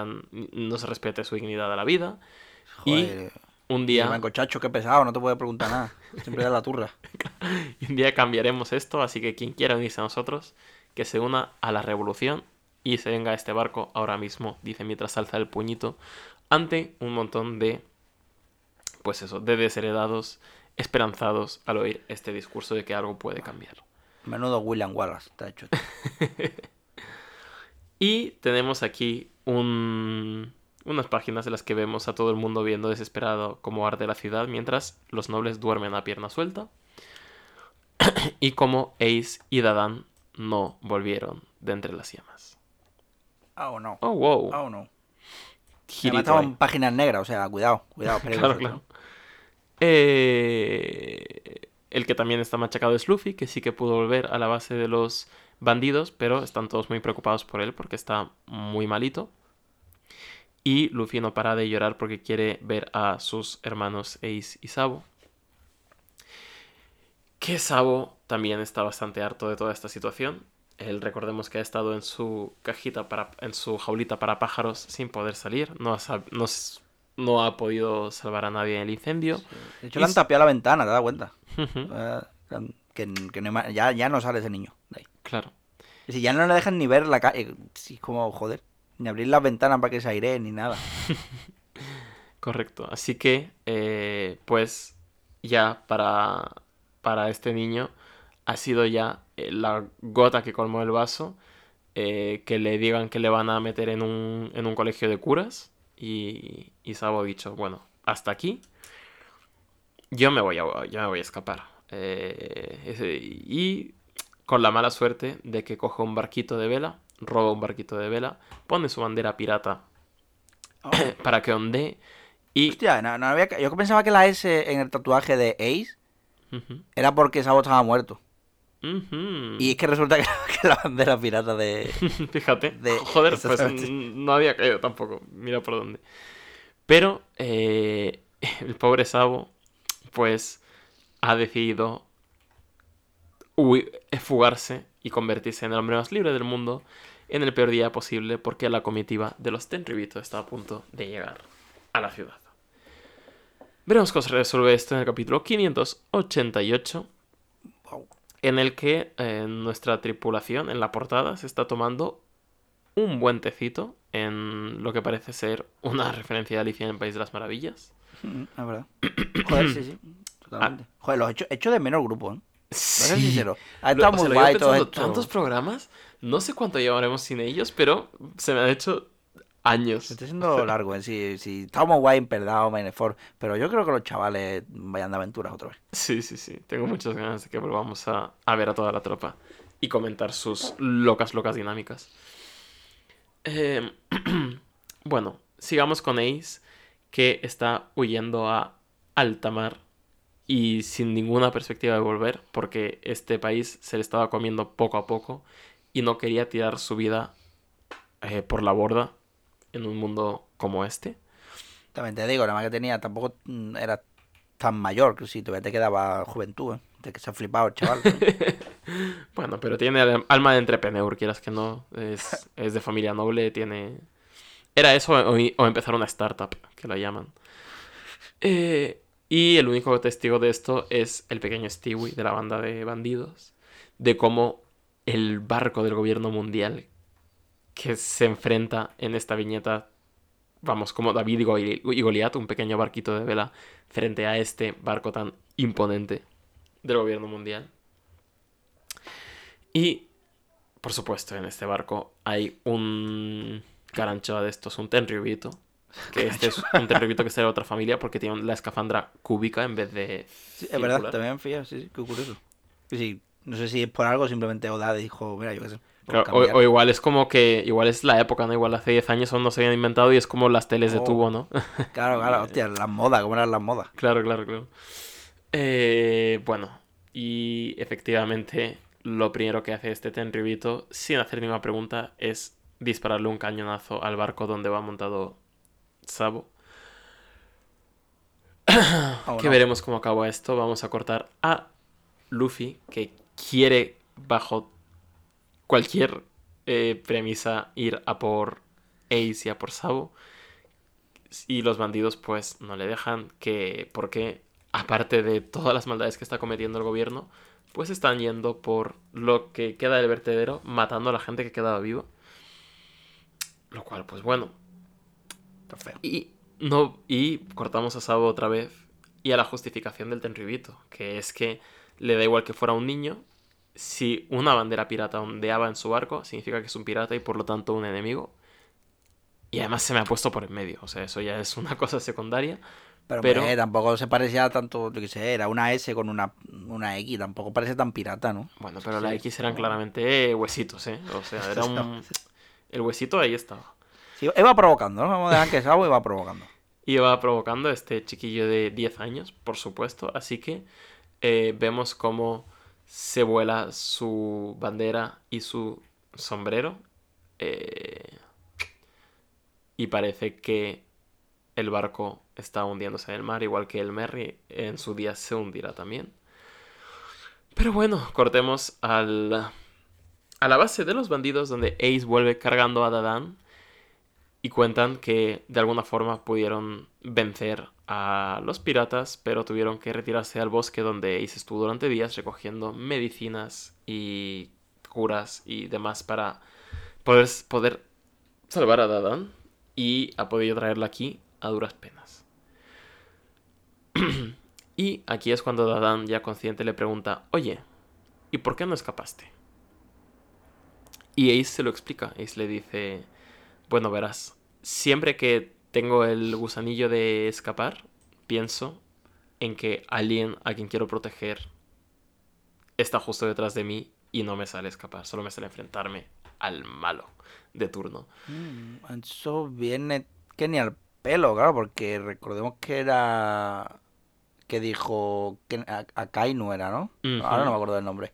respete su dignidad a la vida. Joder, y un día... Manco chacho, qué pesado, no te puedo preguntar nada. Siempre da la turra. Y un día cambiaremos esto, así que quien quiera unirse a nosotros, que se una a la revolución y se venga a este barco ahora mismo, dice mientras alza el puñito, ante un montón de, pues eso, de desheredados, esperanzados al oír este discurso de que algo puede cambiar. Menudo William Wallace, está hecho. Y tenemos aquí unas páginas en las que vemos a todo el mundo viendo desesperado cómo arde la ciudad mientras los nobles duermen a pierna suelta y cómo Ace y Dadan no volvieron de entre las llamas. Oh, no. Oh, wow. Oh, no. Además, estaban en páginas negras, o sea, cuidado. Claro, claro. El que también está machacado es Luffy, que sí que pudo volver a la base de los bandidos, pero están todos muy preocupados por él porque está muy malito. Y Luffy no para de llorar porque quiere ver a sus hermanos Ace y Sabo. Que Sabo también está bastante harto de toda esta situación. Él, recordemos que ha estado en su jaulita para pájaros sin poder salir. No ha podido salvar a nadie en el incendio. Sí. De hecho, le han tapiado la ventana, ¿te das cuenta? Uh-huh. Que no hay, ya no sale ese niño de ahí. Claro. Y si ya no le dejan ni ver la calle, sí, como, joder, ni abrir las ventanas para que se airee, ni nada. Correcto. Así que, pues, ya para este niño ha sido ya la gota que colmó el vaso, que le digan que le van a meter en un colegio de curas. Y Sabo ha dicho, bueno, hasta aquí yo me voy a escapar, y con la mala suerte de que coge un barquito de vela, roba un barquito de vela, pone su bandera pirata para que ondee y... Hostia, no había... Yo pensaba que la S en el tatuaje de Ace era porque Sabo estaba muerto. Y es que resulta que la bandera pirata de... Fíjate, joder, pues no había caído tampoco, mira por dónde. Pero el pobre Sabo, pues, ha decidido fugarse y convertirse en el hombre más libre del mundo en el peor día posible, porque la comitiva de los Tenryubito está a punto de llegar a la ciudad. Veremos cómo se resuelve esto en el capítulo 588. Wow. En el que nuestra tripulación en la portada se está tomando un buen tecito en lo que parece ser una referencia de Alicia en el País de las Maravillas. La verdad. Joder, sí. Totalmente. Joder, los hecho de menos grupo, ¿eh? Sí. Para ser sincero. Ha estado muy guay todo esto. Tantos programas, no sé cuánto llevaremos sin ellos, pero se me han hecho años. Se está haciendo largo, ¿eh? Sí, estábamos guay en Impel Down, Marineford, pero yo creo que los chavales vayan de aventuras otra vez. Sí. Tengo muchas ganas de que volvamos a ver a toda la tropa y comentar sus locas dinámicas. Bueno, sigamos con Ace, que está huyendo a alta mar y sin ninguna perspectiva de volver, porque este país se le estaba comiendo poco a poco y no quería tirar su vida por la borda en un mundo como este. También te digo, nada más que tenía, tampoco era tan mayor, que sí, todavía te quedaba juventud, ¿eh? De que se ha flipado el chaval, ¿no? Bueno, pero tiene alma de entrepreneur, quieras que no, es de familia noble, tiene... Era eso o empezar una startup, que la llaman. Y el único testigo de esto es el pequeño Stewie de la banda de bandidos, de cómo el barco del gobierno mundial que se enfrenta en esta viñeta, vamos, como David y Goliat, un pequeño barquito de vela frente a este barco tan imponente del gobierno mundial. Y, por supuesto, en este barco hay un carancho de estos, un Tenryubito. Que este es un Tenryubito que es de otra familia porque tiene la escafandra cúbica en vez de... Sí, es verdad, también fíjate, sí, qué curioso. Sí, no sé si es por algo, simplemente Oda dijo, mira, yo qué sé. Claro, o igual es como que, igual es la época, ¿no? Igual hace 10 años aún no se habían inventado y es como las teles de tubo, ¿no? Claro, claro, hostia, las modas, ¿cómo eran las modas? Claro, claro, claro. Bueno, y efectivamente lo primero que hace este Tenryubito, sin hacer ninguna pregunta, es dispararle un cañonazo al barco donde va montado Sabo. Que veremos cómo acaba esto. Vamos a cortar a Luffy, que quiere bajo cualquier premisa ir a por Ace y a por Sabo. Y los bandidos pues no le dejan, que porque aparte de todas las maldades que está cometiendo el gobierno, pues están yendo por lo que queda del vertedero, matando a la gente que quedaba viva. Lo cual, pues bueno, y cortamos a Sabo otra vez y a la justificación del Tenryubito, que es que le da igual que fuera un niño. Si una bandera pirata ondeaba en su barco, significa que es un pirata y por lo tanto un enemigo. Y además se me ha puesto por en medio, o sea, eso ya es una cosa secundaria. Pero... tampoco se parecía tanto, yo qué sé, era una S con una X, tampoco parece tan pirata, ¿no? Bueno, pero sí, las X eran claramente huesitos, ¿eh? O sea, era un... el huesito ahí estaba. Sí, iba provocando, ¿no? Vamos a dejar que Sabo iba provocando. Iba provocando este chiquillo de 10 años, por supuesto. Así que vemos cómo se vuela su bandera y su sombrero. Y parece que el barco está hundiéndose en el mar, igual que el Merry en su día se hundirá también. Pero bueno, cortemos a la base de los bandidos, donde Ace vuelve cargando a Dadan y cuentan que de alguna forma pudieron vencer a los piratas, pero tuvieron que retirarse al bosque donde Ace estuvo durante días recogiendo medicinas y curas y demás para poder salvar a Dadan, y ha podido traerla aquí a duras penas. Y aquí es cuando Dadan, ya consciente, le pregunta, oye, ¿y por qué no escapaste? Y Ace se lo explica. Ace le dice, bueno, verás, siempre que tengo el gusanillo de escapar, pienso en que alguien a quien quiero proteger está justo detrás de mí y no me sale escapar, solo me sale enfrentarme al malo de turno. Eso viene que ni al pelo, claro, porque recordemos que era... que dijo... que a Kainu era, ¿no? Uh-huh. Ahora no me acuerdo del nombre.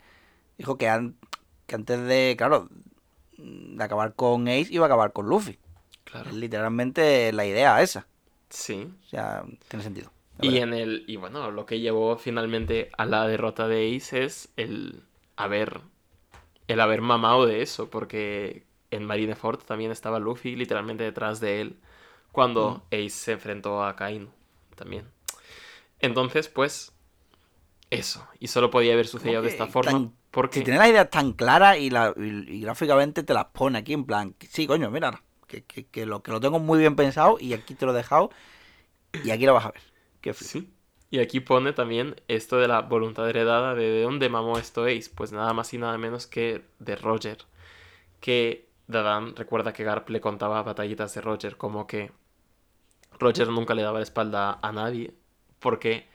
Dijo que antes de, claro, de acabar con Ace iba a acabar con Luffy. Claro. Es literalmente la idea esa. Sí. O sea, tiene sentido. Y bueno, lo que llevó finalmente a la derrota de Ace es el haber mamado de eso, porque en Marineford también estaba Luffy literalmente detrás de él cuando Ace se enfrentó a Kainu también. Entonces, pues, eso. Y solo podía haber sucedido de esta forma. Porque... si tienes la idea tan clara y gráficamente te las pone aquí en plan, sí, coño, mira, que lo tengo muy bien pensado y aquí te lo he dejado y aquí lo vas a ver. Qué frío. Sí. Y aquí pone también esto de la voluntad heredada, de dónde mamó esto Ace. Pues nada más y nada menos que de Roger. Que Dadan recuerda que Garp le contaba batallitas de Roger, como que Roger nunca le daba la espalda a nadie porque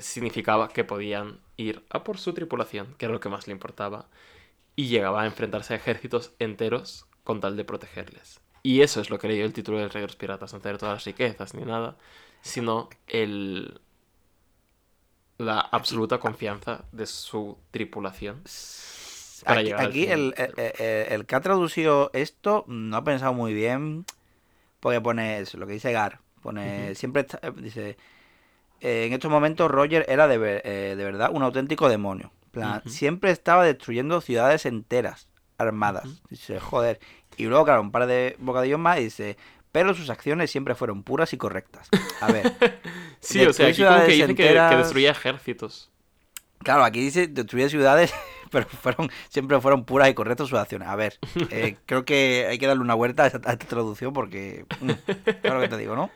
significaba que podían ir a por su tripulación, que era lo que más le importaba, y llegaba a enfrentarse a ejércitos enteros con tal de protegerles. Y eso es lo que le dio el título del Rey de los Piratas, no tener todas las riquezas ni nada, sino la absoluta confianza de su tripulación. Aquí el que ha traducido esto no ha pensado muy bien, porque pone eso, lo que dice Gar, pone siempre está, dice, en estos momentos Roger era de verdad un auténtico demonio, plan, siempre estaba destruyendo ciudades enteras armadas, dice, joder. Y luego, claro, un par de bocadillos más, dice, pero sus acciones siempre fueron puras y correctas. A ver. Sí, o sea, aquí como que dice enteras... que destruía ejércitos. Claro, aquí dice destruía ciudades, pero siempre fueron puras y correctas sus acciones. A ver, creo que hay que darle una vuelta a esta traducción porque... claro que te digo, ¿no?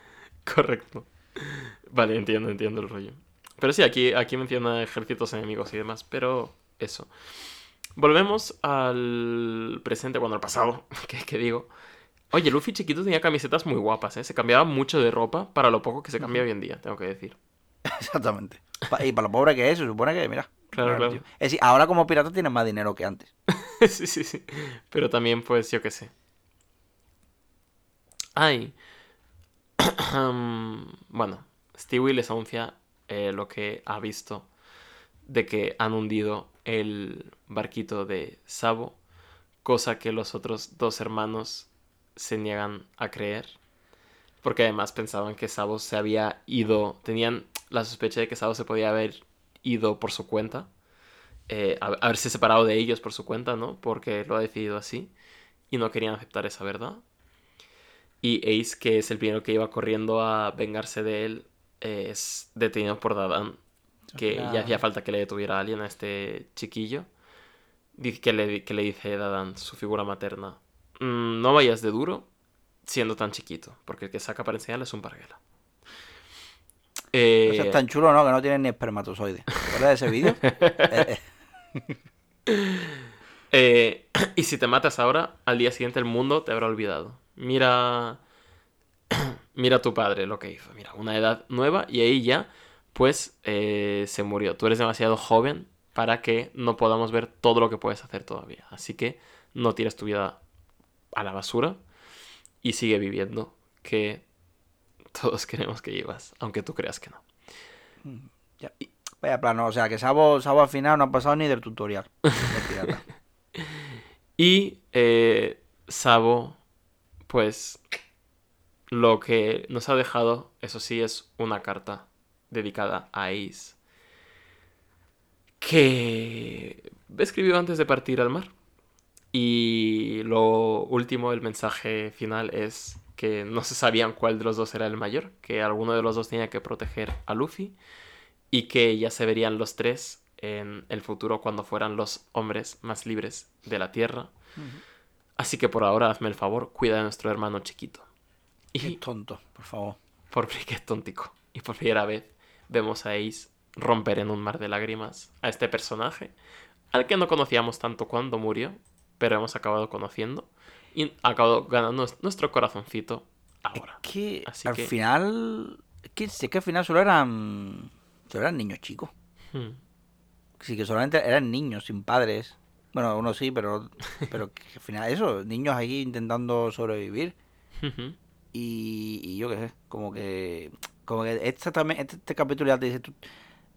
Correcto. Vale, entiendo el rollo. Pero sí, aquí menciona ejércitos enemigos y demás, pero eso. Volvemos al presente, bueno, al pasado, que digo. Oye, Luffy chiquito tenía camisetas muy guapas, ¿eh? Se cambiaba mucho de ropa para lo poco que se cambia hoy en día, tengo que decir. Exactamente. Y para lo pobre que es, se supone que, mira. Claro. Es decir, ahora como pirata tienes más dinero que antes. sí. Pero también, pues, yo qué sé. Ay. Bueno, Stewie les anuncia lo que ha visto de que han hundido el barquito de Sabo, cosa que los otros dos hermanos se niegan a creer, porque además pensaban que Sabo se había ido, tenían la sospecha de que Sabo se podía haber ido por su cuenta, haberse separado de ellos por su cuenta, ¿no? Porque lo ha decidido así, y no querían aceptar esa verdad. Y Ace, que es el primero que iba corriendo a vengarse de él, es detenido por Dadan, que claro, ya hacía falta que le detuviera a alguien a este chiquillo. Dice que le dice Dadan, su figura materna, no vayas de duro siendo tan chiquito, porque el que saca para enseñarle es un parguela. Eso es tan chulo, ¿no? Que no tiene ni espermatozoides. ¿Recuerdas de ese vídeo? Y si te matas ahora, al día siguiente el mundo te habrá olvidado. Mira a tu padre lo que hizo. Mira, una edad nueva y ahí ya, pues, se murió. Tú eres demasiado joven para que no podamos ver todo lo que puedes hacer todavía. Así que no tires tu vida a la basura y sigue viviendo, que todos queremos que vivas, aunque tú creas que no. Ya. Vaya plano, o sea, que Sabo al final no ha pasado ni del tutorial. Y Sabo, pues, lo que nos ha dejado, eso sí, es una carta dedicada a Ace, que escribió antes de partir al mar. Y lo último, el mensaje final, es que no se sabían cuál de los dos era el mayor, que alguno de los dos tenía que proteger a Luffy y que ya se verían los tres en el futuro cuando fueran los hombres más libres de la Tierra. Uh-huh. Así que por ahora hazme el favor, cuida de nuestro hermano chiquito. Y qué tonto, por favor. Qué tontico. Y por primera vez vemos a Ace romper en un mar de lágrimas a este personaje al que no conocíamos tanto cuando murió, pero hemos acabado conociendo y ha acabado ganando nuestro corazoncito ahora. Es que al final solo eran niños chicos. Sí, que solamente eran niños sin padres. Bueno, uno sí, pero que al final eso, niños ahí intentando sobrevivir. Uh-huh. Y yo qué sé, como que este capítulo ya te dice,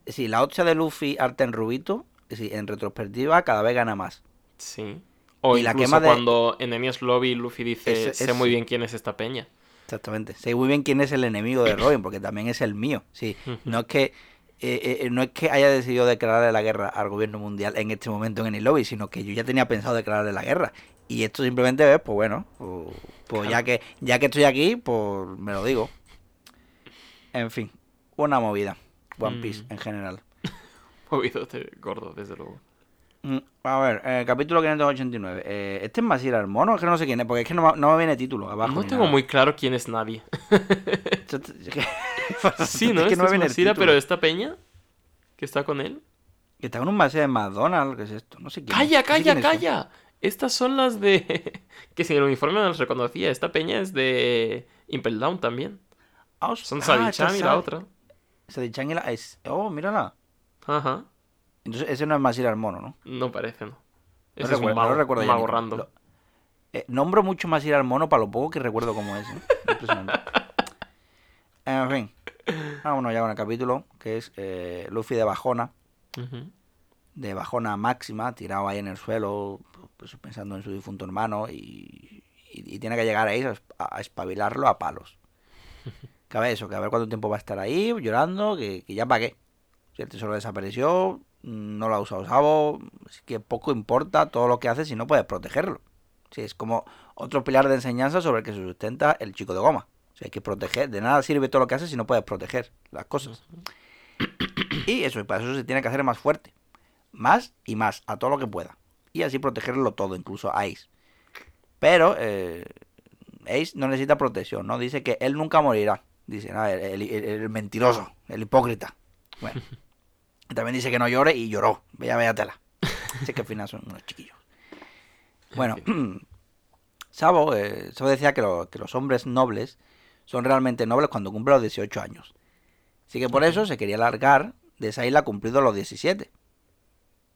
si la odisea de Luffy al Tenryubito, en retrospectiva cada vez gana más. Sí. O y incluso cuando en Enemy's Lobby Luffy dice, sé muy bien quién es esta peña. Exactamente, sé muy bien quién es el enemigo de Robin, porque también es el mío. Sí, no es que haya decidido declararle la guerra al gobierno mundial en este momento en Enemy's Lobby, sino que yo ya tenía pensado declararle la guerra. Y esto simplemente ves, pues bueno, pues claro, ya que estoy aquí, pues me lo digo. En fin, una movida. One Piece en general. Movidote gordo, desde luego. A ver, capítulo 589. ¿Este es Masira el mono? Es que no sé quién es, porque es que no me viene título abajo. No tengo muy claro quién es nadie. Sí, ¿no? Es que no me viene Masira, pero esta peña que está con él. Que está con un Masira de McDonald's, ¿qué es esto? No sé quién. ¡Calla! Estas son las de... que sin el uniforme no las reconocía. Esta peña es de Impel Down también. Son Sadichan y la otra. Sadichan y la... Oh, mírala. Ajá. Entonces, ese no es Masira el mono, ¿no? No parece, no. Ese no es un mago random. Nombro mucho Masira el mono para lo poco que recuerdo como es. Impresionante. En fin. Vámonos ya con el capítulo, que es Luffy de bajona. Uh-huh. De bajona máxima, tirado ahí en el suelo, pues, pensando en su difunto hermano. Y tiene que llegar ahí a espabilarlo a palos. Que a ver eso, que a ver cuánto tiempo va a estar ahí llorando, que ya para qué. Si el tesoro desapareció, no lo ha usado Sabo, así que poco importa todo lo que hace si no puedes protegerlo. Sí, es como otro pilar de enseñanza sobre el que se sustenta el chico de goma. O sea, hay que proteger. De nada sirve todo lo que haces si no puedes proteger las cosas. Y eso, y para eso se tiene que hacer más fuerte. Más y más, a todo lo que pueda. Y así protegerlo todo, incluso a Ace. Pero Ace no necesita protección, ¿no? Dice que él nunca morirá. Dice, no, el mentiroso, el hipócrita. Bueno. También dice que no llore y lloró. Vaya tela. Así que al final son unos chiquillos. Bueno, Sabo decía que los hombres nobles son realmente nobles cuando cumplen los 18 años. Así que por eso se quería largar de esa isla cumplido los 17.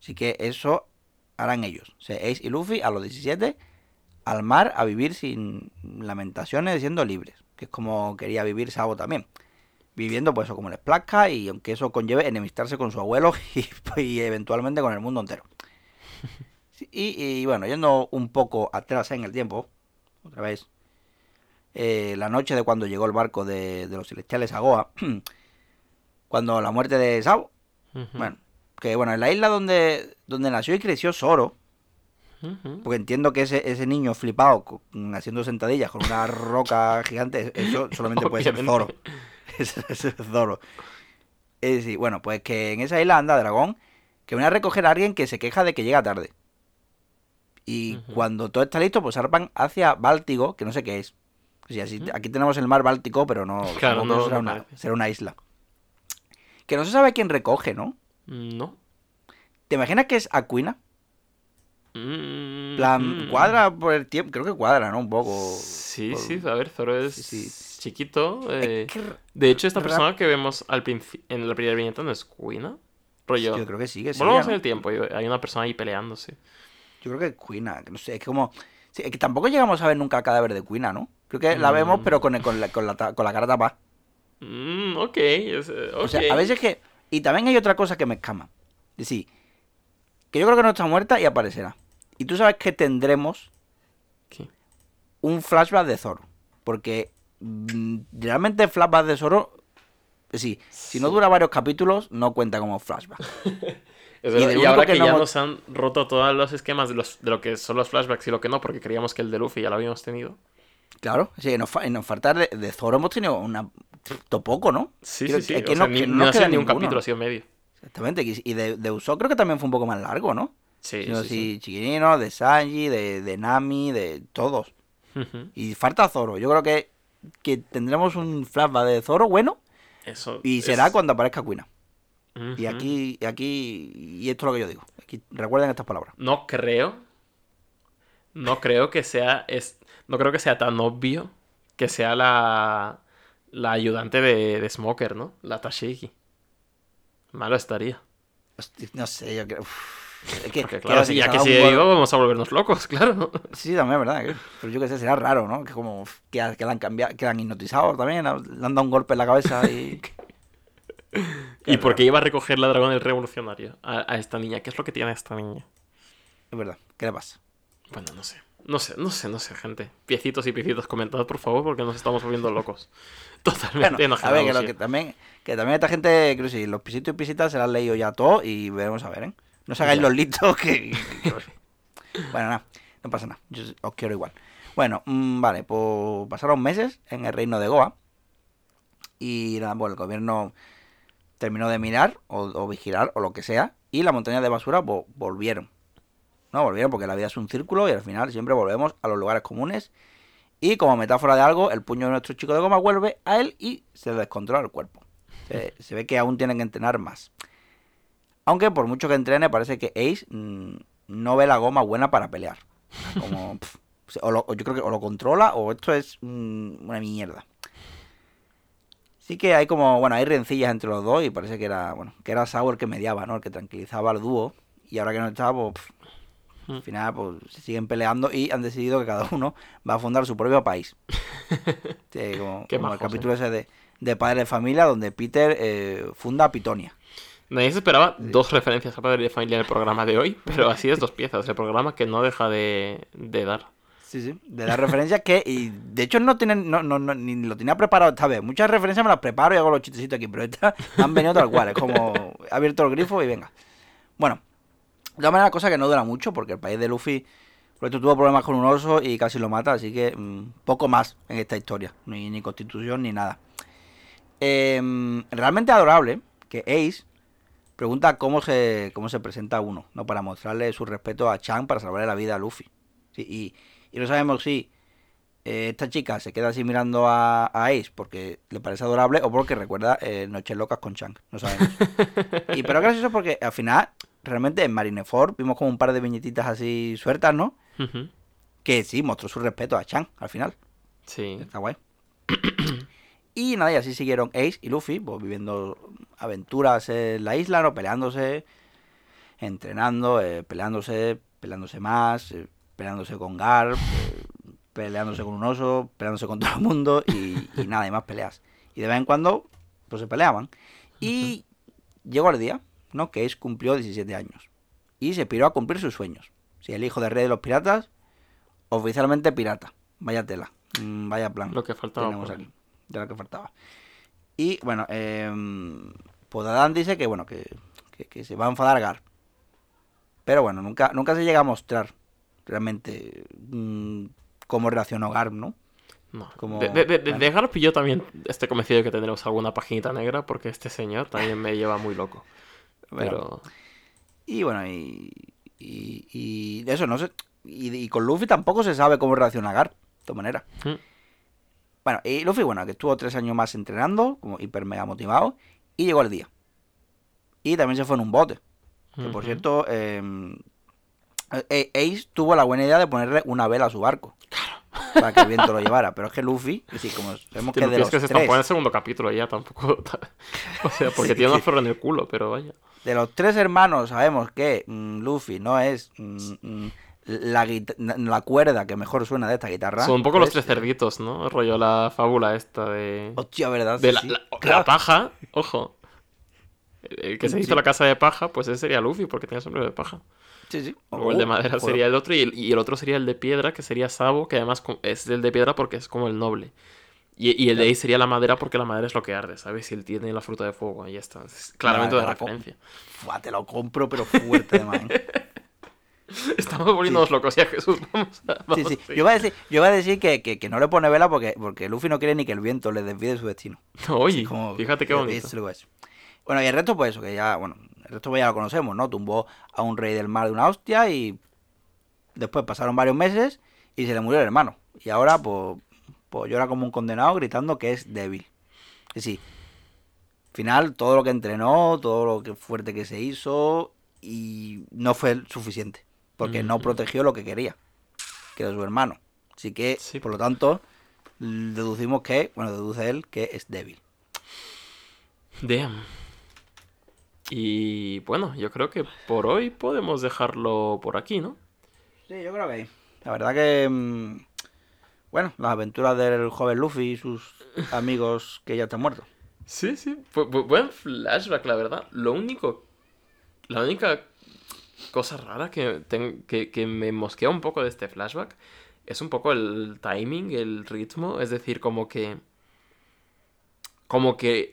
Así que eso harán ellos. O sea, Ace y Luffy a los 17 al mar a vivir sin lamentaciones, siendo libres. Que es como quería vivir Sabo también. Viviendo pues eso como les plazca, y aunque eso conlleve enemistarse con su abuelo y eventualmente con el mundo entero. Y bueno, yendo un poco atrás en el tiempo, otra vez, la noche de cuando llegó el barco de los celestiales a Goa, cuando la muerte de Sabo, bueno, que bueno, en la isla donde nació y creció Zoro, porque entiendo que ese niño flipado haciendo sentadillas con una roca gigante, eso solamente puede ser Zoro. Ese es Zoro. Es decir, bueno, pues que en esa isla anda Dragón, que viene a recoger a alguien que se queja de que llega tarde. Y cuando todo está listo, pues arpan hacia Báltico, que no sé qué es. O sea, aquí tenemos el mar Báltico, pero no, claro, no será una isla. Que no se sabe quién recoge, ¿no? No. ¿Te imaginas que es a Kuina? Plan, cuadra por el tiempo, creo que cuadra, ¿no? Un poco. Sí, por... sí, a ver, Zoro es... Sí. Chiquito. De hecho, esta persona que vemos en la primera viñeta no es Kuina. Rollo. Yo creo que sí, que sí. Volvamos en el tiempo. Hay una persona ahí peleándose. Yo creo que es Kuina. No sé, es que como... Sí, es que tampoco llegamos a ver nunca el cadáver de Kuina, ¿no? Creo que la vemos, pero con la cara tapada. Ok. O sea, a veces que... Y también hay otra cosa que me escama. Es decir, que yo creo que no está muerta y aparecerá. Y tú sabes que tendremos... ¿Qué? Un flashback de Zoro. Porque... realmente flashback de Zoro, sí, si no dura varios capítulos no cuenta como flashback. Y ahora que ya nos han roto todos los esquemas de lo que son los flashbacks y lo que no, porque creíamos que el de Luffy ya lo habíamos tenido. Claro, sí, nos falta de Zoro hemos tenido una topoco, ¿no? Sí, creo, sí, sí. O sea, no queda ni un capítulo, ha sido medio. Exactamente, y de Usopp creo que también fue un poco más largo, ¿no? Sí, sino sí, sí. Chiquirino, de Sanji, de Nami, de todos. Y falta Zoro, yo creo que tendremos un flashback de Zoro, bueno, eso y será cuando aparezca Kuina. Y aquí, y esto es lo que yo digo. Aquí, recuerden estas palabras. No creo que sea tan obvio que sea la ayudante de Smoker, ¿no? La Tashiki. Malo estaría. No sé, yo creo... Es que, porque, claro, ya que si digo, vamos a volvernos locos, claro. Sí, también es verdad. Pero yo qué sé, será raro, ¿no? Que como que la han cambiado, que la han hipnotizado también, le han dado un golpe en la cabeza y... ¿Y por qué iba a recoger la Dragón el Revolucionario a esta niña? ¿Qué es lo que tiene esta niña? Es verdad, ¿qué le pasa? Bueno, no sé, gente. Piecitos y piecitos, comentad, por favor, porque nos estamos volviendo locos. Totalmente enojados. A ver, que también esta gente, creo que sí, los piecitos y piecitas se las han leído ya todo y veremos a ver, ¿eh? No os hagáis los listos que... Bueno, nada, no pasa nada. Yo os quiero igual. Bueno, vale, pues pasaron meses en el reino de Goa. Y nada, bueno, el gobierno terminó de mirar o vigilar o lo que sea. Y las montañas de basura volvieron. No, volvieron porque la vida es un círculo y al final siempre volvemos a los lugares comunes. Y como metáfora de algo, el puño de nuestro chico de goma vuelve a él y se le descontrola el cuerpo. Se ve que aún tienen que entrenar más. Aunque por mucho que entrene, parece que Ace no ve la goma buena para pelear. Como, yo creo que o lo controla o esto es una mierda. Sí que hay como, bueno, hay rencillas entre los dos y parece que era Sabo el que mediaba, ¿no? El que tranquilizaba al dúo. Y ahora que no está, pues al final pues, se siguen peleando y han decidido que cada uno va a fundar su propio país. Sí, como el capítulo ese de Padre de Familia, donde Peter funda Pitonia. Nadie se esperaba dos referencias a Padre de Familia en el programa de hoy, pero así es Dos Piezas, el programa que no deja de dar. Sí, de dar referencias que... Y de hecho no ni lo tenía preparado esta vez. Muchas referencias me las preparo y hago los chistecitos aquí, pero estas han venido tal cual. Es como he abierto el grifo y venga. Bueno, de todas maneras, cosa que no dura mucho, porque el país de Luffy Porque tuvo problemas con un oso y casi lo mata, así que poco más en esta historia. Ni constitución ni nada. Realmente adorable que Ace pregunta cómo se presenta uno, ¿no? Para mostrarle su respeto a Chang para salvarle la vida a Luffy. Sí, y no sabemos si esta chica se queda así mirando a Ace porque le parece adorable o porque recuerda Noches Locas con Chang. No sabemos. Pero es gracioso porque al final, realmente en Marineford vimos como un par de viñetitas así sueltas, ¿no? Uh-huh. Que sí, mostró su respeto a Chang al final. Sí. Está guay. Y nada, y así siguieron Ace y Luffy, pues, viviendo aventuras en la isla, ¿no? Peleándose, entrenando, peleándose más, peleándose con Garp, peleándose con un oso, peleándose con todo el mundo y nada, y más peleas. Y de vez en cuando, pues se peleaban. Y llegó el día, ¿no? Que Ace cumplió 17 años y se piró a cumplir sus sueños. Si el hijo del rey de los piratas, oficialmente pirata. Vaya tela, vaya plan. Lo que faltaba. Tenemos aquí. De lo que faltaba. Y bueno, pues Dadan dice que bueno, que se va a enfadar Garp. Pero bueno, nunca se llega a mostrar realmente cómo reaccionó Garp, ¿no? No. Como... De Garp yo también estoy convencido de que tendremos alguna paginita negra porque este señor también me lleva muy loco. Pero... Y bueno, y eso no sé. Y con Luffy tampoco se sabe cómo reacciona Garp, de todas maneras. ¿Mm? Bueno, y Luffy, bueno, que estuvo 3 años más entrenando, como hiper mega motivado, y llegó el día. Y también se fue en un bote. Que por cierto, Ace tuvo la buena idea de ponerle una vela a su barco. Claro. Para que el viento lo llevara. Pero es que Luffy, sí, como sabemos que de los que se tres... en el segundo capítulo ya tampoco... O sea, porque tiene un zorro en el culo, pero vaya. De los 3 hermanos sabemos que Luffy no es... la cuerda que mejor suena de esta guitarra. Son un poco los 3 cerditos, ¿no? Rollo la fábula esta de... Hostia, ¿verdad? De la paja, ojo. El que se hizo la casa de paja, pues ese sería Luffy, porque tenía sombrero de paja. Sí, sí. O el de madera sería el otro, y el otro sería el de piedra, que sería Sabo, que además es el de piedra porque es como el noble. Y el de ahí sería la madera porque la madera es lo que arde, ¿sabes? Y él tiene la fruta de fuego, ahí está. Es claramente de referencia. Fua, te lo compro, pero fuerte, man. Estamos volviéndonos locos ya, Jesús. Vamos sí. Yo voy a decir que no le pone vela porque Luffy no quiere ni que el viento le desvíe de su destino. Oye, como, fíjate qué bonito. Bueno, y el resto, pues eso, que ya, bueno, el resto pues ya lo conocemos, ¿no? Tumbó a un rey del mar de una hostia y después pasaron varios meses y se le murió el hermano. Y ahora, pues llora como un condenado gritando que es débil. Es decir, al final, todo lo que entrenó, todo lo que fuerte que se hizo, y no fue suficiente. Porque no protegió lo que quería, que era su hermano. Así que, sí. Por lo tanto, deduce él que es débil. Damn. Y bueno, yo creo que por hoy podemos dejarlo por aquí, ¿no? Sí, yo creo que la verdad que... Bueno, las aventuras del joven Luffy y sus amigos que ya están muertos. Sí. Buen flashback, la verdad. La única... cosa rara que me mosquea un poco de este flashback es un poco el timing, el ritmo, es decir, como que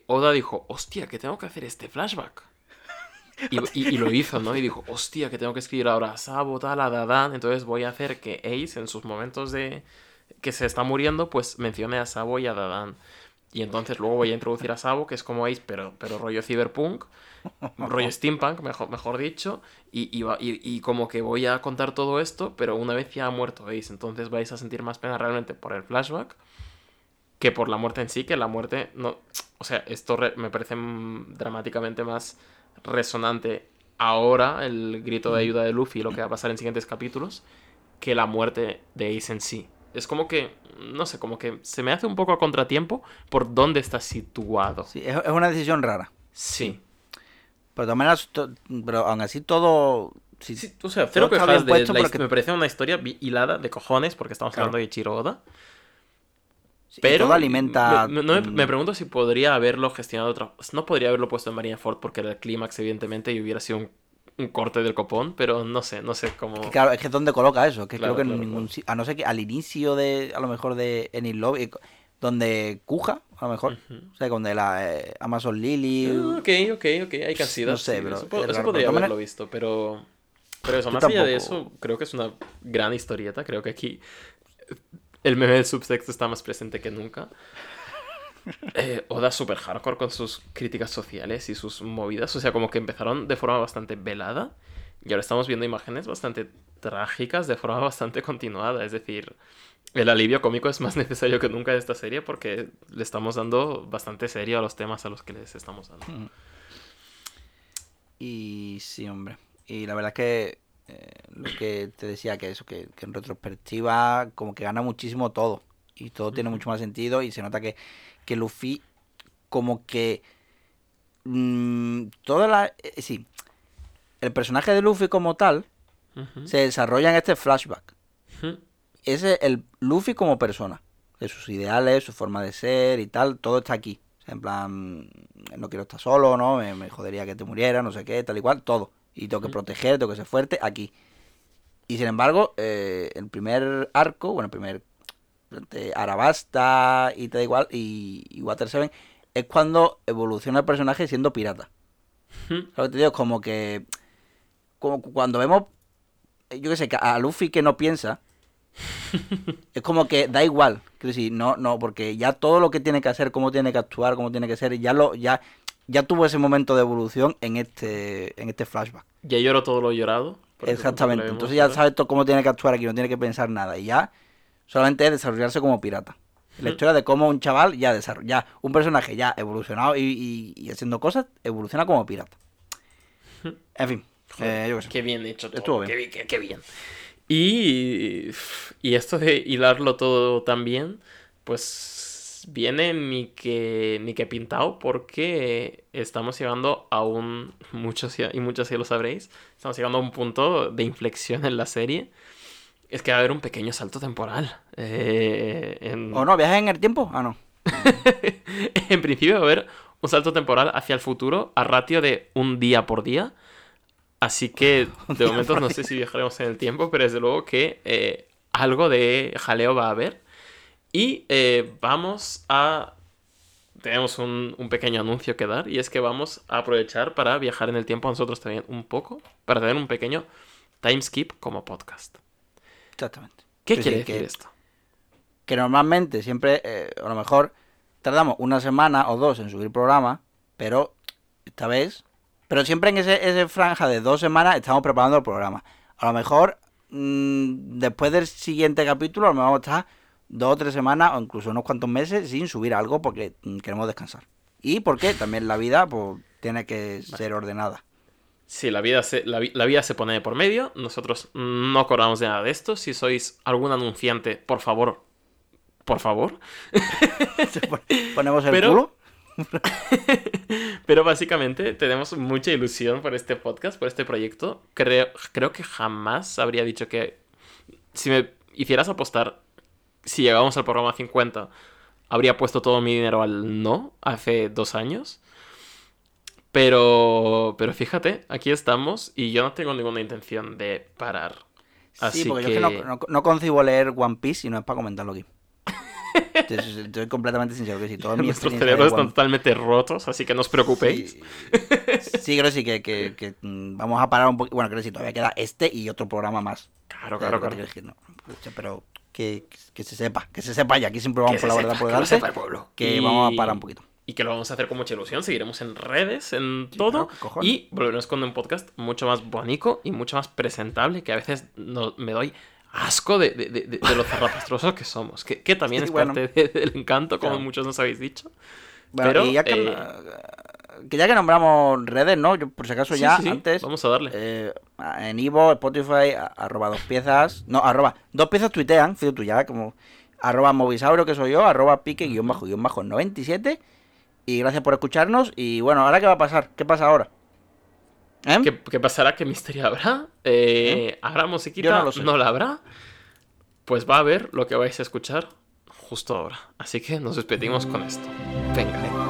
Oda dijo, hostia, que tengo que hacer este flashback y lo hizo, ¿no? Y dijo, hostia, que tengo que escribir ahora a Sabo, tal, a Dadan, entonces voy a hacer que Ace en sus momentos de que se está muriendo, pues mencione a Sabo y a Dadan. Y entonces luego voy a introducir a Sabo, que es como Ace, pero rollo cyberpunk, rollo steampunk, mejor dicho, y como que voy a contar todo esto, pero una vez ya ha muerto Ace, entonces vais a sentir más pena realmente por el flashback que por la muerte en sí, que la muerte no... O sea, esto me parece dramáticamente más resonante ahora, el grito de ayuda de Luffy, lo que va a pasar en siguientes capítulos, que la muerte de Ace en sí. Es como que, no sé, como que se me hace un poco a contratiempo por dónde está situado. Sí, es una decisión rara. Sí. Pero de manera, pero aún así todo... Sí, o sea, cero quejas de la porque... Me parece una historia hilada de cojones porque estamos hablando de Ichiro Oda. Sí, pero todo alimenta... Me pregunto si podría haberlo gestionado otra... No podría haberlo puesto en Marineford porque era el clímax, evidentemente, y hubiera sido un corte del copón, pero no sé cómo... Que claro, es que ¿dónde coloca eso? Que claro, creo que claro, en ningún... Claro. A no ser que al inicio de, a lo mejor, de Any Love, donde Kuja, a lo mejor, o sea, donde la Amazon Lily... Ok, hay cantidad. No sé, pero... Eso podría haberlo visto, pero... Pero eso, más allá de eso, creo que es una gran historieta. Creo que aquí el meme del subtexto está más presente que nunca. Oda super hardcore con sus críticas sociales y sus movidas. O sea, como que empezaron de forma bastante velada y ahora estamos viendo imágenes bastante trágicas de forma bastante continuada. Es decir, el alivio cómico es más necesario que nunca en esta serie porque le estamos dando bastante serio a los temas a los que les estamos dando. Y sí, hombre. Y la verdad es que lo que te decía, que eso, que en retrospectiva como que gana muchísimo todo. Y todo tiene mucho más sentido y se nota que Luffy como que... sí, el personaje de Luffy como tal se desarrolla en este flashback. Ese es el Luffy como persona. De sus ideales, su forma de ser y tal, todo está aquí. O sea, en plan, no quiero estar solo, ¿no? Me jodería que te muriera, no sé qué, tal y cual, todo. Y tengo que proteger, tengo que ser fuerte, aquí. Y sin embargo, el primer arco, bueno, el primer... Arabasta y tal igual y Water Seven es cuando evoluciona el personaje siendo pirata. ¿Sabes? Te digo, como que como cuando vemos, yo qué sé, a Luffy que no piensa, es como que da igual, quiero decir, no, porque ya todo lo que tiene que hacer, cómo tiene que actuar, cómo tiene que ser, ya tuvo ese momento de evolución en este flashback. Ya lloró todo lo llorado. Exactamente. Entonces ya sabe cómo tiene que actuar aquí, no tiene que pensar nada y ya. Solamente es desarrollarse como pirata. La historia de cómo un chaval ya un personaje ya evolucionado y haciendo cosas, evoluciona como pirata. En fin. Joder, yo qué sé. Qué bien hecho todo. Estuvo bien. Qué bien. Y esto de hilarlo todo tan bien, pues viene ni que pintado, porque estamos llegando a un... Muchos y muchas ya lo sabréis. Estamos llegando a un punto de inflexión en la serie. Es que va a haber un pequeño salto temporal. ¿O no? ¿Viajes en el tiempo? Ah, no. En principio va a haber un salto temporal hacia el futuro a ratio de un día por día. Así que, de momento, no sé si viajaremos en el tiempo, pero desde luego que algo de jaleo va a haber. Y vamos a... Tenemos un pequeño anuncio que dar, y es que vamos a aprovechar para viajar en el tiempo nosotros también un poco, para tener un pequeño timeskip como podcast. Exactamente. ¿Qué quiere decir esto? Que normalmente siempre, a lo mejor, tardamos una semana o dos en subir programa, pero esta vez... Pero siempre en ese franja de 2 semanas estamos preparando el programa. A lo mejor, después del siguiente capítulo, a lo mejor vamos a estar 2 o 3 semanas o incluso unos cuantos meses sin subir algo porque queremos descansar. Y porque también la vida pues tiene que ser ordenada. Sí, la vida se pone de por medio. Nosotros no cobramos de nada de esto. Si sois algún anunciante, por favor. Ponemos el culo. Pero básicamente tenemos mucha ilusión por este podcast, por este proyecto. Creo que jamás habría dicho que... Si me hicieras apostar, si llegábamos al programa 50, habría puesto todo mi dinero al no hace 2 años. Pero fíjate, aquí estamos y yo no tengo ninguna intención de parar. Así porque yo es que no concibo leer One Piece y no es para comentarlo aquí. Estoy completamente sincero que sí. Nuestros cerebros están totalmente rotos, así que no os preocupéis. Sí, creo sí que vamos a parar un poquito. Bueno, creo que sí, todavía queda este y otro programa más. Claro. Pero que se sepa y aquí siempre vamos por la verdad por delante. Que vamos a parar un poquito. Y que lo vamos a hacer con mucha ilusión, seguiremos en redes, en todo, claro, y volveremos con un podcast mucho más bonito y mucho más presentable, que a veces me doy asco de lo zarrapastrosos que somos, que también sí, es bueno, parte del encanto, como claro, muchos nos habéis dicho. Bueno, pero, y ya que ya que nombramos redes, ¿no? Yo, por si acaso sí, antes... Vamos a darle. En Ivo, Spotify, @2piezas... No, @2piezas tuitean, fíjate tú ya, como @movisauro, que soy yo, @pique_97... Y gracias por escucharnos. Y bueno, ¿ahora qué va a pasar? ¿Qué pasa ahora? ¿Qué pasará? ¿Qué misterio habrá? ¿Habrá musiquita? ¿No la habrá? Pues va a haber lo que vais a escuchar justo ahora. Así que nos despedimos con esto. Venga.